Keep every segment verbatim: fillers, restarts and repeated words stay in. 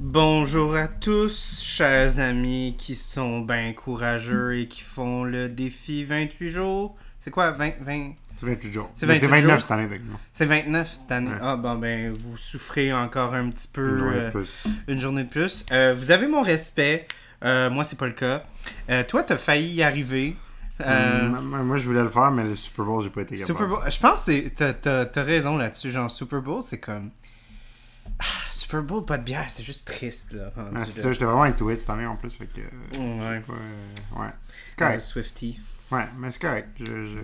Bonjour à tous, chers amis qui sont bien courageux et qui font le défi vingt-huit jours. C'est quoi, vingt, vingt... C'est vingt-huit jours. C'est, vingt-huit c'est vingt-neuf jours. Cette année. Avec nous. C'est vingt-neuf cette année. Ouais. Ah, bon, ben, vous souffrez encore un petit peu. Une journée euh, de plus. Une journée de plus. Euh, vous avez mon respect. Euh, moi, c'est pas le cas. Euh, toi, t'as failli y arriver. Euh... Moi, moi, je voulais le faire, mais le Super Bowl, j'ai pas été capable. Super Bowl... Je pense que t'as, t'as, t'as raison là-dessus. Genre, Super Bowl, c'est comme... Ah, Super Bowl, pas de bière, c'est juste triste là. Ah, c'est là. Ça, j'étais vraiment into it cette année en plus, fait que... Ouais. Pas, euh, ouais. C'est correct. Swiftie. Ouais, mais c'est correct, je, je,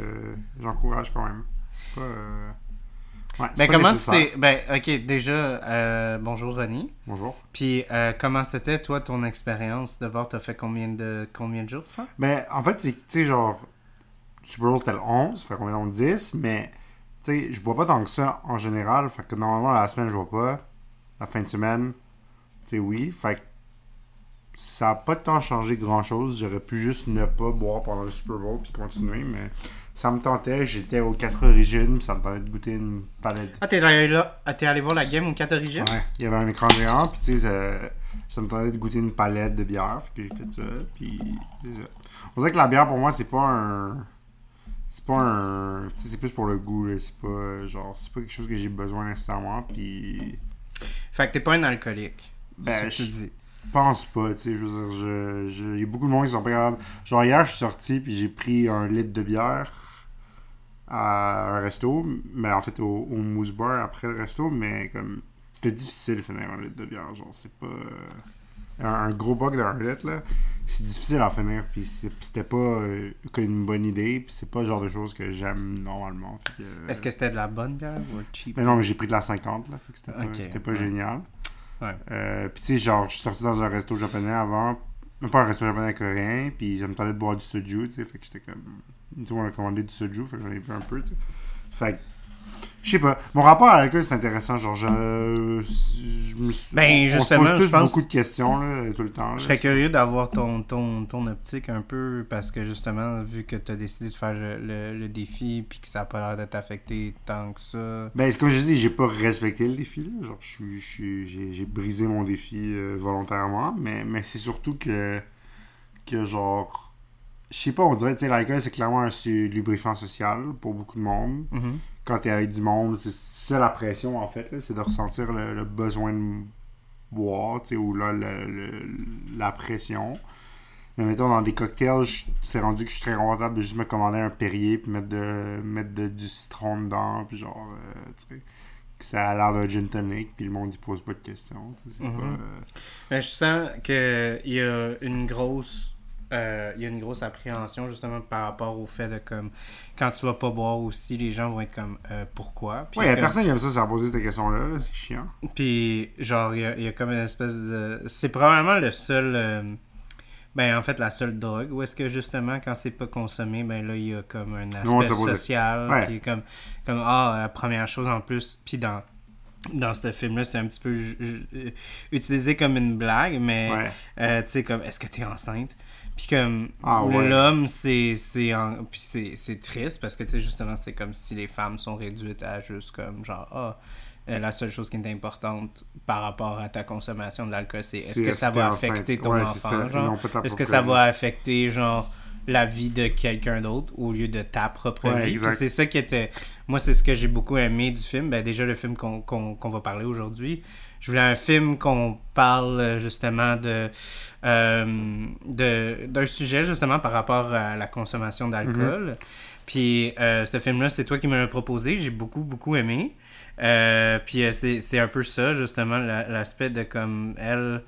j'encourage quand même. C'est pas... Euh... Ouais, c'est ben pas comment c'était... Ben, ok, déjà, euh, bonjour Ronnie. Bonjour. Puis, euh, comment c'était, toi, ton expérience de voir, t'as fait combien de, combien de jours, ça? Ben, en fait, c'est, tu sais, genre, Super Bowl, c'était le onze, fait qu'on est dans le dix, mais... Tu sais, je bois pas tant que ça en général, fait que normalement la semaine je bois pas, la fin de semaine, tu sais oui, fait que ça a pas tant changé grand chose, j'aurais pu juste ne pas boire pendant le Super Bowl puis continuer, mais ça me tentait, j'étais aux quatre origines, ça me permettait de goûter une palette. Ah t'es allé, là, t'es allé voir la game aux quatre origines? Ouais, il y avait un écran géant puis tu sais ça, ça me tentait de goûter une palette de bière, fait que j'ai fait ça, puis déjà. On dirait que la bière pour moi c'est pas un... C'est pas un... T'sais, c'est plus pour le goût, là. C'est pas genre... C'est pas quelque chose que j'ai besoin nécessairement, puis... Fait que t'es pas un alcoolique. Ben, je dis. pense pas, tu sais. Je veux dire, je... je... il y a beaucoup de monde qui sont pas capables. Genre, hier, je suis sorti, puis j'ai pris un litre de bière à un resto, mais en fait, au, au Mousse Bar après le resto, mais comme... C'était difficile, finir un litre de bière, genre, c'est pas... Un gros bug d'un litre, là, c'est difficile à finir, puis c'était pas euh, une bonne idée, puis c'est pas le genre de choses que j'aime normalement. Fait que, euh... Est-ce que c'était de la bonne bière ou cheap? Mais non, mais j'ai pris de la cinquante, là, fait que c'était pas, okay. c'était pas ouais. génial. Ouais. Euh, puis tu sais, genre, je suis sorti dans un resto japonais avant, même pas un resto japonais coréen, puis j'aime tenter de boire du soju, tu sais, fait que j'étais comme... Tu sais, on a commandé du soju, fait que j'en ai bu un peu, tu sais. Fait que... Je sais pas. Mon rapport à l'alcool, c'est intéressant. Genre, je, je me suis... Ben, on se pose tous je pense... beaucoup de questions, là, tout le temps. Là, je serais c'est... curieux d'avoir ton, ton, ton optique un peu, parce que, justement, vu que t'as décidé de faire le, le, le défi, puis que ça a pas l'air d'être affecté tant que ça... Ben, comme je dis, j'ai pas respecté le défi, là. Genre, je suis, je suis, j'ai, j'ai brisé mon défi euh, volontairement, mais, mais c'est surtout que, que genre... Je sais pas, on dirait, tu sais, l'alcool, c'est clairement un lubrifiant social pour beaucoup de monde. Mm-hmm. Quand t'es avec du monde, c'est, c'est la pression, en fait, là, c'est de ressentir le, le besoin de boire, tu sais, ou là, le, le, la pression. Mais mettons, dans des cocktails, je, c'est rendu que je suis très confortable de juste me commander un Perrier, puis mettre, de, mettre de, du citron dedans, puis genre, euh, tu sais, que ça a l'air d'un gin tonic, puis le monde, il pose pas de questions, tu sais, c'est mm-hmm. pas... Euh... Mais je sens qu'il y a une grosse... il euh, y a une grosse appréhension justement par rapport au fait de comme quand tu vas pas boire aussi les gens vont être comme euh, pourquoi puis ouais y a comme... personne qui aime ça se poser cette question là c'est chiant puis genre il y a, y a comme une espèce de c'est probablement le seul euh... ben en fait la seule drogue où est-ce que justement quand c'est pas consommé ben là il y a comme un aspect social ouais. Puis comme comme ah oh, première chose en plus puis dans dans ce film-là, c'est un petit peu j- j- utilisé comme une blague, mais ouais. euh, tu sais, comme, est-ce que t'es enceinte? Puis comme, ah, ouais. l'homme, c'est c'est, en... Puis c'est c'est triste, parce que tu sais, justement, c'est comme si les femmes sont réduites à juste comme, genre, ah, oh, euh, la seule chose qui est importante par rapport à ta consommation de l'alcool, c'est est-ce c'est que ça va affecter enceinte. Ton ouais, enfant, genre? Non, est-ce que ça va affecter, genre... la vie de quelqu'un d'autre au lieu de ta propre ouais, vie. Exact. C'est ça qui était... Moi, c'est ce que j'ai beaucoup aimé du film. Ben, déjà, le film qu'on, qu'on, qu'on va parler aujourd'hui, je voulais un film qu'on parle justement de, euh, de d'un sujet justement par rapport à la consommation d'alcool. Mm-hmm. Puis, euh, ce film-là, c'est toi qui me l'as proposé. J'ai beaucoup, beaucoup aimé. Euh, puis, euh, c'est, c'est un peu ça, justement, la, l'aspect de comme elle...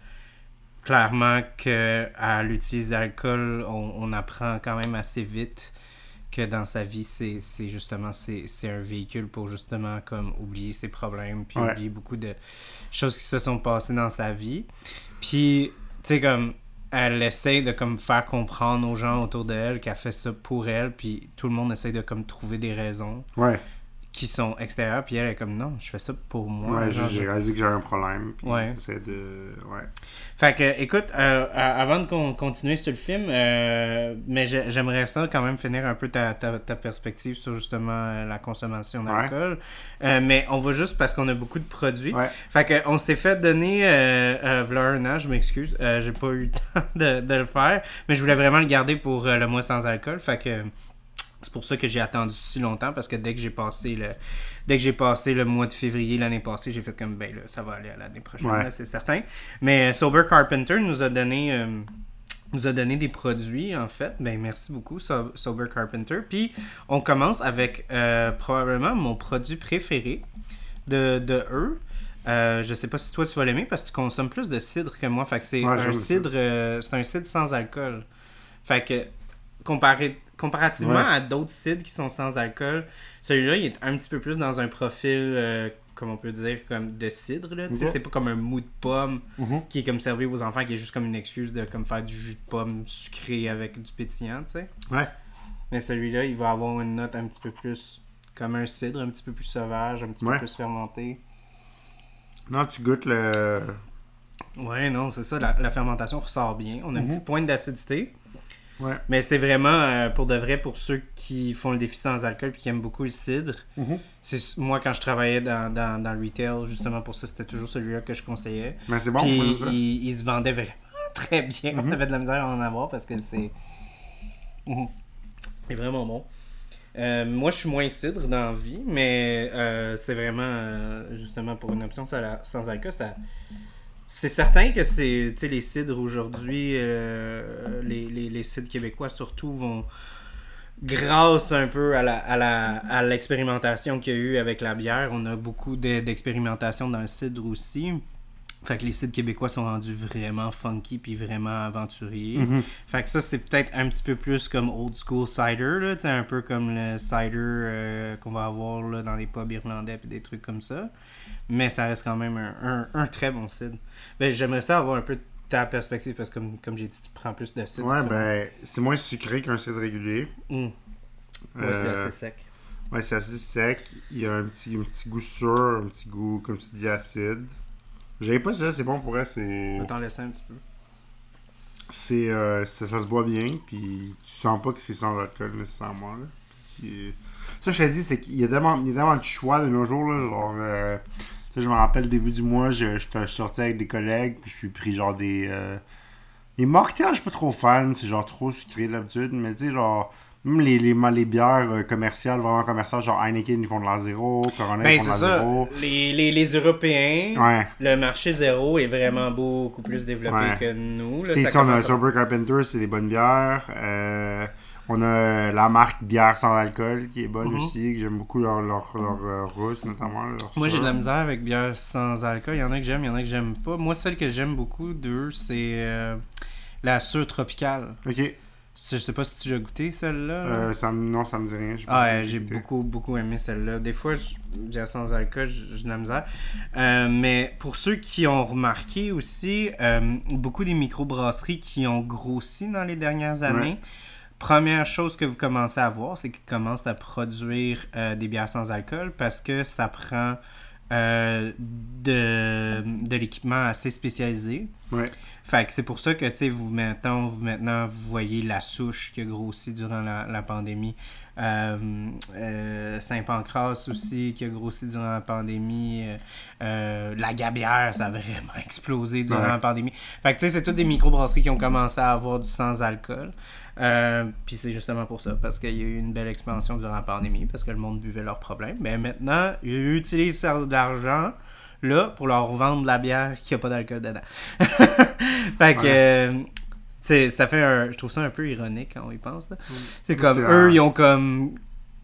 Clairement qu'à l'utilise d'alcool, on, on apprend quand même assez vite que dans sa vie, c'est, c'est justement c'est, c'est un véhicule pour justement comme oublier ses problèmes, puis ouais. oublier beaucoup de choses qui se sont passées dans sa vie. Puis, tu sais, comme elle essaie de comme faire comprendre aux gens autour d'elle qu'elle fait ça pour elle, puis tout le monde essaie de comme trouver des raisons. Ouais. qui sont extérieurs, puis elle est comme non, je fais ça pour moi. Ouais, genre, j'ai réalisé que j'avais un problème. Puis ouais. J'essaie de. Ouais. Fait que, euh, écoute, euh, avant de con- continuer sur le film, euh, mais j'ai, j'aimerais ça quand même finir un peu ta, ta, ta perspective sur justement euh, la consommation d'alcool. Ouais. Euh, mais on va juste parce qu'on a beaucoup de produits. Ouais. Fait que, on s'est fait donner, euh, euh, voilà un an, je m'excuse, euh, j'ai pas eu le temps de, de le faire, mais je voulais vraiment le garder pour euh, le mois sans alcool. Fait que. C'est pour ça que j'ai attendu si longtemps, parce que dès que j'ai passé le dès que j'ai passé le mois de février l'année passée, j'ai fait comme ben là, ça va aller à l'année prochaine, ouais. Là, c'est certain. Mais euh, Sober Carpenter nous a donné euh, nous a donné des produits, en fait. Ben merci beaucoup, so- Sober Carpenter. Puis on commence avec euh, probablement mon produit préféré de, de eux. Euh, je sais pas si toi tu vas l'aimer parce que tu consommes plus de cidre que moi. Fait que c'est ouais, un cidre euh, c'est un cidre sans alcool. Fait que comparé Comparativement ouais. à d'autres cidres qui sont sans alcool, celui-là, il est un petit peu plus dans un profil, euh, comme on peut dire, comme de cidre. Là, mm-hmm. C'est pas comme un mou de pomme mm-hmm. qui est comme servi aux enfants, qui est juste comme une excuse de comme faire du jus de pomme sucré avec du pétillant, tu sais. Ouais. Mais celui-là, il va avoir une note un petit peu plus comme un cidre, un petit peu plus sauvage, un petit ouais. peu plus fermenté. Non, tu goûtes le... Ouais, non, c'est ça. La, la fermentation ressort bien. On a mm-hmm. une petite pointe d'acidité. Ouais. Mais c'est vraiment, euh, pour de vrai, pour ceux qui font le défi sans alcool et qui aiment beaucoup le cidre. Mm-hmm. C'est, moi, quand je travaillais dans, dans, dans le retail, justement pour ça, c'était toujours celui-là que je conseillais. Mais c'est bon. Puis pour il, il se vendait vraiment très bien. Mm-hmm. On avait de la misère à en avoir parce que c'est mm-hmm. c'est vraiment bon. Euh, moi, je suis moins cidre dans la vie, mais euh, c'est vraiment, euh, justement, pour une option sans alcool, ça... C'est certain que c'est, tu sais, les cidres aujourd'hui, euh, les, les, les cidres québécois surtout vont, grâce un peu à, la, à, la, à l'expérimentation qu'il y a eu avec la bière, on a beaucoup de, d'expérimentation dans le cidre aussi. Fait que les cidres québécois sont rendus vraiment funky puis vraiment aventuriers. Mm-hmm. Fait que ça, c'est peut-être un petit peu plus comme old school cider, là, tu sais, un peu comme le cider euh, qu'on va avoir là, dans les pubs irlandais puis des trucs comme ça. Mais ça reste quand même un, un, un très bon cidre. Ben, j'aimerais ça avoir un peu de ta perspective parce que, comme, comme j'ai dit, tu prends plus de cidre. Ouais, comme... ben, c'est moins sucré qu'un cidre régulier. Mm. Ouais, euh... c'est assez sec. Ouais, c'est assez sec. Il y a un petit, un petit goût sûr, un petit goût, comme tu dis, acide. J'avais pas ça, c'est bon pour elle, c'est... Je vais t'en laisser un petit peu. C'est, euh, ça, ça se boit bien, puis tu sens pas que c'est sans alcool nécessairement, là. Puis, ça, je te dis, c'est qu'il y a tellement, il y a tellement de choix de nos jours, là, genre... Euh, tu sais, je me rappelle, début du mois, je, je, je sortais avec des collègues, puis je suis pris, genre, des... Euh, les mocktails, je suis pas trop fan, c'est genre trop sucré d'habitude, mais tu sais, genre... Même les, les, les bières euh, commerciales, vraiment commerciales, genre Heineken, ils font de la zéro, Corona, ben, ils font de la ça. zéro. Les, les, les Européens, ouais. Le marché zéro est vraiment beaucoup plus développé ouais. que nous. Là, ça ça, on a Sober Carpenter, c'est des bonnes bières. Euh, on a la marque bière sans alcool qui est bonne mm-hmm. aussi, que j'aime beaucoup, leur, leur, leur, leur rousse notamment. Leur Moi, j'ai de la misère avec bière sans alcool. Il y en a que j'aime, il y en a que j'aime pas. Moi, celle que j'aime beaucoup d'eux, c'est euh, la Sure Tropicale. Ok. Je sais pas si tu l'as goûté, celle-là. Euh, ça, non, ça me dit rien. Ah ouais, j'ai beaucoup, beaucoup aimé celle-là. Des fois, j'ai sans alcool, j'ai de la misère. Euh, mais pour ceux qui ont remarqué aussi, euh, beaucoup des microbrasseries qui ont grossi dans les dernières années, ouais. Première chose que vous commencez à voir, c'est qu'ils commencent à produire euh, des bières sans alcool parce que ça prend euh, de, de l'équipement assez spécialisé. Ouais. Fait que c'est pour ça que, tu sais, vous maintenant, vous maintenant, vous voyez la souche qui a grossi durant la, la pandémie. Euh, euh, Saint-Pancras aussi, qui a grossi durant la pandémie. Euh, euh, la Gabière, ça a vraiment explosé durant ouais. la pandémie. Fait que, tu sais, c'est toutes des microbrasseries qui ont commencé à avoir du sans-alcool. Euh, Puis c'est justement pour ça, parce qu'il y a eu une belle expansion durant la pandémie, parce que le monde buvait leurs problèmes. Mais maintenant, ils utilisent ça d'argent. Là, pour leur vendre de la bière qui a pas d'alcool dedans. Fait que, ouais. euh, c'est, ça fait un, je trouve ça un peu ironique quand on y pense. Là. Mm. C'est comme, c'est eux, un... ils ont comme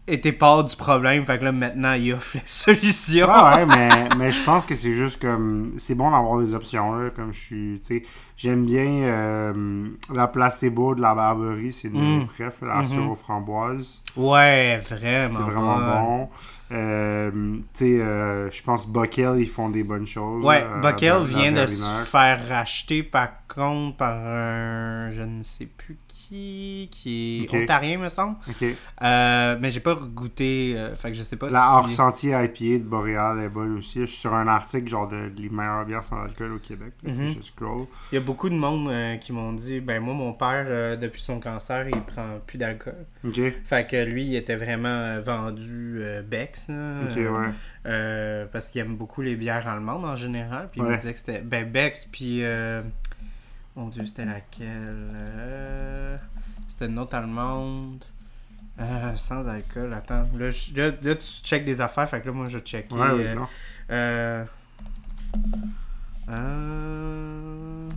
été part du problème, fait que là, maintenant, ils offrent la solution. Ah ouais, mais, mais je pense que c'est juste comme, c'est bon d'avoir des options, là, comme je suis, tu sais, j'aime bien euh, la placebo de la Barberie, c'est une mm. bref, la mm-hmm. sur aux framboises. Ouais, vraiment. C'est vraiment bon. bon. Euh, tu sais, euh, je pense Bockale, ils font des bonnes choses. Ouais, euh, Bockale vient de se faire racheter par contre par un je ne sais plus qui, qui est okay. ontarien, me semble. Okay. Euh, mais j'ai pas goûté, euh, fait que je sais pas la si... La hors-sentier I P A de Boréal est bonne aussi. Je suis sur un article genre de les meilleures bières sans alcool au Québec. Là, mm-hmm. Je scroll. Il y a beaucoup de monde euh, qui m'ont dit, ben moi, mon père, euh, depuis son cancer, il prend plus d'alcool. Okay. Fait que lui, il était vraiment euh, vendu euh, Bex. Là, okay, euh, ouais. euh, parce qu'il aime beaucoup les bières allemandes en général. Puis ouais. il me disait que c'était ben, Bex, puis... Euh, mon Dieu, c'était laquelle? Euh, c'était une autre allemande. Euh, sans alcool, attends. Là, je, là, là, tu checkes des affaires, fait que là, moi, je checkais. Ouais, oui, euh, non. Euh, euh...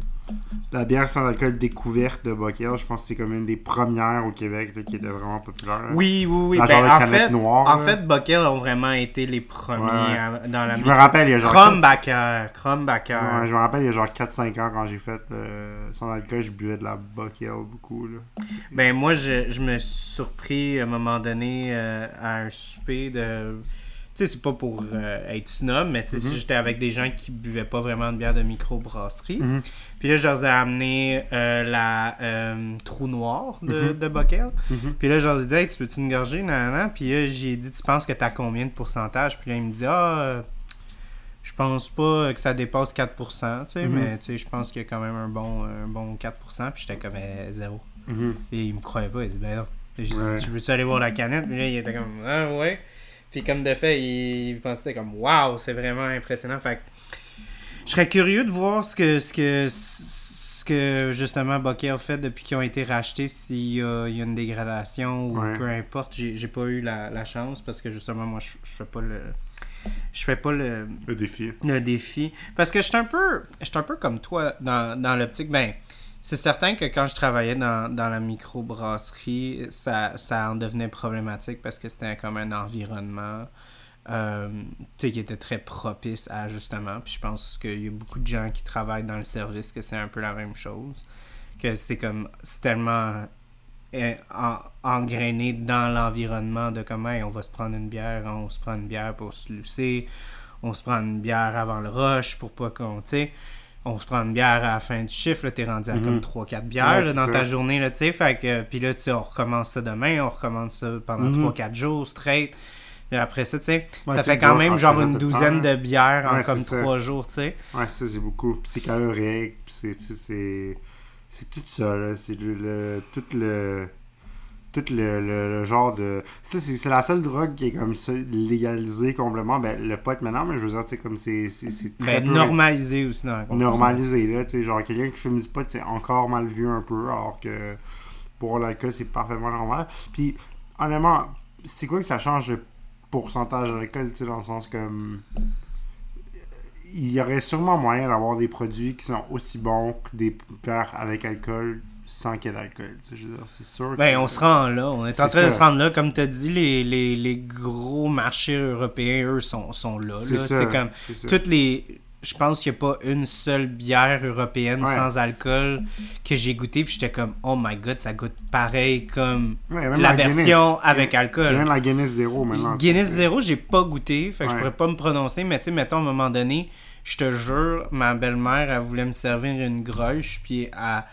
La bière sans alcool découverte de Bockale, je pense que c'est comme une des premières au Québec là, qui était vraiment populaire. Là. Oui, oui, oui. La ben, en fait, noire, en fait, Bockale ont vraiment été les premiers ouais. à, dans la... Je me rappelle, il y a genre... Crombacher, Crombacher. Je, je me rappelle, il y a genre quatre cinq ans, quand j'ai fait euh, sans alcool, je buvais de la Bockale beaucoup. Là. Ben moi, je, je me suis surpris à un moment donné euh, à un souper de... Tu sais, c'est pas pour euh, être snob, mais tu sais, mm-hmm. si j'étais avec des gens qui buvaient pas vraiment de bière de microbrasserie. Mm-hmm. Puis là, je leur ai amené euh, la euh, trou noir de, mm-hmm. de Bockale. Mm-hmm. Puis là, je leur ai dit, hey, tu peux-tu une gorgée? Non, non. Puis là, j'ai dit, tu penses que t'as combien de pourcentage? Puis là, il me dit, ah, euh, je pense pas que ça dépasse quatre pour cent, tu sais, mm-hmm. mais tu sais, je pense qu'il y a quand même un bon, un bon quatre pour cent. Puis j'étais comme euh, zéro. Mm-hmm. Et il me croyait pas. Il dit, ben non. J'ai dit, ouais. tu veux-tu aller voir la canette? Puis là, il était comme, ah, ouais. Puis comme de fait, il pensait comme « Wow, c'est vraiment impressionnant ». Fait que je serais curieux de voir ce que, ce que, ce que justement Bockale fait depuis qu'ils ont été rachetés, s'il y a, il y a une dégradation ou ouais. peu importe. J'ai, j'ai pas eu la, la chance parce que justement, moi, je, je fais pas le... Je fais pas le... Le défi. Le défi. Parce que je suis un peu, je suis un peu comme toi dans, dans l'optique. Ben, c'est certain que quand je travaillais dans, dans la microbrasserie, ça, ça en devenait problématique parce que c'était comme un environnement euh, tu sais, qui était très propice à justement. Puis je pense qu'il y a beaucoup de gens qui travaillent dans le service que c'est un peu la même chose. Que c'est comme, c'est tellement euh, en, engrainé dans l'environnement de comment hey, on va se prendre une bière, on se prend une bière pour se lucer, on se prend une bière avant le rush pour pas qu'on, tu sais. On se prend une bière à la fin du chiffre, là, t'es rendu à mm-hmm. comme trois quatre bières ouais, là, dans ça. Ta journée, là, tu sais, fait que, puis là, tu sais, on recommence ça demain, on recommence ça pendant mm-hmm. trois quatre jours, straight, et après ça, tu sais, ouais, ça fait quand même genre une douzaine temps. De bières ouais, en comme trois jours, tu sais. Ouais, ça, c'est beaucoup, puis c'est calorique, puis c'est, tu sais, c'est, c'est tout ça, là, c'est le, le tout le... Tout le, le, le genre de... Ça, c'est, c'est la seule drogue qui est comme ça, légalisée complètement. Ben, le pot maintenant, mais je veux dire, tu sais, comme c'est... c'est, c'est très ben, peu... normalisé aussi dans la compétition. Normalisé, là, tu sais, genre, quelqu'un qui fume du pot, c'est encore mal vu un peu, alors que pour l'alcool, c'est parfaitement normal. Puis, honnêtement, c'est quoi que ça change le pourcentage d'alcool, tu sais, dans le sens comme... Il y aurait sûrement moyen d'avoir des produits qui sont aussi bons que des bières avec alcool... sans qu'il y ait d'alcool. Je veux dire, c'est sûr que... Ben, on se rend là. On est c'est en train ça. De se rendre là. Comme tu as dit, les, les, les gros marchés européens, eux, sont, sont là. C'est là. Ça. Comme, c'est toutes ça. Les... Je pense qu'il n'y a pas une seule bière européenne ouais. sans alcool que j'ai goûtée. Puis j'étais comme, oh my god, ça goûte pareil comme ouais, la, la version Guinness. Avec alcool. Même la Guinness Zero maintenant. Guinness Zero, j'ai pas goûté. Fait que ouais. je pourrais pas me prononcer. Mais tu sais, mettons, à un moment donné, je te jure, ma belle-mère, elle voulait me servir une groche. Puis elle...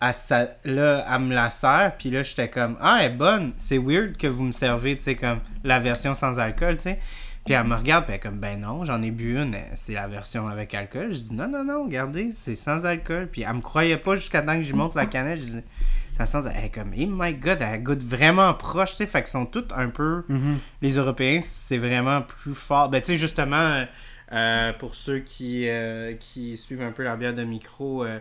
À sa... là, elle me la sert, puis là, j'étais comme, ah, elle est bonne, c'est weird que vous me servez, tu sais, comme la version sans alcool, tu sais. Puis elle me regarde, puis elle est comme, ben non, j'en ai bu une, c'est la version avec alcool. Je dis, non, non, non, regardez, c'est sans alcool. Puis elle me croyait pas jusqu'à temps que je monte la canette, je dis, ça sent, elle est comme, oh my god, elle goûte vraiment proche, tu sais, fait qu'ils sont tous un peu, mm-hmm. les Européens, c'est vraiment plus fort. Ben, tu sais, justement, euh, pour ceux qui, euh, qui suivent un peu la bière de micro, euh,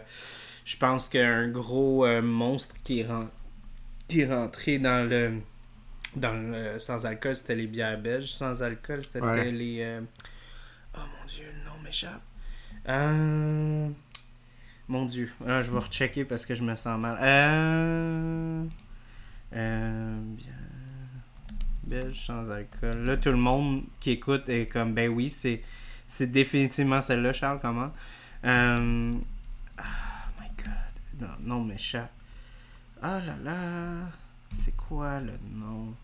je pense qu'un gros euh, monstre qui est, ren- qui est rentré dans le dans le sans-alcool, c'était les bières belges. Sans-alcool, c'était ouais. les... Euh... Oh mon Dieu, le nom m'échappe. Euh... Mon Dieu. Alors, je vais rechecker parce que je me sens mal. Euh... Euh... Bière belge sans-alcool. Là, tout le monde qui écoute est comme, ben oui, c'est, c'est définitivement celle-là, Charles, comment? Euh... Non, non, méchant. Ah là là, c'est quoi le nom?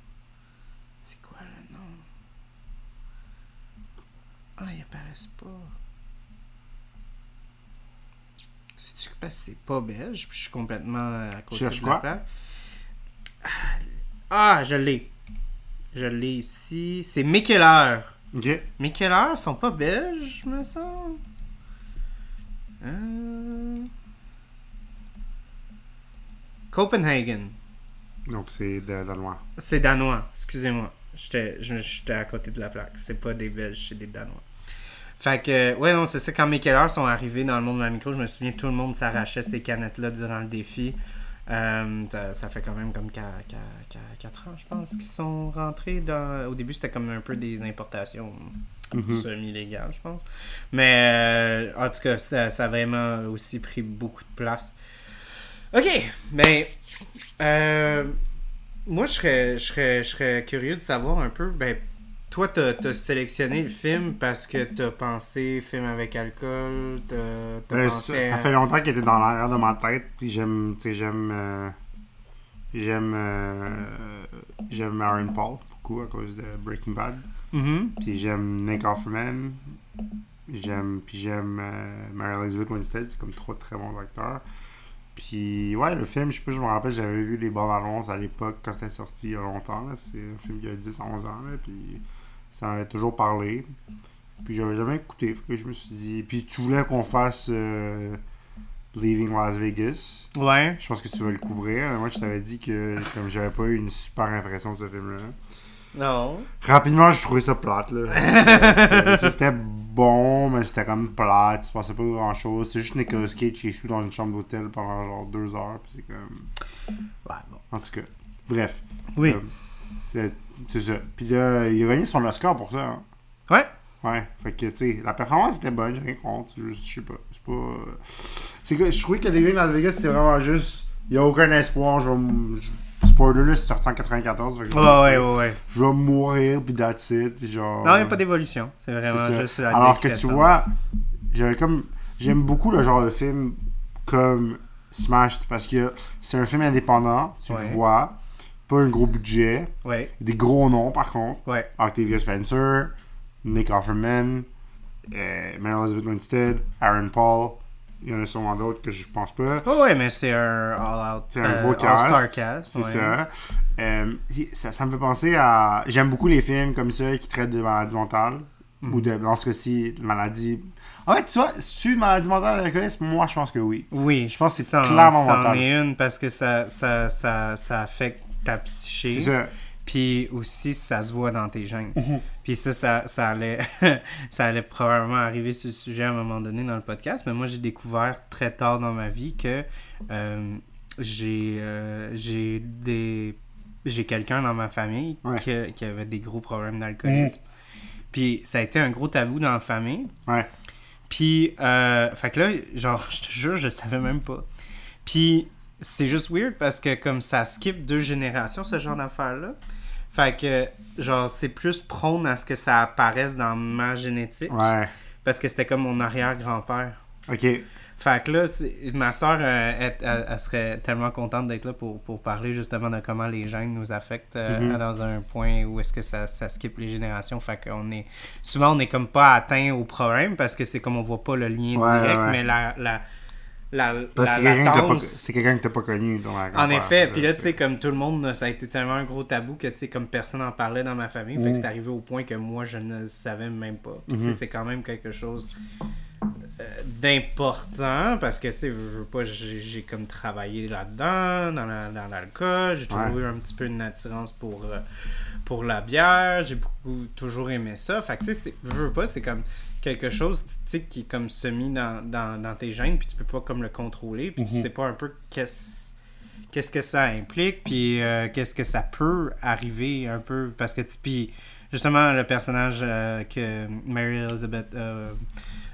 C'est quoi le nom? Ah, ils apparaissent pas. C'est-tu parce que c'est pas belge? Puis je suis complètement à côté Cherche de la plaque. Ah, je l'ai. Je l'ai ici. C'est Mikkeller. Ok. Mikkeller, sont pas belges, me semble. Euh... Copenhagen. Donc c'est danois. C'est danois, excusez-moi. J'étais, j'étais à côté de la plaque. C'est pas des Belges, c'est des Danois. Fait que, ouais, non, c'est ça. Quand Mikkeller sont arrivés dans le monde de la micro, je me souviens, tout le monde s'arrachait ces canettes-là durant le défi. Euh, ça, ça fait quand même comme quatre ans, je pense, qu'ils sont rentrés dans... Au début, c'était comme un peu des importations mm-hmm. semi-légales, je pense. Mais, euh, en tout cas, ça, ça a vraiment aussi pris beaucoup de place. OK, ben... Euh, moi, je serais, je, serais, je serais curieux de savoir un peu... Ben, toi, t'as, t'as sélectionné le film parce que t'as pensé film avec alcool, t'as, t'as euh, pensé... Ça, ça fait longtemps qu'il était dans l'arrière de ma tête, puis j'aime, tu sais, j'aime... Euh, j'aime... Euh, j'aime Aaron Paul, beaucoup, à cause de Breaking Bad. Mm-hmm. Puis j'aime Nick Offerman. J'aime... Puis j'aime euh, Mary Elizabeth Winstead, c'est comme trois très bons acteurs. Puis, ouais, le film, je sais pas, je me rappelle, j'avais vu les bandes annonces à l'époque quand c'était sorti il y a longtemps. Là. C'est un film qui a dix à onze ans, là, puis ça en avait toujours parlé. Puis j'avais jamais écouté, fait que je me suis dit... Puis tu voulais qu'on fasse euh, Leaving Las Vegas. Ouais. Je pense que tu vas le couvrir. Moi, je t'avais dit que comme j'avais pas eu une super impression de ce film-là. Non. Rapidement, je trouvais ça plate, là. C'était, c'était, c'était bon, mais c'était comme plate. Il se passait pas grand-chose. C'est juste Nicolas Cage qui échoue dans une chambre d'hôtel pendant genre deux heures. Puis c'est comme... Ouais, bon. En tout cas, bref. Oui. Euh, c'est, c'est ça. Puis là, il a gagné son Oscar pour ça. Hein. Ouais. Ouais. Fait que, tu sais, la performance était bonne. J'ai rien contre. Je sais pas. C'est pas... C'est que je trouvais que les gars de Las Vegas, c'était vraiment juste... Il y a aucun espoir. Je vais... Spoiler, là, c'est sorti en quatre-vingt-quatorze. Fait que ouais, ouais, ouais, ouais. Je vais mourir, pis that's it, pis genre... Non, il n'y a pas d'évolution. C'est vraiment c'est juste la Alors que tu vois, j'avais comme... J'aime beaucoup le genre de film comme Smashed, parce que c'est un film indépendant, tu ouais. le vois, pas un gros budget, ouais. des gros noms, par contre. Ouais. Octavia Spencer, Nick Offerman, euh, Mary Elizabeth Winstead, Aaron Paul... Il y en a sûrement d'autres que je pense pas. Oh ouais, mais c'est un all-out. C'est un gros cast. All-star cast. C'est ouais. ça. Euh, ça. Ça me fait penser à... J'aime beaucoup les films comme ça qui traitent de maladies mentales. Mm. Ou de, dans ce cas-ci, de maladies... En fait, tu vois, si tu une maladie mentale à l'alcoolisme, moi, je pense que oui. Oui. Je pense que c'est ça, clairement ça mental. Ça en est une parce que ça, ça, ça, ça affecte ta psyché. C'est ça. Puis aussi, ça se voit dans tes gènes. Mm-hmm. Puis ça, ça, ça allait ça allait probablement arriver sur le sujet à un moment donné dans le podcast. Mais moi, j'ai découvert très tard dans ma vie que euh, j'ai euh, j'ai des j'ai quelqu'un dans ma famille ouais. qui, qui avait des gros problèmes d'alcoolisme. Mm. Puis ça a été un gros tabou dans la famille. Ouais. Puis, euh, fait que là, genre, je te jure, je savais même pas. Puis... C'est juste weird parce que comme ça skip deux générations, ce genre d'affaires-là. Fait que, genre, c'est plus prône à ce que ça apparaisse dans ma génétique. Ouais. Parce que c'était comme mon arrière-grand-père. OK. Fait que là, c'est... ma soeur, euh, elle, elle, elle serait tellement contente d'être là pour, pour parler justement de comment les gènes nous affectent euh, mm-hmm. dans un point où est-ce que ça, ça skip les générations. Fait qu'on est... Souvent, on n'est comme pas atteint au problème parce que c'est comme on voit pas le lien ouais, direct, ouais. mais la... la... La, la, c'est, quelqu'un la pas, c'est quelqu'un que t'as pas connu dans la En effet, puis là, tu sais, comme tout le monde, ça a été tellement un gros tabou que, tu sais, comme personne n'en parlait dans ma famille, mm. fait que c'est arrivé au point que moi, je ne savais même pas. Puis, mm-hmm. tu sais, c'est quand même quelque chose euh, d'important parce que, tu sais, je veux pas, j'ai, j'ai comme travaillé là-dedans, dans, la, dans l'alcool, j'ai toujours ouais. eu un petit peu une attirance pour, euh, pour la bière, j'ai beaucoup toujours aimé ça. Fait que, tu sais, je veux pas, c'est comme... quelque chose qui est comme semi dans, dans, dans tes gènes, puis tu peux pas comme le contrôler, puis mm-hmm. tu sais pas un peu qu'est-ce, qu'est-ce que ça implique, puis euh, qu'est-ce que ça peut arriver un peu, parce que puis justement le personnage euh, que Mary Elizabeth euh,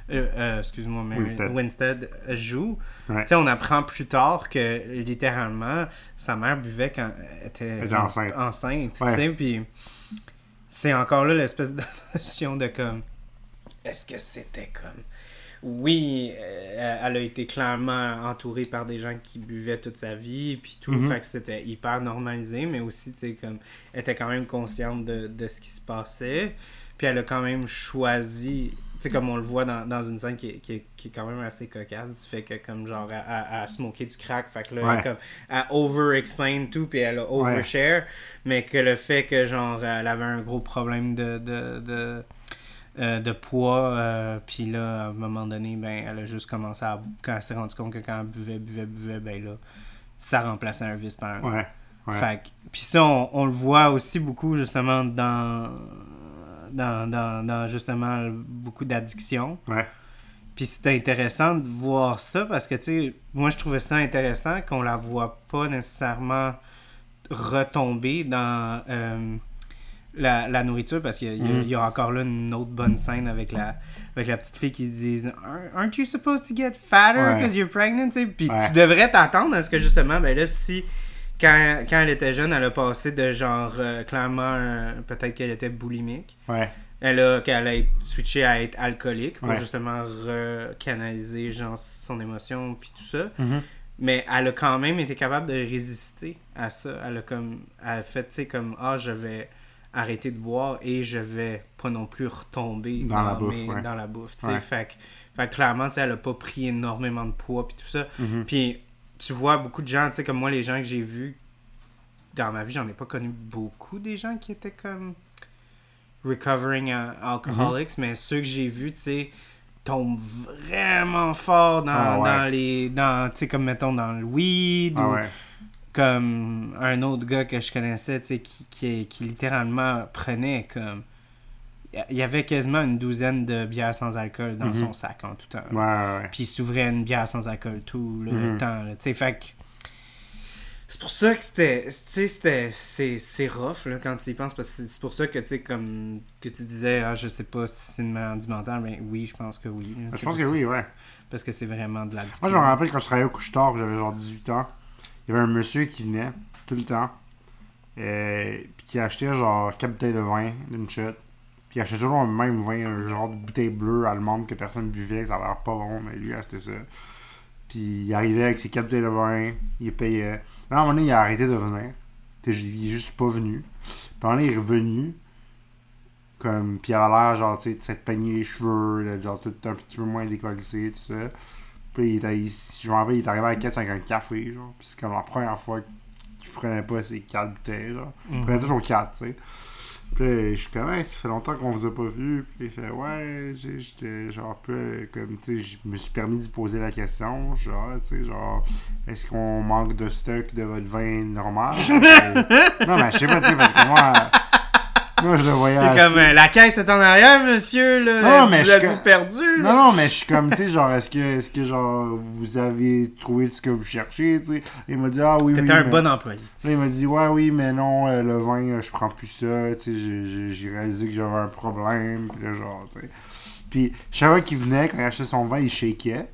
euh, euh, excuse-moi Mary Winstead, Winstead joue, ouais. tu sais on apprend plus tard que littéralement sa mère buvait quand elle était, était enceinte, enceinte tu sais, puis c'est encore là l'espèce de notion de comme est-ce que c'était comme... Oui, euh, elle a été clairement entourée par des gens qui buvaient toute sa vie, puis tout, mm-hmm. fait que c'était hyper normalisé, mais aussi, tu sais, comme, elle était quand même consciente de, de ce qui se passait, Puis elle a quand même choisi, tu sais, comme on le voit dans, dans une scène qui est, qui, est, qui est quand même assez cocasse, fait que comme genre à smoker du crack, fait que là, ouais. comme à over-explain tout, puis elle a overshare, ouais. mais que le fait que genre elle avait un gros problème de... de, de... Euh, de poids, euh, puis là, à un moment donné, ben, elle a juste commencé à... Quand elle s'est rendue compte que quand elle buvait, buvait, buvait, ben là, ça remplaçait un vice par un autre. Ouais, ouais. Fait que... Puis ça, on, on le voit aussi beaucoup, justement, dans... Dans, dans, dans justement, beaucoup d'addictions. Ouais. Puis c'était intéressant de voir ça, parce que, tu sais, moi, je trouvais ça intéressant qu'on la voit pas nécessairement retomber dans... Euh, La, la nourriture, parce qu'il y a, mm. il y a encore là une autre bonne scène avec la, avec la petite fille qui dit « Aren't you supposed to get fatter because ouais. you're pregnant? » Puis ouais. tu devrais t'attendre à ce que justement, ben là, si quand, quand elle était jeune, elle a passé de genre, euh, clairement, euh, peut-être qu'elle était boulimique, ouais. elle a, qu'elle a switché à être alcoolique pour ouais. justement recanaliser genre son émotion puis tout ça. Mm-hmm. Mais elle a quand même été capable de résister à ça. Elle a comme, elle a fait, tu sais, comme « Ah, je vais... » arrêter de boire et je vais pas non plus retomber dans, dans la bouffe, mes, ouais. dans la bouffe ouais. fait que clairement elle a pas pris énormément de poids puis tout ça mm-hmm. puis tu vois beaucoup de gens, tu sais, comme moi, les gens que j'ai vus dans ma vie, j'en ai pas connu beaucoup des gens qui étaient comme recovering alcoholics mm-hmm. mais ceux que j'ai vus, tu sais, tombent vraiment fort dans, ah ouais. dans les dans, tu sais, comme mettons dans le weed ah ou, ouais. comme un autre gars que je connaissais, tu sais, qui, qui, qui littéralement prenait comme... Il y avait quasiment une douzaine de bières sans alcool dans mm-hmm. son sac en tout temps. Ouais, ouais, ouais. Puis il s'ouvrait une bière sans alcool tout le mm-hmm. temps, tu sais, fait que... C'est pour ça que c'était... Tu sais, c'était... C'est, c'est rough, là, quand tu y penses, parce que c'est pour ça que, tu sais, comme... Que tu disais, ah, je sais pas si c'est une maladie mentale, mais oui, je pense que oui. Là, je pense que oui, ouais. Parce que c'est vraiment de la discussion. Moi, je me rappelle quand je travaillais au couche-tard, j'avais genre dix-huit ans. Il y avait un monsieur qui venait tout le temps, euh, puis qui achetait genre quatre bouteilles de vin d'une chute. Puis il achetait toujours le même vin, un genre de bouteille bleue allemande que personne buvait, que ça avait l'air pas bon, mais lui il achetait ça. Puis il arrivait avec ses quatre bouteilles de vin, il payait. Là, à un moment donné, il a arrêté de venir. Il est juste pas venu. Puis à un moment donné, il est revenu, comme, puis il avait l'air genre, tu sais, de s'être peigné les cheveux, genre tout un petit peu moins décollissé, tout ça. Puis il était, il, je me rappelle, il est arrivé à quatre avec un café, genre. Puis c'est comme la première fois qu'il prenait pas ses quatre bouteilles, genre. Il mm-hmm. prenait toujours quatre, tu sais. Puis je suis comme, hey, ça fait longtemps qu'on vous a pas vu. Puis il fait, ouais, j'étais genre, peu comme, tu sais, je me suis permis d'y poser la question, genre, tu sais, genre, est-ce qu'on manque de stock de votre vin normal? Et, non, mais je sais pas, tu sais, parce que moi. Moi, je le voyais acheter. Comme, euh, la caisse est en arrière, monsieur, là. Non, vous mais je comme... perdu, là. Non, non, mais je suis comme, tu sais, genre, est-ce que, est-ce que, genre, vous avez trouvé ce que vous cherchez, tu sais? Il m'a dit, ah oui, T'étais oui. T'étais un mais... bon employé. Là, il m'a dit, ouais, oui, mais non, euh, le vin, euh, je prends plus ça, tu sais, j'ai, j'ai, j'ai réalisé que j'avais un problème, pis là, genre, tu sais. Puis, chaque fois qu'il venait, quand il achetait son vin, il shakeait.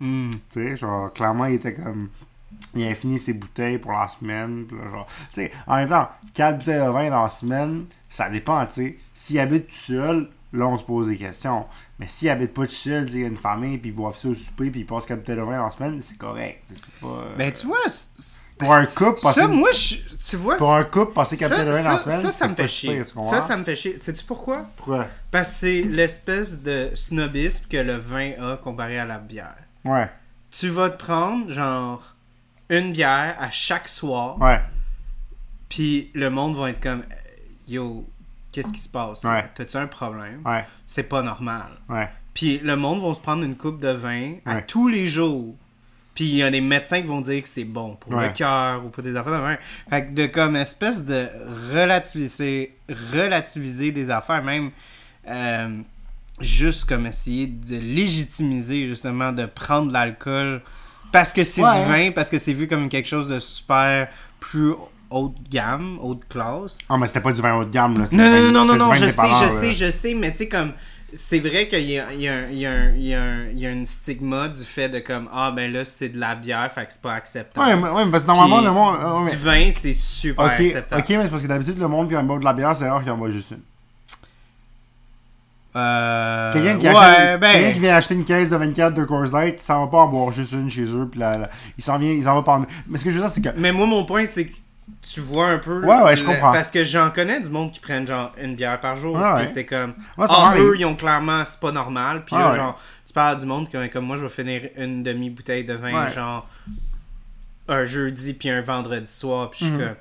Mm. Tu sais, genre, clairement, il était comme. Il avait fini ses bouteilles pour la semaine, pis là, genre. Tu sais, en même temps, quatre bouteilles de vin dans la semaine. Ça dépend, tu sais. S'il habite tout seul, là, on se pose des questions. Mais s'il habite pas tout seul, tu sais, il y a une famille, puis il boit ça au souper, puis il passe quatre bouteilles de vin en semaine, c'est correct. C'est pas... Ben, tu vois... C'est... Pour un couple, passer... Ça, moi, je... Tu vois... Pour un couple, passer quatre bouteilles de vin en semaine, ça, ça, ça me fait chier. Ça, ça me fait chier. Sais-tu pourquoi? Pourquoi? Parce que c'est l'espèce de snobisme que le vin a comparé à la bière. Ouais. Tu vas te prendre, genre, une bière à chaque soir. Ouais. Puis le monde va être comme... Yo, qu'est-ce qui se passe? Ouais. T'as-tu un problème? Ouais. C'est pas normal. Ouais. Puis le monde va se prendre une coupe de vin à ouais. tous les jours. Puis il y a des médecins qui vont dire que c'est bon pour ouais. le cœur ou pour des affaires de vin. Fait que de comme espèce de relativiser, relativiser des affaires, même euh, juste comme essayer de légitimiser justement de prendre de l'alcool parce que c'est ouais. du vin, parce que c'est vu comme quelque chose de super plus... haute gamme, haute classe. Ah, mais c'était pas du vin haut de gamme, là. Non, non, vin, non, non, non, je sais, parents, je là. sais, je sais, mais tu sais, comme, c'est vrai qu'il y a, il y a, il y a, il y a, il y a un stigma du fait de comme, ah, ben là, c'est de la bière, fait que c'est pas acceptable. Ouais, mais, ouais, parce que normalement, puis, le monde... Euh, mais... Du vin, c'est super okay, acceptable. Ok, mais c'est parce que d'habitude, le monde qui en boit de la bière, c'est rare qu'il en boit juste une. Euh... Quelqu'un qui, ouais, achète, ben... quelqu'un qui vient acheter une caisse de vingt-quatre de Coors Light, ça va pas en boire juste une chez eux, puis là, là, il s'en vient, il s'en va pas en... Mais ce que je veux dire, c'est que... Mais moi, mon point, c'est que tu vois un peu. Ouais, ouais, le, je comprends. Parce que j'en connais du monde qui prennent genre une bière par jour. Ah, puis ouais. C'est comme. Moi, ah, eux, ils ont clairement, c'est pas normal. Puis ah, là, ouais. genre, tu parles du monde comme, comme moi, je vais finir une demi-bouteille de vin, ouais. genre un jeudi, puis un vendredi soir. Puis je suis mm. comme.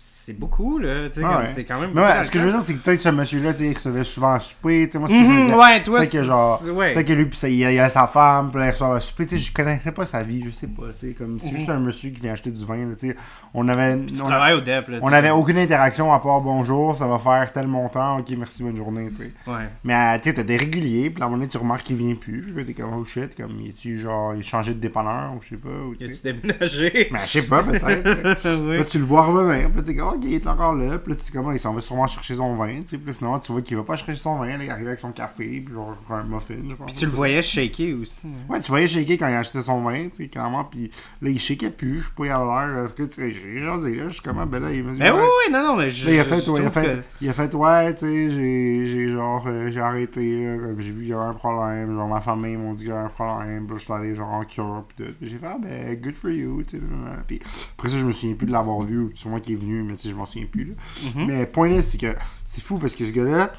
C'est beaucoup, là. Tu sais, ah, ouais. C'est quand même. Mais ouais, ce que je veux dire, c'est que peut-être que ce monsieur-là, tu sais, il recevait souvent à souper. Tu sais, moi, si mm-hmm, je disais, ouais, toi, peut-être que genre. Ouais. Peut-être que lui, puis ça, il y a sa femme, puis là, il recevait à souper. Tu sais, je connaissais pas sa vie, je sais pas. Tu sais, comme c'est mm-hmm. juste un monsieur qui vient acheter du vin, là. Tu sais, on avait. Puis tu on, travailles au D E P, là. On n'avait aucune interaction à part bonjour, ça va faire tel montant, ok, merci, bonne journée, tu sais. Ouais. Mais, tu sais, t'as des réguliers, puis à un moment donné, tu remarques qu'il vient plus. Je veux dire, t'es comme, oh shit, comme, il est-tu genre, il a changé de dépanneur, ou je sais pas. Ou, il a-tu déménagé? Ben, je sais pas, peut-être. Là, tu le vois revenir, puis t'es comme, il est encore là, puis là, tu sais, comment il s'en va sûrement chercher son vin, tu sais, puis finalement, tu vois qu'il va pas chercher son vin, là, il arrive avec son café, puis genre, un muffin, je pense. Puis tu le voyais shaker aussi. Hein. Ouais, tu voyais shaker quand il achetait son vin, tu sais, clairement, puis là, il shakait plus, je sais pas, il avait l'air, tu sais, j'ai jasé, là, je suis comment, ben là, il me dit. Ben oui, oui, non, non, mais je. Là, il a fait, ouais, il a fait, que... il a fait, ouais, tu sais, j'ai, j'ai genre, euh, j'ai arrêté, là, comme j'ai vu qu'il y avait un problème, genre, ma famille, ils m'ont dit qu'il y avait un problème, puis là, je suis allé, genre, en cure, puis tout. Puis j'ai fait, ah, ben, good for you, tu sais, puis après ça, je me souviens plus de l'avoir vu, ou c'est moi qui est venu, mais je m'en souviens plus. Là. Mm-hmm. Mais le point là, c'est que c'est fou parce que ce gars-là,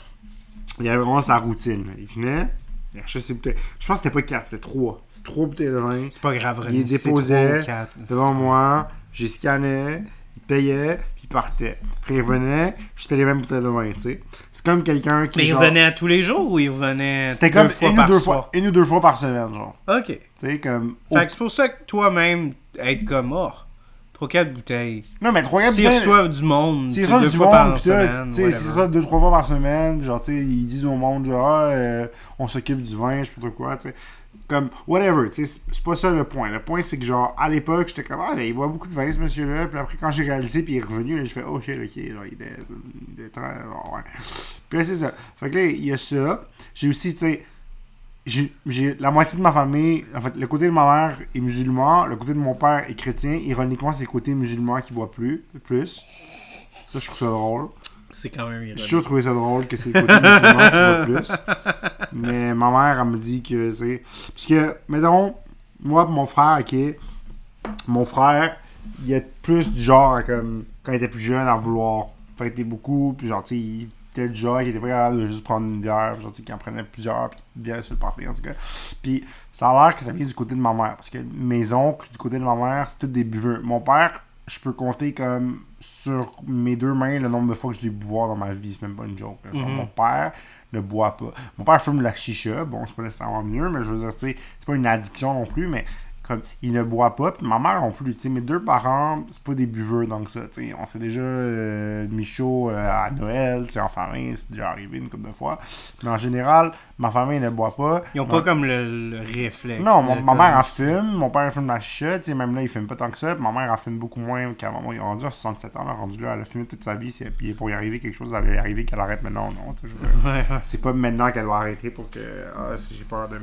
il avait vraiment sa routine. Là. Il venait, il achetait ses bouteilles. Je pense que c'était pas quatre, c'était trois. C'est trois bouteilles de vin. C'est pas grave, René. Il les déposait devant moi, j'y scannais, il payait, puis il partait. Après, il revenait, j'étais les mêmes bouteilles de vin, tu sais. C'est comme quelqu'un qui. Mais il revenait genre... à tous les jours ou il revenait. C'était comme une, une, ou deux fois, une ou deux fois par semaine, genre. Ok. Tu sais, comme. Fait que c'est pour ça que toi-même, être comme mort. trois quatre bouteilles. Non, mais trois quatre bouteilles. S'ils reçoivent du monde. S'ils reçoivent du monde, pis tout. S'ils reçoivent deux trois fois par semaine, genre, tu sais, ils disent au monde, genre, ah, euh, on s'occupe du vin, je sais pas trop quoi, tu sais. Comme, whatever, tu sais, c'est pas ça le point. Le point, c'est que, genre, à l'époque, j'étais comme, ah, ben, il boit beaucoup de vin, ce monsieur-là. Puis après, quand j'ai réalisé, pis il est revenu, là, j'ai fait, oh shit, ok, genre, il était. Il était très. Genre, ouais. Pis là, c'est ça. Fait que là, il y a ça. J'ai aussi, tu sais. J'ai, j'ai la moitié de ma famille, en fait, le côté de ma mère est musulman, le côté de mon père est chrétien. Ironiquement, c'est le côté musulman qui boit plus. plus. Ça, je trouve ça drôle. C'est quand même ironique. J'ai toujours trouvé ça drôle que c'est le côté musulman qui boit plus. Mais ma mère, elle me dit que c'est... Parce que, mettons, moi et mon frère, ok, mon frère, il est plus du genre, comme, quand il était plus jeune, à vouloir fêter beaucoup, puis genre, tu sais, il... Peut-être du genre qui était pas capable de juste prendre une bière, genre, qui en prenait plusieurs, puis une bière sur le party, en tout cas. Puis ça a l'air que ça vient du côté de ma mère, parce que mes oncles, du côté de ma mère, c'est tous des buveurs. Mon père, je peux compter comme sur mes deux mains le nombre de fois que je l'ai bu boire dans ma vie, c'est même pas une joke. Genre, mm-hmm. Mon père ne boit pas. Mon père fume de la chicha, bon, c'est pas nécessairement mieux, mais je veux dire, c'est, c'est pas une addiction non plus, mais. Comme, il ne boit pas, puis ma mère non plus. Mes deux parents, c'est pas des buveurs, donc ça. T'sais, on s'est déjà euh, mis chaud euh, à Noël, en famille, c'est déjà arrivé une couple de fois. Mais en général, ma famille ne boit pas. Ils ont donc, pas comme le, le réflexe. Non, mon, ma mère en fume, mon père fume la chicha, même là, il fume pas tant que ça, puis ma mère en fume beaucoup moins qu'à maman. Il est rendu à soixante-sept ans, elle a rendu là, elle a fumé toute sa vie, c'est, puis pour y arriver, quelque chose, ça allait arriver qu'elle arrête maintenant, non. Veux, ouais, ouais. C'est pas maintenant qu'elle doit arrêter pour que. Ah, j'ai peur de,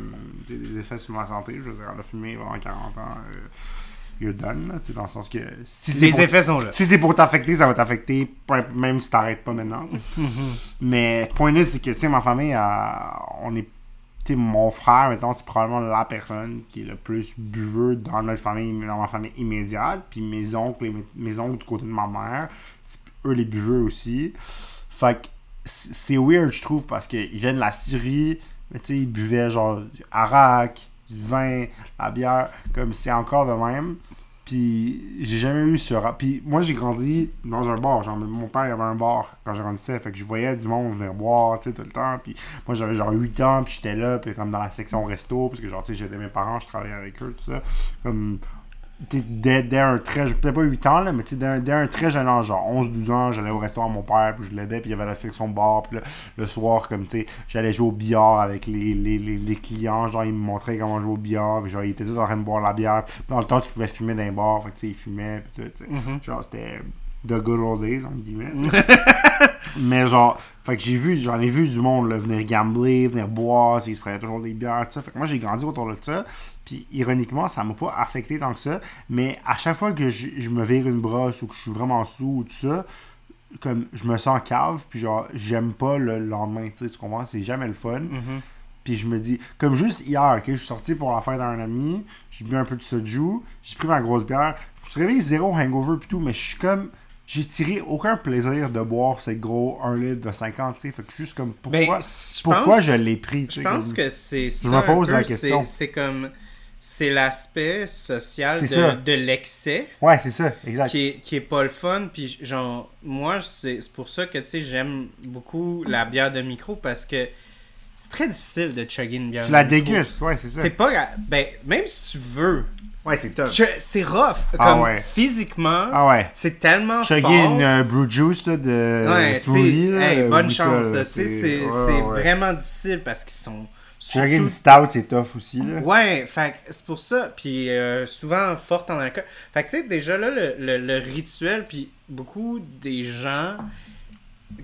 des effets sur ma santé, je veux dire, elle a fumé vraiment quarante. quarante ans, il donne, là, dans le sens que si c'est, les pour, effets sont là. Si c'est pour t'affecter, ça va t'affecter, même si t'arrêtes pas maintenant. Mais point là, c'est que, tu sais, ma famille, euh, on est, tu sais, mon frère, mettons, c'est probablement la personne qui est le plus buveux dans notre famille, dans ma famille immédiate, puis mes oncles, mes, mes oncles du côté de ma mère, c'est eux les buveux aussi. Fait que c'est weird, je trouve, parce qu'ils viennent de la Syrie, mais tu sais, ils buvaient genre du arak, du vin, la bière, comme c'est encore de même. Puis j'ai jamais eu ce rap. Puis moi, j'ai grandi dans un bar. Genre, mon père, il avait un bar quand je grandissais. Fait que je voyais du monde venir boire, tu sais, tout le temps. Puis moi, j'avais genre huit ans, puis j'étais là, puis comme dans la section resto, parce que genre, tu sais, j'étais mes parents, je travaillais avec eux, tout ça. Comme, tu sais, dès, dès un très, je peut-être pas huit ans, là, mais tu sais, dès, dès un très jeune âge, genre onze douze ans, j'allais au restaurant à mon père, puis je l'aidais, puis il y avait la section bar, puis là, le soir, comme, tu sais, j'allais jouer au billard avec les, les, les, les clients, genre, ils me montraient comment jouer au billard, puis genre, ils étaient tous en train de boire la bière, puis dans le temps, tu pouvais fumer dans les bars, fait que, tu sais, ils fumaient, puis tout, tu sais, mm-hmm. Genre, c'était the good old days, entre guillemets, mais genre, fait que j'ai vu, j'en ai vu du monde, là, venir gambler, venir boire, ils se prenaient toujours des bières, tout ça, fait que moi, j'ai grandi autour de ça. Puis, ironiquement, ça m'a pas affecté tant que ça. Mais à chaque fois que je, je me vire une brosse ou que je suis vraiment sous ou tout ça, comme je me sens cave. Puis, genre, j'aime pas le lendemain. Tu sais, tu comprends? C'est jamais le fun. Mm-hmm. Puis, je me dis, comme juste hier, okay, je suis sorti pour la fête d'un ami. J'ai bu un peu de soju. J'ai pris ma grosse bière. Je me suis réveillé zéro hangover. Puis tout. Mais je suis comme. j'ai tiré aucun plaisir de boire ces gros un litre de cinquante, tu sais, fait que juste comme pourquoi ben, pourquoi pense, je l'ai pris, tu sais. Je pense comme, que c'est ça. Je me pose la question. C'est, c'est comme c'est l'aspect social c'est de, de l'excès. Ouais, c'est ça, exact. Qui est, qui est pas le fun, puis genre moi c'est, c'est pour ça que tu sais j'aime beaucoup la bière de micro parce que c'est très difficile de chugger une bière. Tu la dégustes, ouais, c'est ça. T'es pas ben même si tu veux. Ouais, c'est tough. Je, c'est rough. Comme ah ouais. Physiquement, ah ouais. c'est tellement Chugger fort. Chugger une euh, brew juice là, de ouais, souris. Là, hey, bonne chance. Ça, là, c'est c'est, ouais, c'est ouais. vraiment difficile parce qu'ils sont... Chugger surtout... une stout, c'est tough aussi. Là. Ouais, fait, c'est pour ça. Puis euh, souvent forte en alcool. Fait que tu sais, déjà là, le, le, le rituel, puis beaucoup des gens...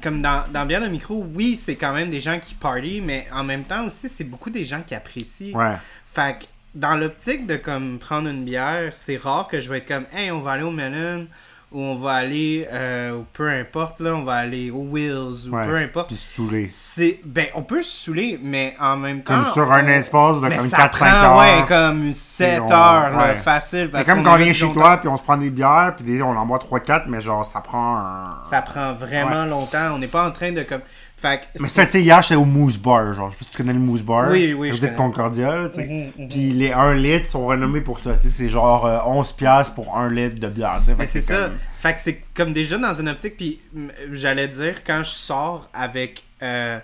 Comme dans, dans Bière de micro, oui, c'est quand même des gens qui party, mais en même temps aussi, c'est beaucoup des gens qui apprécient. Ouais. Fait que dans l'optique de comme prendre une bière, c'est rare que je vais être comme hey, on va aller au Melon ou on va aller euh, ou peu importe là, on va aller au Wills ou ouais, peu importe. Puis se saouler. C'est ben on peut se saouler, mais en même temps comme sur on... un espace de mais comme quatre cinq heures. Ouais, comme sept on... heures ouais. là, facile parce que comme quand on vient chez longtemps. Toi puis on se prend des bières puis des... on en boit trois quatre mais genre ça prend un... ça prend vraiment ouais. longtemps, on n'est pas en train de comme fait que, mais ça, tu sais, hier, j'étais au Moose Bar, genre, je sais pas si tu connais le Moose Bar. Oui, oui, je connais. De Concordia, tu sais. Mm-hmm, mm-hmm. Puis les un litre sont renommés pour ça, tu sais, c'est genre euh, onze piastres pour un litre de bière, tu sais. Mais c'est, c'est ça, comme... fait que c'est comme déjà dans une optique, puis j'allais dire, quand je sors avec, euh,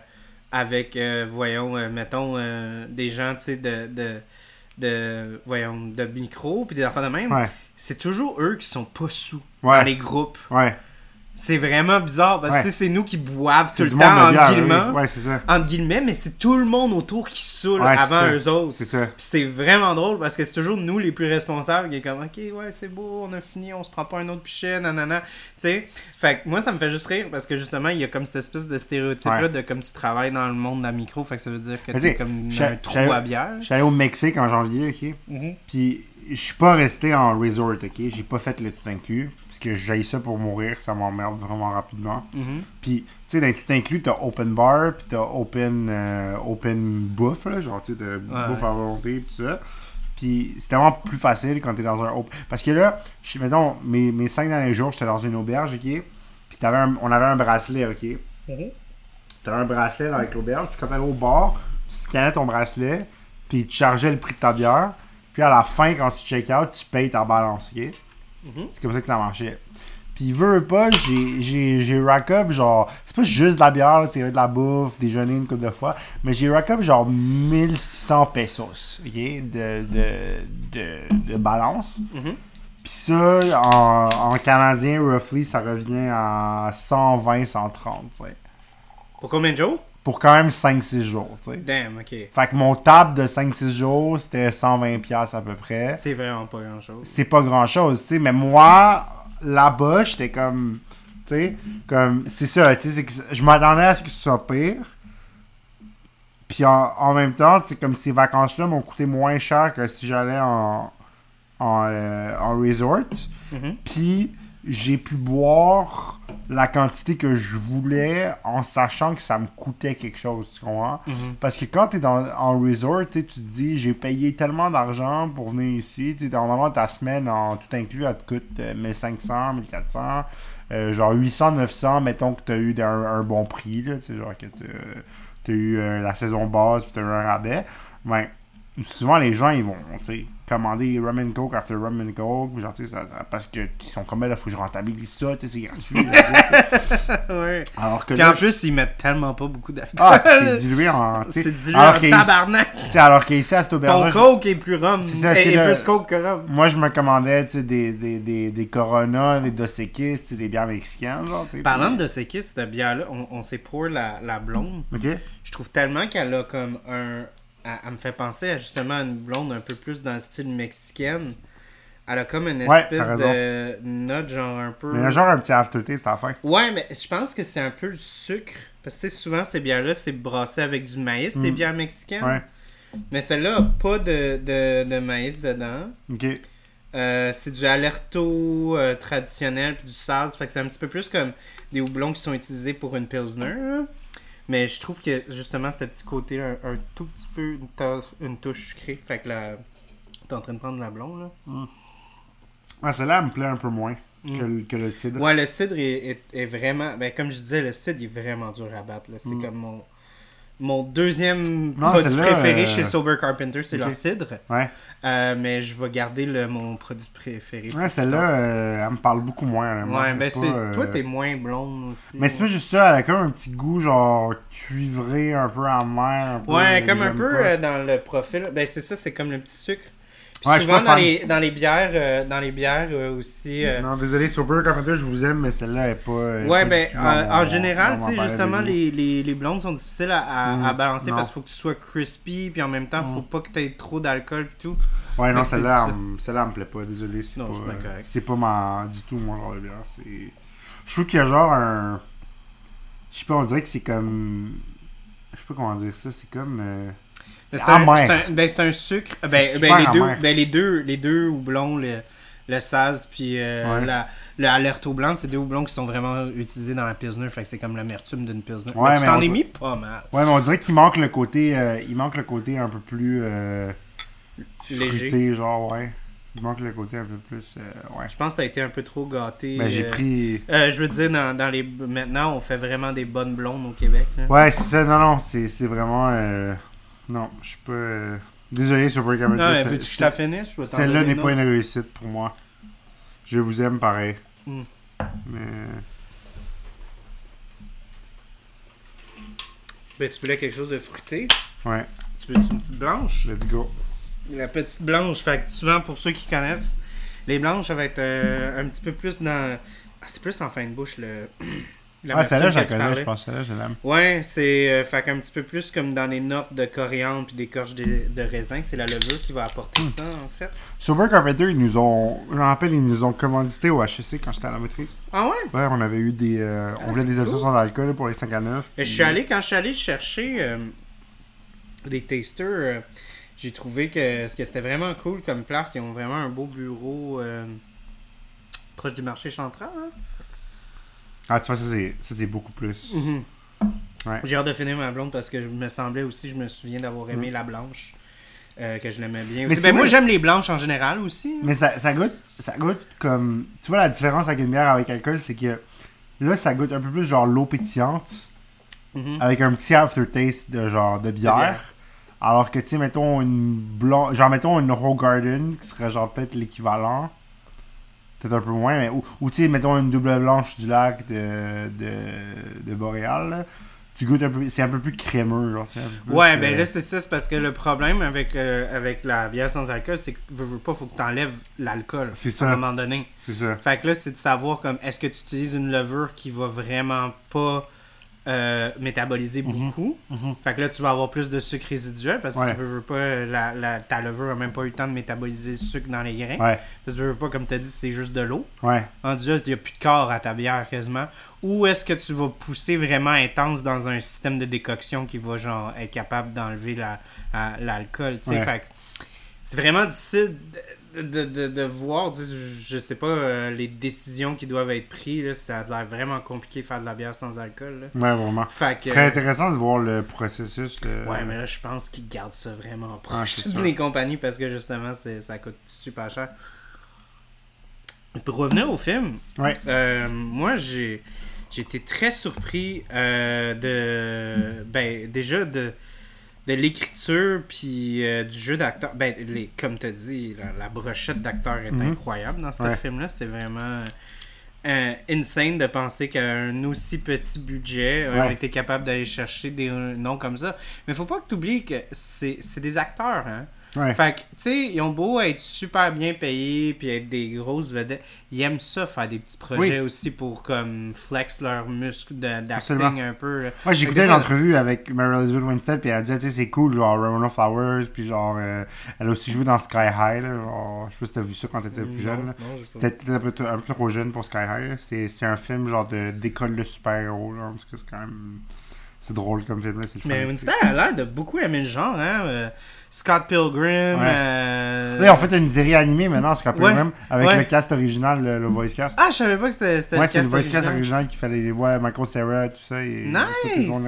avec euh, voyons, euh, mettons, euh, des gens, tu sais, de, de, de, voyons, de micro, puis des enfants de même, ouais. c'est toujours eux qui sont pas sous ouais. dans les groupes. Ouais. C'est vraiment bizarre parce que ouais. c'est nous qui boivent c'est tout le temps, bière, entre, guillemets, oui. ouais, c'est ça. entre guillemets, mais c'est tout le monde autour qui saoule ouais, avant eux autres. C'est ça. Puis c'est vraiment drôle parce que c'est toujours nous les plus responsables qui est comme « Ok, ouais, c'est beau, on a fini, on se prend pas un autre pichet, nanana. » Tu sais, fait que moi, ça me fait juste rire parce que justement, il y a comme cette espèce de stéréotype-là ouais. de comme tu travailles dans le monde de la micro, fait que ça veut dire que t'es comme un trou à bière. Je suis allé au Mexique en janvier, ok? Mm-hmm. Puis... Je suis pas resté en resort, ok? J'ai pas fait le tout inclus. Parce que j'haïs ça pour mourir, ça m'emmerde vraiment rapidement. Mm-hmm. Puis, tu sais, dans le tout inclus, t'as open bar, puis t'as open, euh, open bouffe, là, genre, tu sais, t'as ouais, bouffe ouais. à volonté, tout ça. Puis, c'est tellement plus facile quand t'es dans un open. Parce que là, je mettons, mes, mes cinq derniers jours, j'étais dans une auberge, ok? Puis, t'avais un, on avait un bracelet, ok? Mm-hmm. T'avais un bracelet avec l'auberge, puis quand t'allais au bar, tu scannais ton bracelet, puis tu chargeais le prix de ta bière. Puis à la fin, quand tu check out, tu payes ta balance, ok? Mm-hmm. C'est comme ça que ça marchait. Puis veux pas, j'ai, j'ai, j'ai rack up, genre, c'est pas juste de la bière, là, de la bouffe, déjeuner une couple de fois, mais j'ai rack up genre mille cent pesos, ok? De, de, de, de balance. Mm-hmm. Puis ça, en, en canadien, roughly, ça revient à cent vingt à cent trente, tu sais. Pour combien de jours? Pour quand même cinq six jours, tu sais. Damn, ok. Fait que mon table de cinq six jours, c'était cent vingt piastres à peu près. C'est vraiment pas grand-chose. C'est pas grand-chose, tu sais. Mais moi, là-bas, j'étais comme, tu sais, comme, c'est ça, tu sais, c'est que je m'attendais à ce que ce soit pire. Puis en, en même temps, tu sais, comme ces vacances-là m'ont coûté moins cher que si j'allais en, en, euh, en resort. Mm-hmm. Puis... j'ai pu boire la quantité que je voulais en sachant que ça me coûtait quelque chose, tu comprends? Mm-hmm. Parce que quand t'es dans, en resort, tu te dis, j'ai payé tellement d'argent pour venir ici. T'sais, normalement, ta semaine, en tout inclus, elle te coûte mille cinq cents, mille quatre cents, euh, genre huit cents, neuf cents, mettons que t'as eu un, un bon prix, là, genre que t'as, t'as eu euh, la saison basse puis t'as eu un rabais. Ben, souvent, les gens, ils vont, tu sais, commander rum and coke after rum and coke, genre, tu sais, parce que ils sont comme là, faut que je rentabilise ça, tu sais, c'est gratuit. Ouais. Alors que puis là, en plus, ils mettent tellement pas beaucoup d'alcool. Ah, c'est dilué en, tu sais. C'est dilué alors en tabarnak. Tu sais, alors qu'ici, à cette auberge, ton coke est plus rhum, c'est ça, et, et là, plus coke que rhum. Moi, je me commandais, tu sais, des, des, des, des Corona, des Dos Equis, tu sais, des bières mexicaines, genre, tu sais. Parlant de Dos Equis, cette bière-là, on, on s'est pour la, la blonde. OK. Je trouve tellement qu'elle a comme un... Elle, elle me fait penser à justement une blonde un peu plus dans le style mexicaine. Elle a comme une espèce ouais, de note genre un peu... Mais il y a genre un petit aftertaste à la fin. Ouais, mais je pense que c'est un peu le sucre. Parce que tu sais, souvent, ces bières-là, c'est brassé avec du maïs, mm. des bières mexicaines. Ouais. Mais celle-là n'a pas de, de, de maïs dedans. OK. Euh, c'est du Alerto euh, traditionnel puis du Saz. Fait que c'est un petit peu plus comme des houblons qui sont utilisés pour une Pilsner, là. Mais je trouve que, justement, ce petit côté, un, un tout petit peu, une, ta- une touche sucrée. Fait que la... t'es en train de prendre de la blonde, là. Mm. Ah, celle-là, elle me plaît un peu moins. que, mm. que le cidre. Ouais, le cidre est, est, est vraiment... Ben, comme je disais, le cidre est vraiment dur à battre. Là. C'est mm. comme mon, mon deuxième non, produit préféré euh... chez Sober Carpenter, c'est okay. le cidre. Ouais. Euh, mais je vais garder le, mon produit préféré. Ouais, celle-là, euh, elle me parle beaucoup moins. Moi, ouais, ben pas, c'est... Euh... Toi, t'es moins blonde aussi. Mais c'est pas juste ça, elle a comme un petit goût genre cuivré, un peu amer. Ouais, peu, comme un peu euh, dans le profil. Ben c'est ça, c'est comme le petit sucre. Puis ouais, souvent dans les, dans les bières, euh, dans les bières euh, aussi... Euh... Non, désolé, Sober Carpenter, je vous aime, mais celle-là est pas... Euh, ouais, ben, euh, en général, tu sais, justement, les, les, les blondes sont difficiles à, à, mmh, à balancer non. parce qu'il faut que tu sois crispy, puis en même temps, il mmh. faut pas que tu aies trop d'alcool et tout. Ouais, non, celle-là, elle, celle-là, elle me plaît pas, désolé, c'est non, pas... C'est, euh, c'est pas ma, du tout mon genre de bière, c'est... Je trouve qu'il y a genre un... Je sais pas, on dirait que c'est comme... Je sais pas comment dire ça, c'est comme... Euh... C'est un, c'est, un, ben c'est un sucre. C'est ben, ben, les deux, ben les deux, les deux houblons, le, le Saz puis euh, ouais. la, le Alerto Blanc, c'est deux houblons qui sont vraiment utilisés dans la Pilsner. Fait que c'est comme l'amertume d'une Pilsner. Ouais, mais tu mais t'en es dir... mis pas mal. Ouais, mais on dirait qu'il manque le côté, euh, il manque le côté un peu plus euh, léger, fruité, genre ouais. Il manque le côté un peu plus. Euh, ouais. Je pense que t'as été un peu trop gâté. Ben, j'ai euh, pris. Euh, je veux dire, dans, dans les maintenant, on fait vraiment des bonnes blondes au Québec. Là. Ouais, c'est ça. Non, non, c'est, c'est vraiment. Euh... Non, je suis pas... Désolé, Sober Carpenter. Non, mais peux-tu que je la finisse? Je vais t'en Celle-là n'est pas une réussite pour moi. Je vous aime pareil. Mm. Mais... Ben, tu voulais quelque chose de fruité? Ouais. Tu veux-tu une petite blanche? Let's go. La petite blanche. Fait que souvent, pour ceux qui connaissent, les blanches, ça va être euh, un petit peu plus dans... Ah, c'est plus en fin de bouche, le... Ah, celle-là, j'en connais, je pense. Celle-là, je l'aime. Ouais, c'est euh, fait qu'un petit peu plus comme dans les notes de coriandre puis des corches de, de raisin. C'est la levure qui va apporter mmh. ça, en fait. Sober Carpenter, ils nous ont, je me rappelle, ils nous ont commandité au H E C quand j'étais à la maîtrise. Ah ouais? Ouais, on avait eu des. Euh, ah, on faisait des cool. options sur l'alcool pour les cinq à neuf. Je suis allé, quand je suis allé chercher euh, des tasters, euh, j'ai trouvé que, que c'était vraiment cool comme place. Ils ont vraiment un beau bureau euh, proche du marché central, hein? Ah, tu vois, ça c'est, ça, c'est beaucoup plus. Mm-hmm. Ouais. J'ai hâte de finir ma blonde parce que je me semblais aussi, je me souviens d'avoir aimé mm. la blanche, euh, que je l'aimais bien aussi. Mais ben, moi, j'aime les blanches en général aussi. Mais ça, ça goûte ça goûte comme... Tu vois, la différence avec une bière avec alcool, c'est que là, ça goûte un peu plus genre l'eau pétillante, mm-hmm. avec un petit aftertaste de genre de bière. De bière. Alors que, tu sais, mettons une blanche... Genre, mettons une Row Garden, qui serait genre peut-être l'équivalent... Peut-être un peu moins, mais. Ou, ou tu sais, mettons une double blanche du lac de, de, de Boréal, là. Tu goûtes un peu. C'est un peu plus crémeux, genre, tu sais. Ouais, plus, ben euh... là, c'est ça, c'est parce que le problème avec, euh, avec la bière sans alcool, c'est que, veux, veux pas, faut que t'enlèves l'alcool. C'est ça. À un moment donné. C'est ça. Fait que là, c'est de savoir, comme, est-ce que tu utilises une levure qui va vraiment pas euh, métaboliser beaucoup. Mm-hmm. Mm-hmm. Fait que là, tu vas avoir plus de sucre résiduel, parce que ouais. tu veux, veux pas, la, la, ta levure a même pas eu le temps de métaboliser le sucre dans les grains. Ouais. Parce que tu veux pas, comme tu as dit, c'est juste de l'eau. Ouais. En disant, il n'y a plus de corps à ta bière quasiment. Ou est-ce que tu vas pousser vraiment intense dans un système de décoction qui va genre être capable d'enlever la, à, l'alcool, tu sais. Ouais. Fait que c'est vraiment difficile de, de, de, de voir, tu sais, je sais pas, euh, les décisions qui doivent être prises. Là, ça a l'air vraiment compliqué de faire de la bière sans alcool. Là. Ouais, vraiment. Fait que, ce serait intéressant de voir le processus. De... Ouais, mais là, je pense qu'ils gardent ça vraiment proche ah, toutes les compagnies parce que justement, c'est, ça coûte super cher. Pour revenir au film, ouais. euh, moi, j'ai, j'ai été très surpris euh, de. Ben, déjà, de. de l'écriture puis euh, du jeu d'acteur. Ben, les, comme tu as dit, la, la brochette d'acteurs est mm-hmm. incroyable dans ce ouais. film-là. C'est vraiment euh, insane de penser qu'un aussi petit budget a euh, ouais. été capable d'aller chercher des noms comme ça. Mais faut pas que tu oublies que c'est, c'est des acteurs, hein? Ouais. Fait que, tu sais, ils ont beau être super bien payés puis être des grosses vedettes. Ils aiment ça, faire des petits projets oui. aussi pour comme flex leurs muscles d'acting un peu. Ouais, j'écoutais une entrevue avec Mary Elizabeth Winstead puis elle disait, tu sais, c'est cool, genre Ramona Flowers puis genre, euh, elle a aussi joué dans Sky High, là, genre, je sais pas si t'as vu ça quand t'étais plus jeune. Non, non, c'était peut-être un peu, t- un peu trop jeune pour Sky High, là. C'est, c'est un film genre de, d'école de super-héros, là, parce que c'est quand même... C'est drôle comme film, là, c'est le film. Mais Winstead a l'air de beaucoup aimer le genre, hein. Euh, Scott Pilgrim. Ouais. Euh... Là, en fait, il y a une série animée maintenant, Scott Pilgrim, ouais. avec ouais. le cast original, le, le voice cast. Ah, je savais pas que c'était, c'était ouais, le cast original. Ouais, c'est le voice original. cast original qui fallait les voir, Michael Cera, tout ça. Et nice,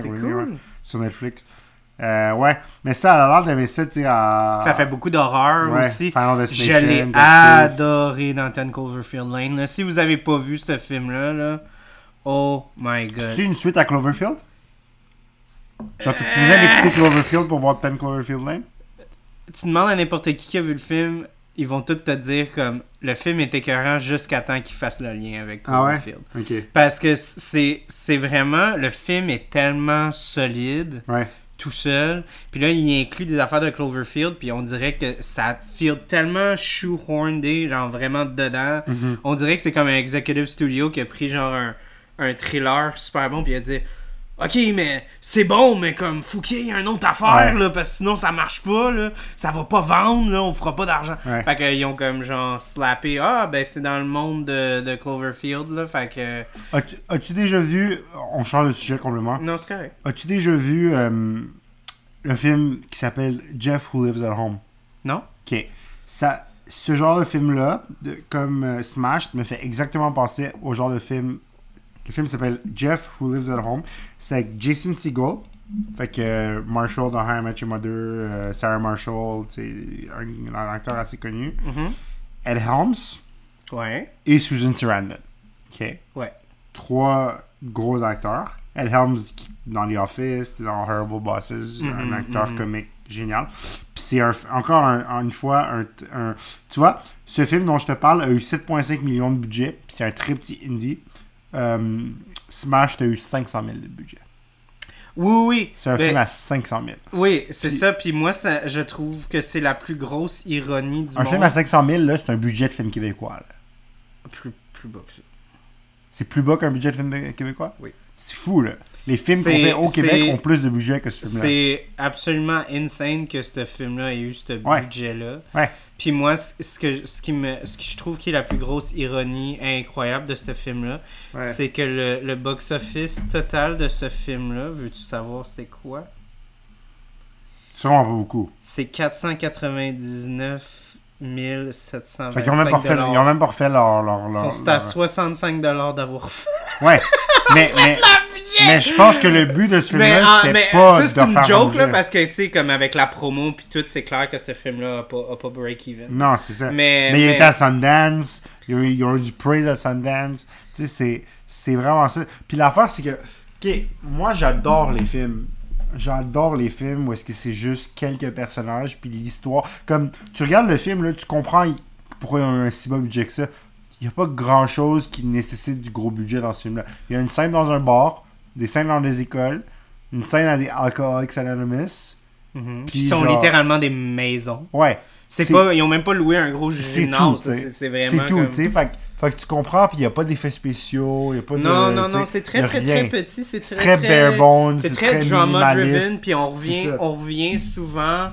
c'est cool. Ouais, sur Netflix. Euh, ouais, mais ça, à l'air d'aimer ça, tu sais, en... ça fait beaucoup d'horreur ouais, aussi. Je l'ai adoré dans ten Cloverfield Lane. Là, si vous avez pas vu ce film-là, là, oh my god. C'est une suite à Cloverfield? Genre, tu euh... besoin d'écouter Cloverfield pour voir ten Cloverfield Lane? Tu demandes à n'importe qui qui a vu le film, ils vont tous te dire comme le film est écœurant jusqu'à temps qu'ils fassent le lien avec Cloverfield. Ah ouais? Okay. Parce que c'est, c'est vraiment, le film est tellement solide. Ouais. Tout seul, puis là il inclut des affaires de Cloverfield, puis on dirait que ça feel tellement shoehorned, genre vraiment dedans, mm-hmm. On dirait que c'est comme un executive studio qui a pris genre un, un thriller super bon, puis il a dit ok mais c'est bon mais comme faut qu'il y ait une autre affaire ouais. Là, parce que sinon ça marche pas là, ça va pas vendre là, on fera pas d'argent ouais. Fait qu'ils ont comme genre slappé ah ben c'est dans le monde de, de Cloverfield là, fait que as-tu, as-tu déjà vu on change de sujet complètement non c'est correct as-tu déjà vu euh, le film qui s'appelle Jeff Who Lives at Home non ok ça ce genre de film là comme euh, Smashed me fait exactement penser au genre de film. Le film s'appelle Jeff Who Lives at Home. C'est avec Jason Segel. Fait que Marshall dans How I Met Your Mother, Sarah Marshall, c'est un, un acteur assez connu. Mm-hmm. Ed Helms. Ouais. Et Susan Sarandon. OK. Ouais. Trois gros acteurs. Ed Helms dans The Office, dans Horrible Bosses, mm-hmm, un acteur mm-hmm. comique génial. Puis c'est un, encore un, une fois un, un. Tu vois, ce film dont je te parle a eu sept virgule cinq millions de budget. Puis c'est un très petit indie. Um, Smash, t'as eu cinq cent mille de budget. Oui, oui. C'est un ben, film à cinq cent mille. Oui, c'est puis, ça. Puis moi, ça, je trouve que c'est la plus grosse ironie du un monde. Un film à cinq cent mille, là, c'est un budget de film québécois. Là. Plus, plus bas que ça. C'est plus bas qu'un budget de film québécois? Oui. C'est fou, là. Les films c'est, qu'on fait au Québec ont plus de budget que ce film-là. C'est absolument insane que ce film-là ait eu ce ouais. budget-là. Ouais. Puis moi, ce que, ce, qui me, ce que je trouve qui est la plus grosse ironie incroyable de ce film-là, ouais. c'est que le, le box-office total de ce film-là, veux-tu savoir c'est quoi? Sûrement pas beaucoup. C'est quatre cent quatre-vingt-dix-neuf mille sept cent vingt-cinq dollars. Fait qu'ils ont même pas refait, ils ont même pas refait leur... leur, leur ils sont leur... à soixante-cinq dollars d'avoir fait. Ouais, mais... mais... Mais je pense que le but de ce film-là, mais, ah, c'était mais, pas ça, c'est de une faire joke, là, parce que, tu sais, comme avec la promo puis tout, c'est clair que ce film-là n'a pas, pas break-even. Non, c'est ça. Mais, mais, mais... il était à Sundance. Il y a eu du praise à Sundance. Tu sais, c'est, c'est vraiment ça. Puis l'affaire, c'est que... OK, moi, j'adore les films. J'adore les films où est-ce que c'est juste quelques personnages puis l'histoire. Comme, tu regardes le film, là, tu comprends pourquoi il y a un si bas budget que ça. Il n'y a pas grand-chose qui nécessite du gros budget dans ce film-là. Il y a une scène dans un bar... des scènes dans des écoles, une scène à des Alcoholics Anonymous. Mm-hmm. Qui sont genre... littéralement des maisons. Ouais. C'est, c'est pas, ils ont même pas loué un gros gymnase. C'est, c'est, c'est vraiment. C'est tout, comme... tu sais. Fait, fait que tu comprends, puis il n'y a pas d'effets spéciaux. Y a pas de, non, non, non, c'est très, très, très petit. C'est, c'est très, très bare bones. C'est, c'est très, très drama-driven, puis on revient, on revient souvent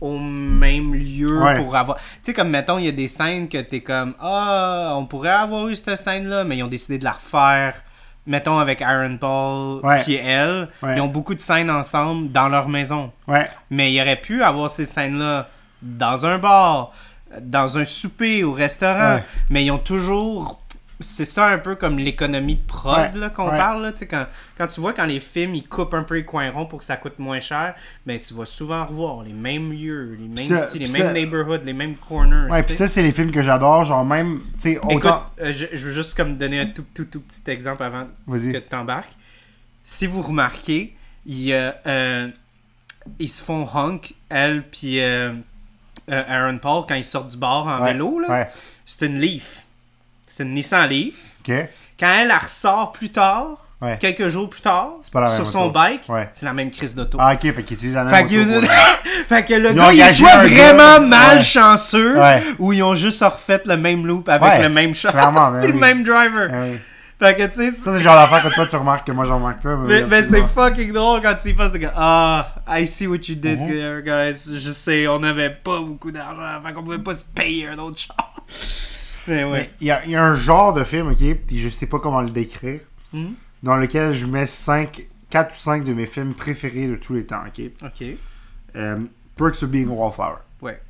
au même lieu ouais. pour avoir... Tu sais, comme, mettons, il y a des scènes que t'es comme, ah, oh, on pourrait avoir eu cette scène-là, mais ils ont décidé de la refaire. Mettons avec Aaron Paul ouais. qui est elle, ouais. ils ont beaucoup de scènes ensemble dans leur maison. Ouais. Mais il aurait pu avoir ces scènes-là dans un bar, dans un souper, au restaurant. Ouais. Mais ils ont toujours... C'est ça un peu comme l'économie de prod ouais. là, qu'on ouais. parle. Là. Tu sais, quand, quand tu vois quand les films ils coupent un peu les coins ronds pour que ça coûte moins cher, ben, tu vas souvent revoir les mêmes lieux, les mêmes ça, ici, les mêmes ça... neighborhoods, les mêmes corners. Ouais, puis ça, c'est les films que j'adore. Genre même, tu sais, autant... Écoute, euh, je, je veux juste comme donner un tout, tout, tout petit exemple avant Vas-y. Que tu t'embarques. Si vous remarquez, il, euh, euh, ils se font honk, elle puis euh, euh, Aaron Paul, quand ils sortent du bar en ouais. vélo. Là, ouais. C'est une Leaf. C'est une Nissan Leaf. Okay. Quand elle la ressort plus tard, ouais. quelques jours plus tard, sur son auto. Bike, ouais. c'est la même crise d'auto. Ah, ok, fait qu'ils utilisent la même fait auto. Que... fait que le ils gars, il soit vraiment malchanceux, ouais. ou ils ont juste refait le même loop avec ouais. le même char, puis oui. le même driver. Oui. Fait que, tu sais... Ça, c'est genre l'affaire que toi, tu remarques que moi, j'en remarque pas. Mais, mais, mais c'est fucking drôle quand tu y passes. Ah, oh, I see what you did mm-hmm. there, guys. Je sais, on n'avait pas beaucoup d'argent, fait qu'on pouvait pas se payer un autre char. Il ouais. y, y a un genre de film, ok, puis je sais pas comment le décrire, mm-hmm. dans lequel je mets cinq, quatre ou cinq de mes films préférés de tous les temps, ok? Ok. Um, Perks of Being a Wallflower. Ouais.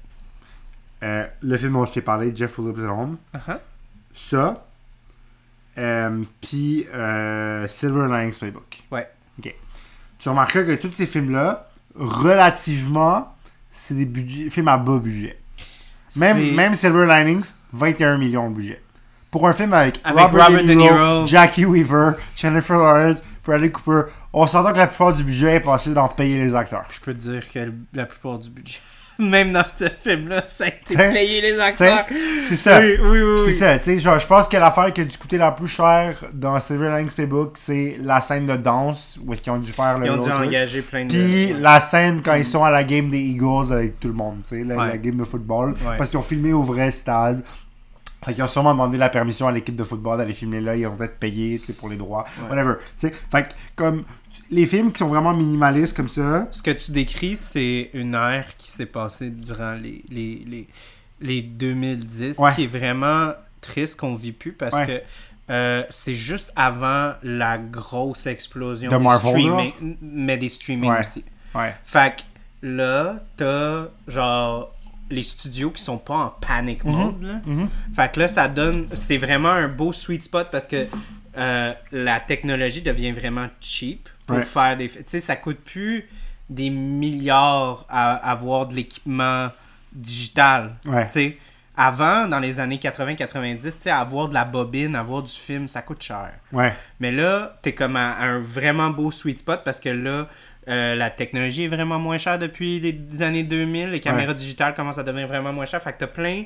Uh, le film dont je t'ai parlé, Jeff Who Lives at Home. Uh-huh. Ça. Um, puis uh, Silver Linings Playbook. Ouais. Ok. Tu remarqueras que tous ces films-là, relativement, c'est des budgets, films à bas budget. Même, même Silver Linings, vingt et un millions de budget. Pour un film avec, avec Robert, Robert De Niro, Niro, Jackie Weaver, Jennifer Lawrence, Bradley Cooper, on s'entend que la plupart du budget est passé d'en payer les acteurs. Je peux te dire que la plupart du budget, même dans ce film-là, ça a été payer les acteurs. C'est ça. Oui, oui, oui. C'est oui. ça. Tu sais, genre, je pense que l'affaire qui a dû coûter la plus chère dans Silver Linings Playbook, c'est la scène de danse où est-ce qu'ils ont dû faire le. Ils ont dû engager truc. plein de. Puis ouais. la scène quand mm. ils sont à la game des Eagles avec tout le monde, tu sais, la, ouais. la game de football, ouais. parce qu'ils ont filmé au vrai stade. Fait qu'ils ont sûrement demandé la permission à l'équipe de football d'aller filmer là, ils ont peut-être payé, tu sais, pour les droits, ouais. whatever. Tu sais, fait que comme les films qui sont vraiment minimalistes comme ça. Ce que tu décris, c'est une ère qui s'est passée durant les les les, les deux mille dix, ouais. qui est vraiment triste qu'on vit plus parce ouais. que euh, c'est juste avant la grosse explosion de des Marvel, streaming, là. mais des streaming ouais. aussi. Ouais. Fait que là, t'as genre les studios qui sont pas en panic mode. Mm-hmm. Là. Mm-hmm. Fait que là, ça donne... C'est vraiment un beau sweet spot parce que euh, la technologie devient vraiment cheap pour ouais. faire des... Tu sais, ça coûte plus des milliards à avoir de l'équipement digital. Ouais. Tu sais, avant, dans les années quatre-vingts quatre-vingt-dix, tu sais, avoir de la bobine, avoir du film, ça coûte cher. Ouais. Mais là, t'es comme à un vraiment beau sweet spot parce que là... Euh, la technologie est vraiment moins chère depuis les années deux mille. Les caméras ouais. digitales commencent à devenir vraiment moins chères. Fait que t'as plein...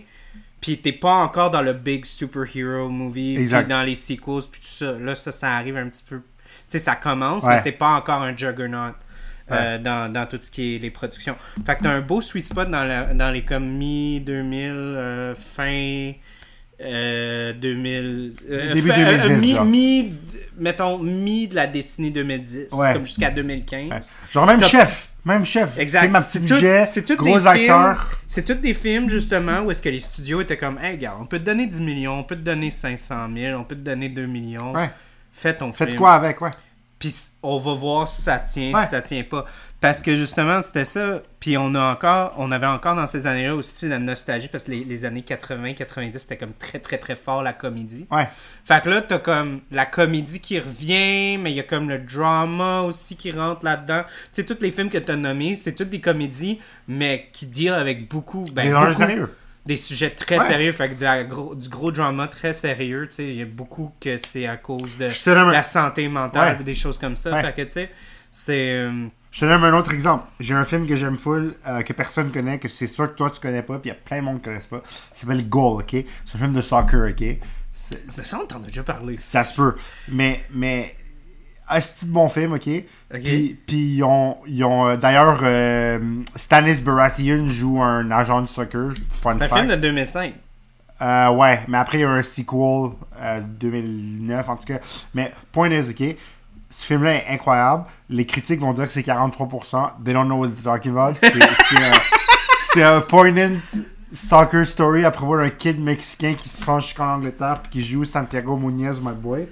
Puis t'es pas encore dans le big superhero movie, puis dans les sequels, puis tout ça. Là, ça, ça arrive un petit peu... Tu sais, ça commence, ouais. mais c'est pas encore un juggernaut euh, ouais. dans, dans tout ce qui est les productions. Fait que t'as un beau sweet spot dans, la, dans les comme mi deux mille, euh, fin... Euh, deux mille... Euh, Début fin, deux mille dix, euh, mi, mi, mettons, mi de la décennie deux mille dix, ouais. comme jusqu'à deux mille quinze. Ouais. Genre même Top... chef, même chef. Exact. C'est ma petite jet, gros acteur. C'est tous des films, justement, où est-ce que les studios étaient comme, « Hey, gars, on peut te donner dix millions, on peut te donner cinq cent mille, on peut te donner deux millions. Ouais. Fais ton Faites film. » Faites quoi avec, ouais. Puis on va voir si ça tient, ouais. si ça tient pas. Parce que justement, c'était ça. Puis on a encore, on avait encore dans ces années-là aussi la nostalgie, parce que les, les années quatre-vingts quatre-vingt-dix, c'était comme très, très, très fort la comédie. Ouais. Fait que là, t'as comme la comédie qui revient, mais il y a comme le drama aussi qui rentre là-dedans. Tu sais, tous les films que t'as nommés, c'est toutes des comédies, mais qui deal avec beaucoup... Ben, des enjeux sérieux. Des sujets très ouais. sérieux, fait que de la gros, du gros drama très sérieux, tu sais, il y a beaucoup que c'est à cause de nomme... la santé mentale, ouais. des choses comme ça. Ouais. Fait que, tu sais, c'est... Euh... Je te donne un autre exemple. J'ai un film que j'aime full, euh, que personne connaît, que c'est sûr que toi tu connais pas, puis il y a plein de monde qui connaissent pas. Ça s'appelle Goal, ok? C'est un film de soccer, ok? C'est, c'est... Ça, on t'en a déjà parlé. Ça se peut. Mais, mais, un petit bon film, ok? okay. Puis, puis ils ont, ils ont d'ailleurs, euh, Stanis Baratheon joue un agent de soccer. Fun fact. C'est un fact. film de deux mille cinq. Euh, ouais, mais après il y a un sequel, euh, deux mille neuf en tout cas. Mais, point is, ok? Ce film-là est incroyable. Les critiques vont dire que c'est quarante-trois pour cent. They don't know what they're talking about. C'est, c'est, un, c'est un poignant soccer story à propos d'un kid mexicain qui se rend jusqu'en Angleterre et qui joue Santiago Muñez, my boy.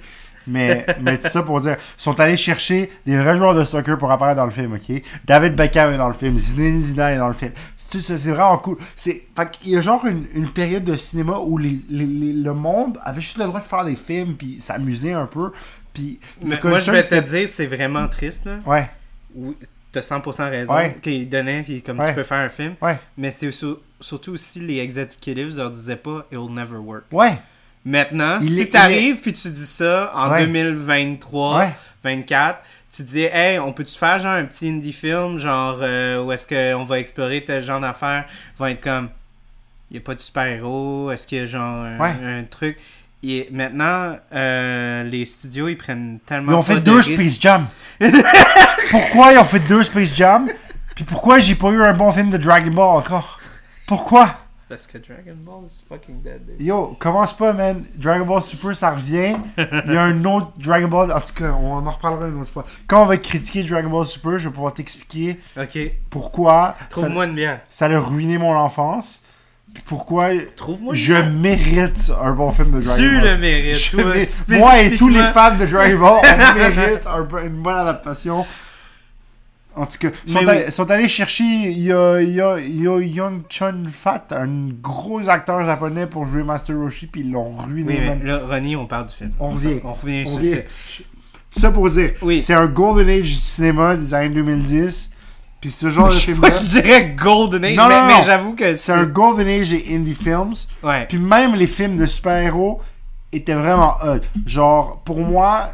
Mais, mais tout ça pour dire, ils sont allés chercher des vrais joueurs de soccer pour apparaître dans le film, ok? David Beckham est dans le film, Zinedine Zidane est dans le film. C'est, tout ça, c'est vraiment cool. C'est, fait qu'il y a genre une, une période de cinéma où les, les, les, le monde avait juste le droit de faire des films puis s'amuser un peu. Puis, mais moi, je vais te dire, c'est vraiment triste. Là. Ouais. Oui, t'as cent pour cent raison. Ouais. Qu'ils donnaient, puis comme ouais. tu peux faire un film. Ouais. Mais c'est sur, surtout aussi, les executives leur disaient pas « It'll never work ». Ouais. Maintenant, il si est, t'arrives, est... puis tu dis ça en ouais. deux mille vingt-trois, ouais. vingt-quatre, tu dis « Hey, on peut-tu faire genre un petit indie film, genre euh, où est-ce qu'on va explorer tel genre d'affaires ?» Ils vont être comme « Il n'y a pas de super-héros, est-ce qu'il y a genre un, ouais. un truc ?» Et maintenant, euh, les studios, ils prennent tellement... Ils ont fait deux risques. Space Jam. Pourquoi ils ont fait deux Space Jam? Puis pourquoi j'ai pas eu un bon film de Dragon Ball encore? Pourquoi? Parce que Dragon Ball is fucking dead. Dude. Yo, commence pas, man. Dragon Ball Super, ça revient. Il y a un autre Dragon Ball... En tout cas, on en reparlera une autre fois. Quand on va critiquer Dragon Ball Super, je vais pouvoir t'expliquer okay. pourquoi... Trouve-moi une bière. Ça a ruiné mon enfance. Pourquoi Trouve-moi je bien. mérite un bon film de Dragon tu Ball. Tu le mérites. Toi, mé- moi et tous les fans de Dragon Ball, on mérite un, une bonne adaptation. En tout cas, ils sont, oui. sont allés chercher Yo, Yo, Yo, Young Chun Fat, un gros acteur japonais pour jouer Master Roshi, puis ils l'ont ruiné. Oui, mais là, Ronnie, on parle du film. On revient. On revient sur ça. Ça pour dire, oui. c'est un golden age du cinéma des années deux mille dix. Puis ce genre mais de film-là... Je dirais Golden Age, non, mais, non, mais j'avoue que c'est... C'est un Golden Age des indie films. Ouais. Puis même les films de super-héros étaient vraiment hot. Genre, pour moi,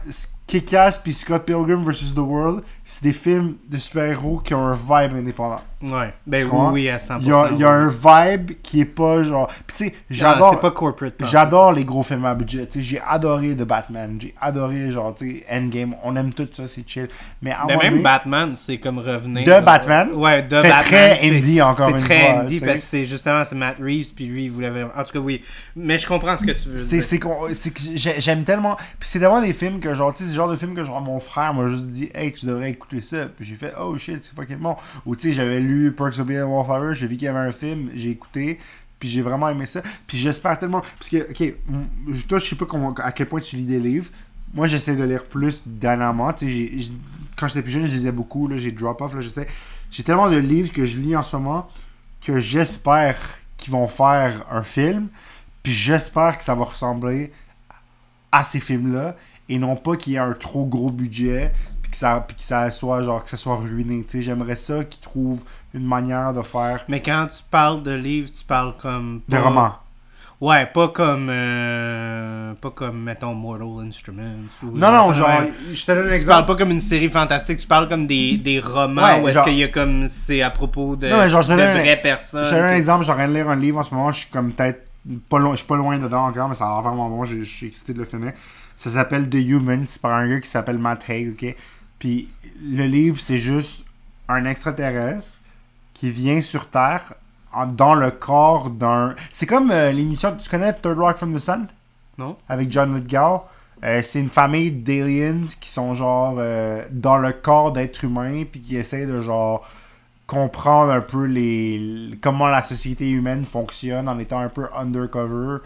Kick-Ass puis Scott Pilgrim versus. The World, c'est des films de super-héros qui ont un vibe indépendant. Ouais. Ben oui, oui, à cent pour cent. Il y a, il y a un vibe qui est pas genre... Puis tu sais, j'adore... Non, c'est pas corporate. Non. J'adore les gros films à budget. Tu sais, j'ai adoré The Batman. J'ai adoré, genre, tu sais, Endgame. On aime tout ça, c'est chill. Mais à ben même donné, Batman, c'est comme revenir... De Batman. Ouais, de Batman. C'est très indie, encore une fois. C'est très indie, parce que c'est justement, c'est Matt Reeves, puis lui, il voulait vraiment... En tout cas, oui. Mais je comprends ce que tu veux c'est, dire. C'est, c'est, c'est que j'aime tellement... Puis c'est d'avoir des films que, genre, tu sais, genre de film que genre mon frère m'a juste dit « Hey, tu devrais écouter ça », puis j'ai fait « Oh shit, c'est fucking bon ». Ou tu sais, j'avais lu Perks of Being a Wallflower, j'ai vu qu'il y avait un film, j'ai écouté, puis j'ai vraiment aimé ça, puis j'espère tellement, parce que, ok, toi je sais pas comment, à quel point tu lis des livres, moi j'essaie de lire plus dernièrement, tu sais, j'ai, j'ai, quand j'étais plus jeune, je lisais beaucoup, là j'ai drop off, là j'essaie, j'ai tellement de livres que je lis en ce moment, que j'espère qu'ils vont faire un film, puis j'espère que ça va ressembler à ces films-là, et non pas qu'il y ait un trop gros budget puis que ça puis que ça soit genre que ça soit ruiné, tu sais, j'aimerais ça qu'ils trouvent une manière de faire. Mais quand tu parles de livres, tu parles comme pas... de romans. Ouais, pas comme euh... pas comme mettons Mortal Instruments ou non non, genre ouais. Je te donne un exemple, tu parles pas comme une série fantastique, tu parles comme des des romans ouais, où genre... est-ce qu'il y a comme c'est à propos de non, genre, de vraies un... personnes. Je te donne un exemple, j'aurais de lire un livre en ce moment, je suis comme peut-être pas loin, je suis pas loin dedans encore mais ça a l'air vraiment bon, je suis excité de le finir. Ça s'appelle The Human, c'est par un gars qui s'appelle Matt Haig, ok? Puis le livre, c'est juste un extraterrestre qui vient sur Terre en, dans le corps d'un... C'est comme euh, l'émission, tu connais Third Rock from the Sun? Non. Avec John Lithgow. Euh, c'est une famille d'aliens qui sont genre euh, dans le corps d'êtres humains puis qui essaient de genre comprendre un peu les comment la société humaine fonctionne en étant un peu undercover.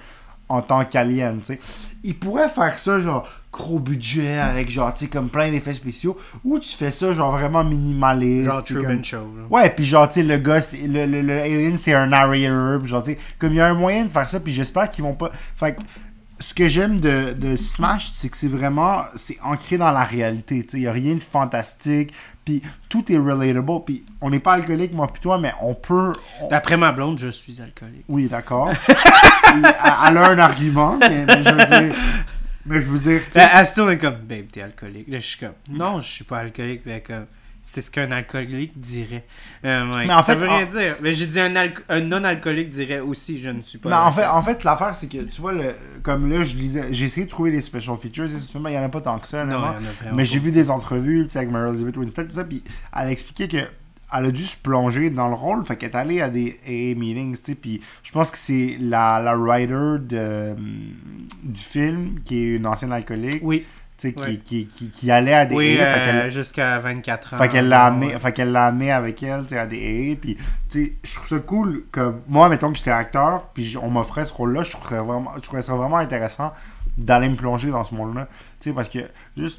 En tant qu'alien, tu sais. Ils pourraient faire ça, genre, gros budget, avec, genre, tu sais, comme plein d'effets spéciaux, ou tu fais ça, genre, vraiment minimaliste. Genre, Truman Show. Comme... Ouais, pis genre, tu sais, le gars, c'est... Le, le, le alien, c'est un narrator, pis genre, tu sais, comme il y a un moyen de faire ça, pis j'espère qu'ils vont pas... Fait que, ce que j'aime de, de Smash, c'est que c'est vraiment... C'est ancré dans la réalité, tu sais. Il y a rien de fantastique, pis tout est relatable, pis on n'est pas alcoolique, moi pis toi, mais on peut... On... D'après ma blonde, je suis alcoolique. Oui, d'accord. Elle a un argument, mais, mais je veux dire... Mais je veux dire... Elle se tourne comme, babe, t'es alcoolique. Là, je suis comme, non, je suis pas alcoolique. Mais comme, c'est ce qu'un alcoolique dirait. Euh, ouais, mais en ça fait, veut rien en... dire. Mais j'ai dit un, alco- un non-alcoolique dirait aussi, je ne suis pas... Mais en fait, en fait, l'affaire, c'est que, tu vois, le, comme là, je lisais, j'ai essayé de trouver les special features. Il n'y en a pas tant que ça, non, mais j'ai vu des entrevues avec Mary Elizabeth Winstead, tout ça, puis elle expliquait que... Elle a dû se plonger dans le rôle, fait qu'elle est allée à des A A meetings, tu sais, puis je pense que c'est la, la writer de, du film, qui est une ancienne alcoolique, oui. Tu sais, oui. Qui, qui, qui, qui allait à des oui, A A, fait euh, jusqu'à vingt-quatre ans. Fait qu'elle l'a amenée ouais. amené avec elle, tu sais, à des A A, puis tu sais, je trouve ça cool, que moi, mettons que j'étais acteur, puis on m'offrait ce rôle-là, je trouverais, vraiment, je trouverais ça vraiment intéressant d'aller me plonger dans ce monde-là, tu sais, parce que, juste...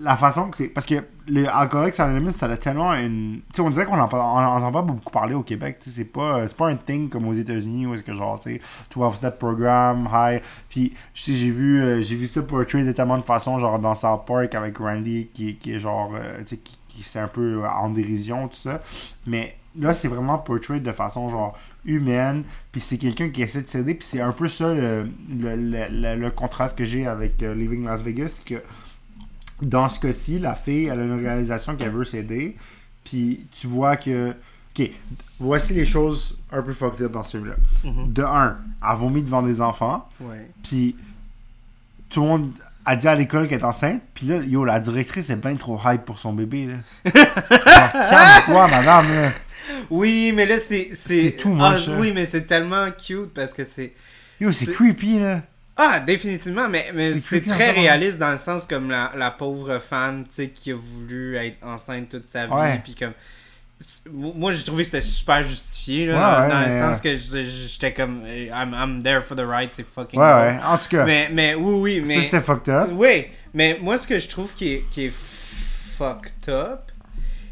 La façon que c'est. Parce que le Alcoolics Anonymous, ça a tellement une. Tu sais, on dirait qu'on n'entend pas beaucoup parler au Québec. Tu sais, c'est pas, c'est pas un thing comme aux États-Unis où est-ce que genre, tu sais, twelve-step programme, high. Puis, tu sais, j'ai vu, euh, j'ai vu ça portrayed de tellement de façon, genre dans South Park avec Randy qui, qui est genre. Euh, tu sais, qui, qui c'est un peu en dérision, tout ça. Mais là, c'est vraiment portrayed de façon, genre, humaine. Puis, c'est quelqu'un qui essaie de s'aider. Puis, c'est un peu ça le, le, le, le, le contraste que j'ai avec euh, Leaving Las Vegas. C'est que. Dans ce cas-ci, la fille, elle a une réalisation qu'elle veut s'aider. Puis tu vois que... OK, voici les choses un peu fucked up dans ce film-là. Mm-hmm. De un, elle vomit devant des enfants. Ouais. Puis tout le monde a dit à l'école qu'elle est enceinte. Puis là, yo, la directrice est bien trop hype pour son bébé. Là. Alors, calme-toi, madame. Là. Oui, mais là, c'est... C'est, c'est tout moche. Ah, oui, mais c'est tellement cute parce que c'est... Yo, c'est, c'est... creepy, là. Ah, définitivement, mais, mais c'est, c'est très réaliste dans le sens comme la, la pauvre femme, tu sais, qui a voulu être enceinte toute sa vie, ouais. Puis comme... Moi, j'ai trouvé que c'était super justifié, là, ouais, dans, ouais, dans le sens ouais. que j'étais comme, I'm, I'm there for the ride, c'est fucking ouais, cool. Ouais, en tout cas. Mais, mais oui, oui, mais... Ça, c'était fucked up. Oui, mais moi, ce que je trouve qui est, qui est fucked up,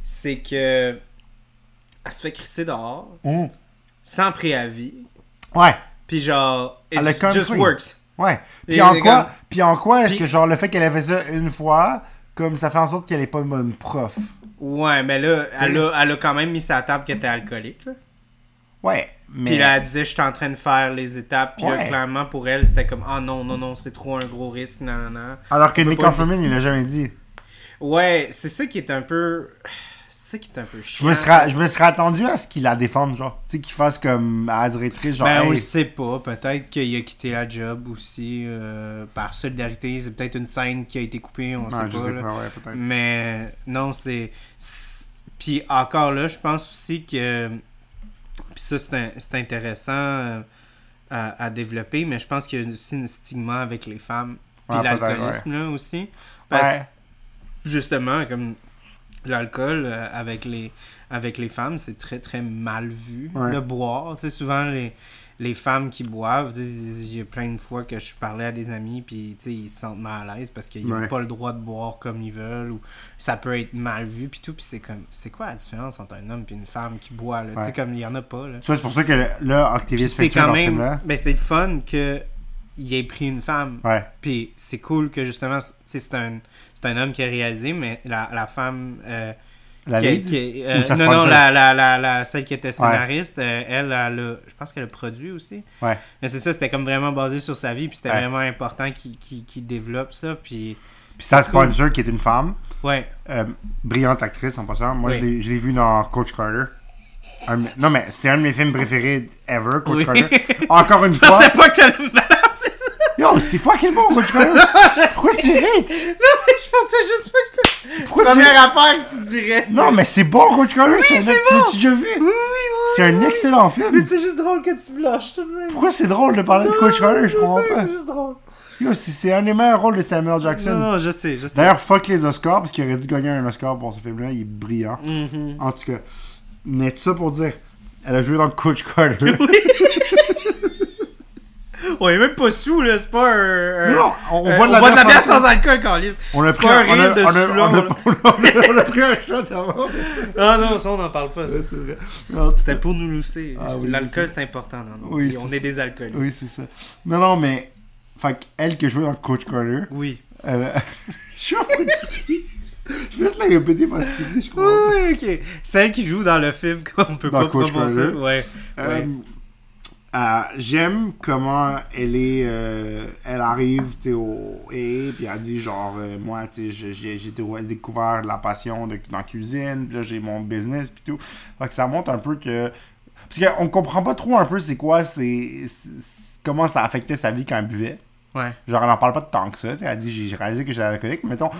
c'est que... Elle se fait crisser dehors, mm. sans préavis. Ouais. Puis genre, it just works. Ouais. Puis et en quoi, comme... puis en quoi est-ce puis... que genre le fait qu'elle ait fait ça une fois, comme ça fait en sorte qu'elle est pas une bonne prof. Ouais, mais là, elle a, elle a quand même mis sa table qu'elle était alcoolique, là. Ouais, mais... Puis là, elle disait, je suis en train de faire les étapes. Puis ouais. là, clairement, pour elle, c'était comme, ah oh, non, non, non, c'est trop un gros risque, non, non, non. Alors que Nick Offerman, il l'a jamais dit. Ouais, c'est ça qui est un peu... C'est ça qui est un peu chiant. Je me serais, je me serais attendu à ce qu'il la défende, genre. Tu sais, qu'il fasse comme à la directrice, genre... Ben, hey. On le sait pas. Peut-être qu'il a quitté la job aussi euh, par solidarité. C'est peut-être une scène qui a été coupée, on non, sait je pas. Sais là. Pas ouais, peut-être. Mais non, c'est... c'est... Puis encore là, je pense aussi que... Puis ça, c'est, un, c'est intéressant euh, à, à développer, mais je pense qu'il y a aussi un stigma avec les femmes. Puis ouais, l'alcoolisme, ouais. là, aussi. Parce ouais. justement, comme l'alcool, euh, avec, les, avec les femmes, c'est très, très mal vu ouais. de boire. Tu sais, souvent, les, les femmes qui boivent, il y a plein de fois que je parlais à des amis, puis tu sais, ils se sentent mal à l'aise parce qu'ils n'ont ouais. pas le droit de boire comme ils veulent, ou ça peut être mal vu, puis tout. Puis c'est comme, c'est quoi la différence entre un homme et une femme qui boit, là? Ouais. Tu sais, comme il n'y en a pas, là. Tu vois, c'est pour ça que là, Octavia se fait tuer dans ce film-là. Ben, c'est le fun qu'il ait pris une femme. Ouais. Puis c'est cool que justement, tu sais, c'est un, c'est un homme qui a réalisé, mais la, la femme. Euh, La qui, qui, euh, non, non, la, la, la, la, celle qui était scénariste, ouais. euh, elle, elle, elle, je pense qu'elle a produit aussi. Ouais. Mais c'est ça, c'était comme vraiment basé sur sa vie, puis c'était ouais. vraiment important qu'il, qu'il, qu'il développe ça. Puis, puis sa sponsor, cool. qui est une femme, ouais. euh, brillante actrice en passant. Moi, ouais. je, l'ai, je l'ai vue dans Coach Carter. Un, non, mais c'est un de mes films préférés ever, Coach oui. Carter. Encore une fois. Je pensais pas que t'allais me balancer ça. Yo, c'est fucking bon, Coach Carter. Pourquoi tu haites? Je pensais juste pas que c'était Pourquoi première tu... affaire que tu dirais. Non, mais c'est bon, Coach Carter. Oui, c'est, c'est bon. Tu l'as-tu déjà vu? Oui, oui, oui. C'est un oui. excellent film. Mais c'est juste drôle que tu blushes. Pourquoi c'est drôle de parler non, de Coach Carter? Je comprends pas. C'est juste drôle. Yo, c'est, c'est un des meilleurs rôles de Samuel Jackson. Non, non, je sais, je sais. D'ailleurs, fuck les Oscars, parce qu'il aurait dû gagner un Oscar pour ce film-là. Il est brillant. Mm-hmm. En tout cas. Mais tout ça pour dire, elle a joué dans Coach Carter. Oui. On est même pas sous, là, c'est pas un... Non, on boit de la bière sans alcool, Carlis. On a pris un shot avant. Ah non, ça, on n'en parle pas. Ça. Ouais, c'est vrai. Non, c'était pour nous lousser. Ah, oui, l'alcool, c'est, c'est important. Non, non. Oui, c'est on ça. Est des alcooliques. Oui, c'est ça. Non, non, mais... Fait qu'elle qui a joué dans Coach Carter... Oui. Elle a... Je suis en train de rire. Je vais juste la répéter parce que tu ris, je crois. Oui, ok. Celle qui joue dans le film qu'on peut pas proposer. Ouais. Euh, j'aime comment elle est euh, elle arrive tu sais au et puis elle dit genre euh, moi tu sais j'ai j'ai découvert la passion de, dans la cuisine puis là j'ai mon business puis tout fait que ça montre un peu que parce qu'on comprend pas trop un peu c'est quoi c'est, c'est, c'est comment ça affectait sa vie quand elle buvait. Ouais. Genre, elle en parle pas tant que ça. T'sais. Elle dit, j'ai réalisé que j'étais alcoolique, mettons.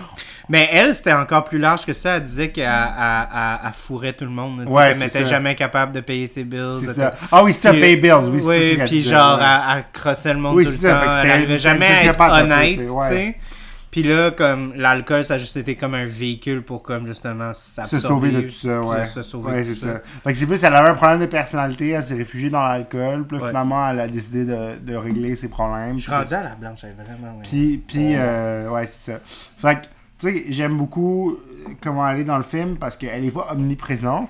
Mais elle, c'était encore plus large que ça. Elle disait qu'elle elle, elle, elle fourrait tout le monde. Ouais, elle n'était jamais capable de payer ses bills. C'est ça. Ah oui, c'est ça, payer bills. Oui, oui c'est ça. Puis genre, ouais. elle, elle crossait le monde oui, tout c'est le ça. Temps. Elle n'arrivait jamais à être honnête. Ouais. Puis là, comme l'alcool, ça a juste été comme un véhicule pour comme justement s'absorber. Se sauver de tout ça, ouais. Se sauver ouais, de c'est tout ça. ça. Fait que c'est plus, elle avait un problème de personnalité, elle s'est réfugiée dans l'alcool, puis ouais. finalement, elle a décidé de, de régler ses problèmes. Je suis rendu à la blanche, elle est vraiment... Ouais. Puis, puis ouais. Euh, ouais, c'est ça. Fait que, tu sais, j'aime beaucoup comment elle est dans le film, parce qu'elle est pas omniprésente,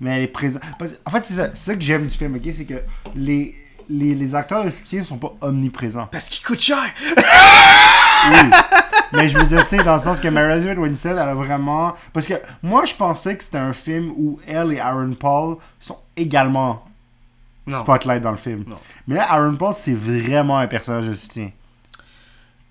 mais elle est présente. En fait, c'est ça, c'est ça que j'aime du film, OK? C'est que les... Les, les acteurs de soutien sont pas omniprésents. Parce qu'ils coûtent cher! Oui. Mais je veux dire, tu sais, dans le sens que Mary Elizabeth Winstead, elle a vraiment... Parce que moi, je pensais que c'était un film où elle et Aaron Paul sont également non. spotlight dans le film. Non. Mais là, Aaron Paul, c'est vraiment un personnage de soutien.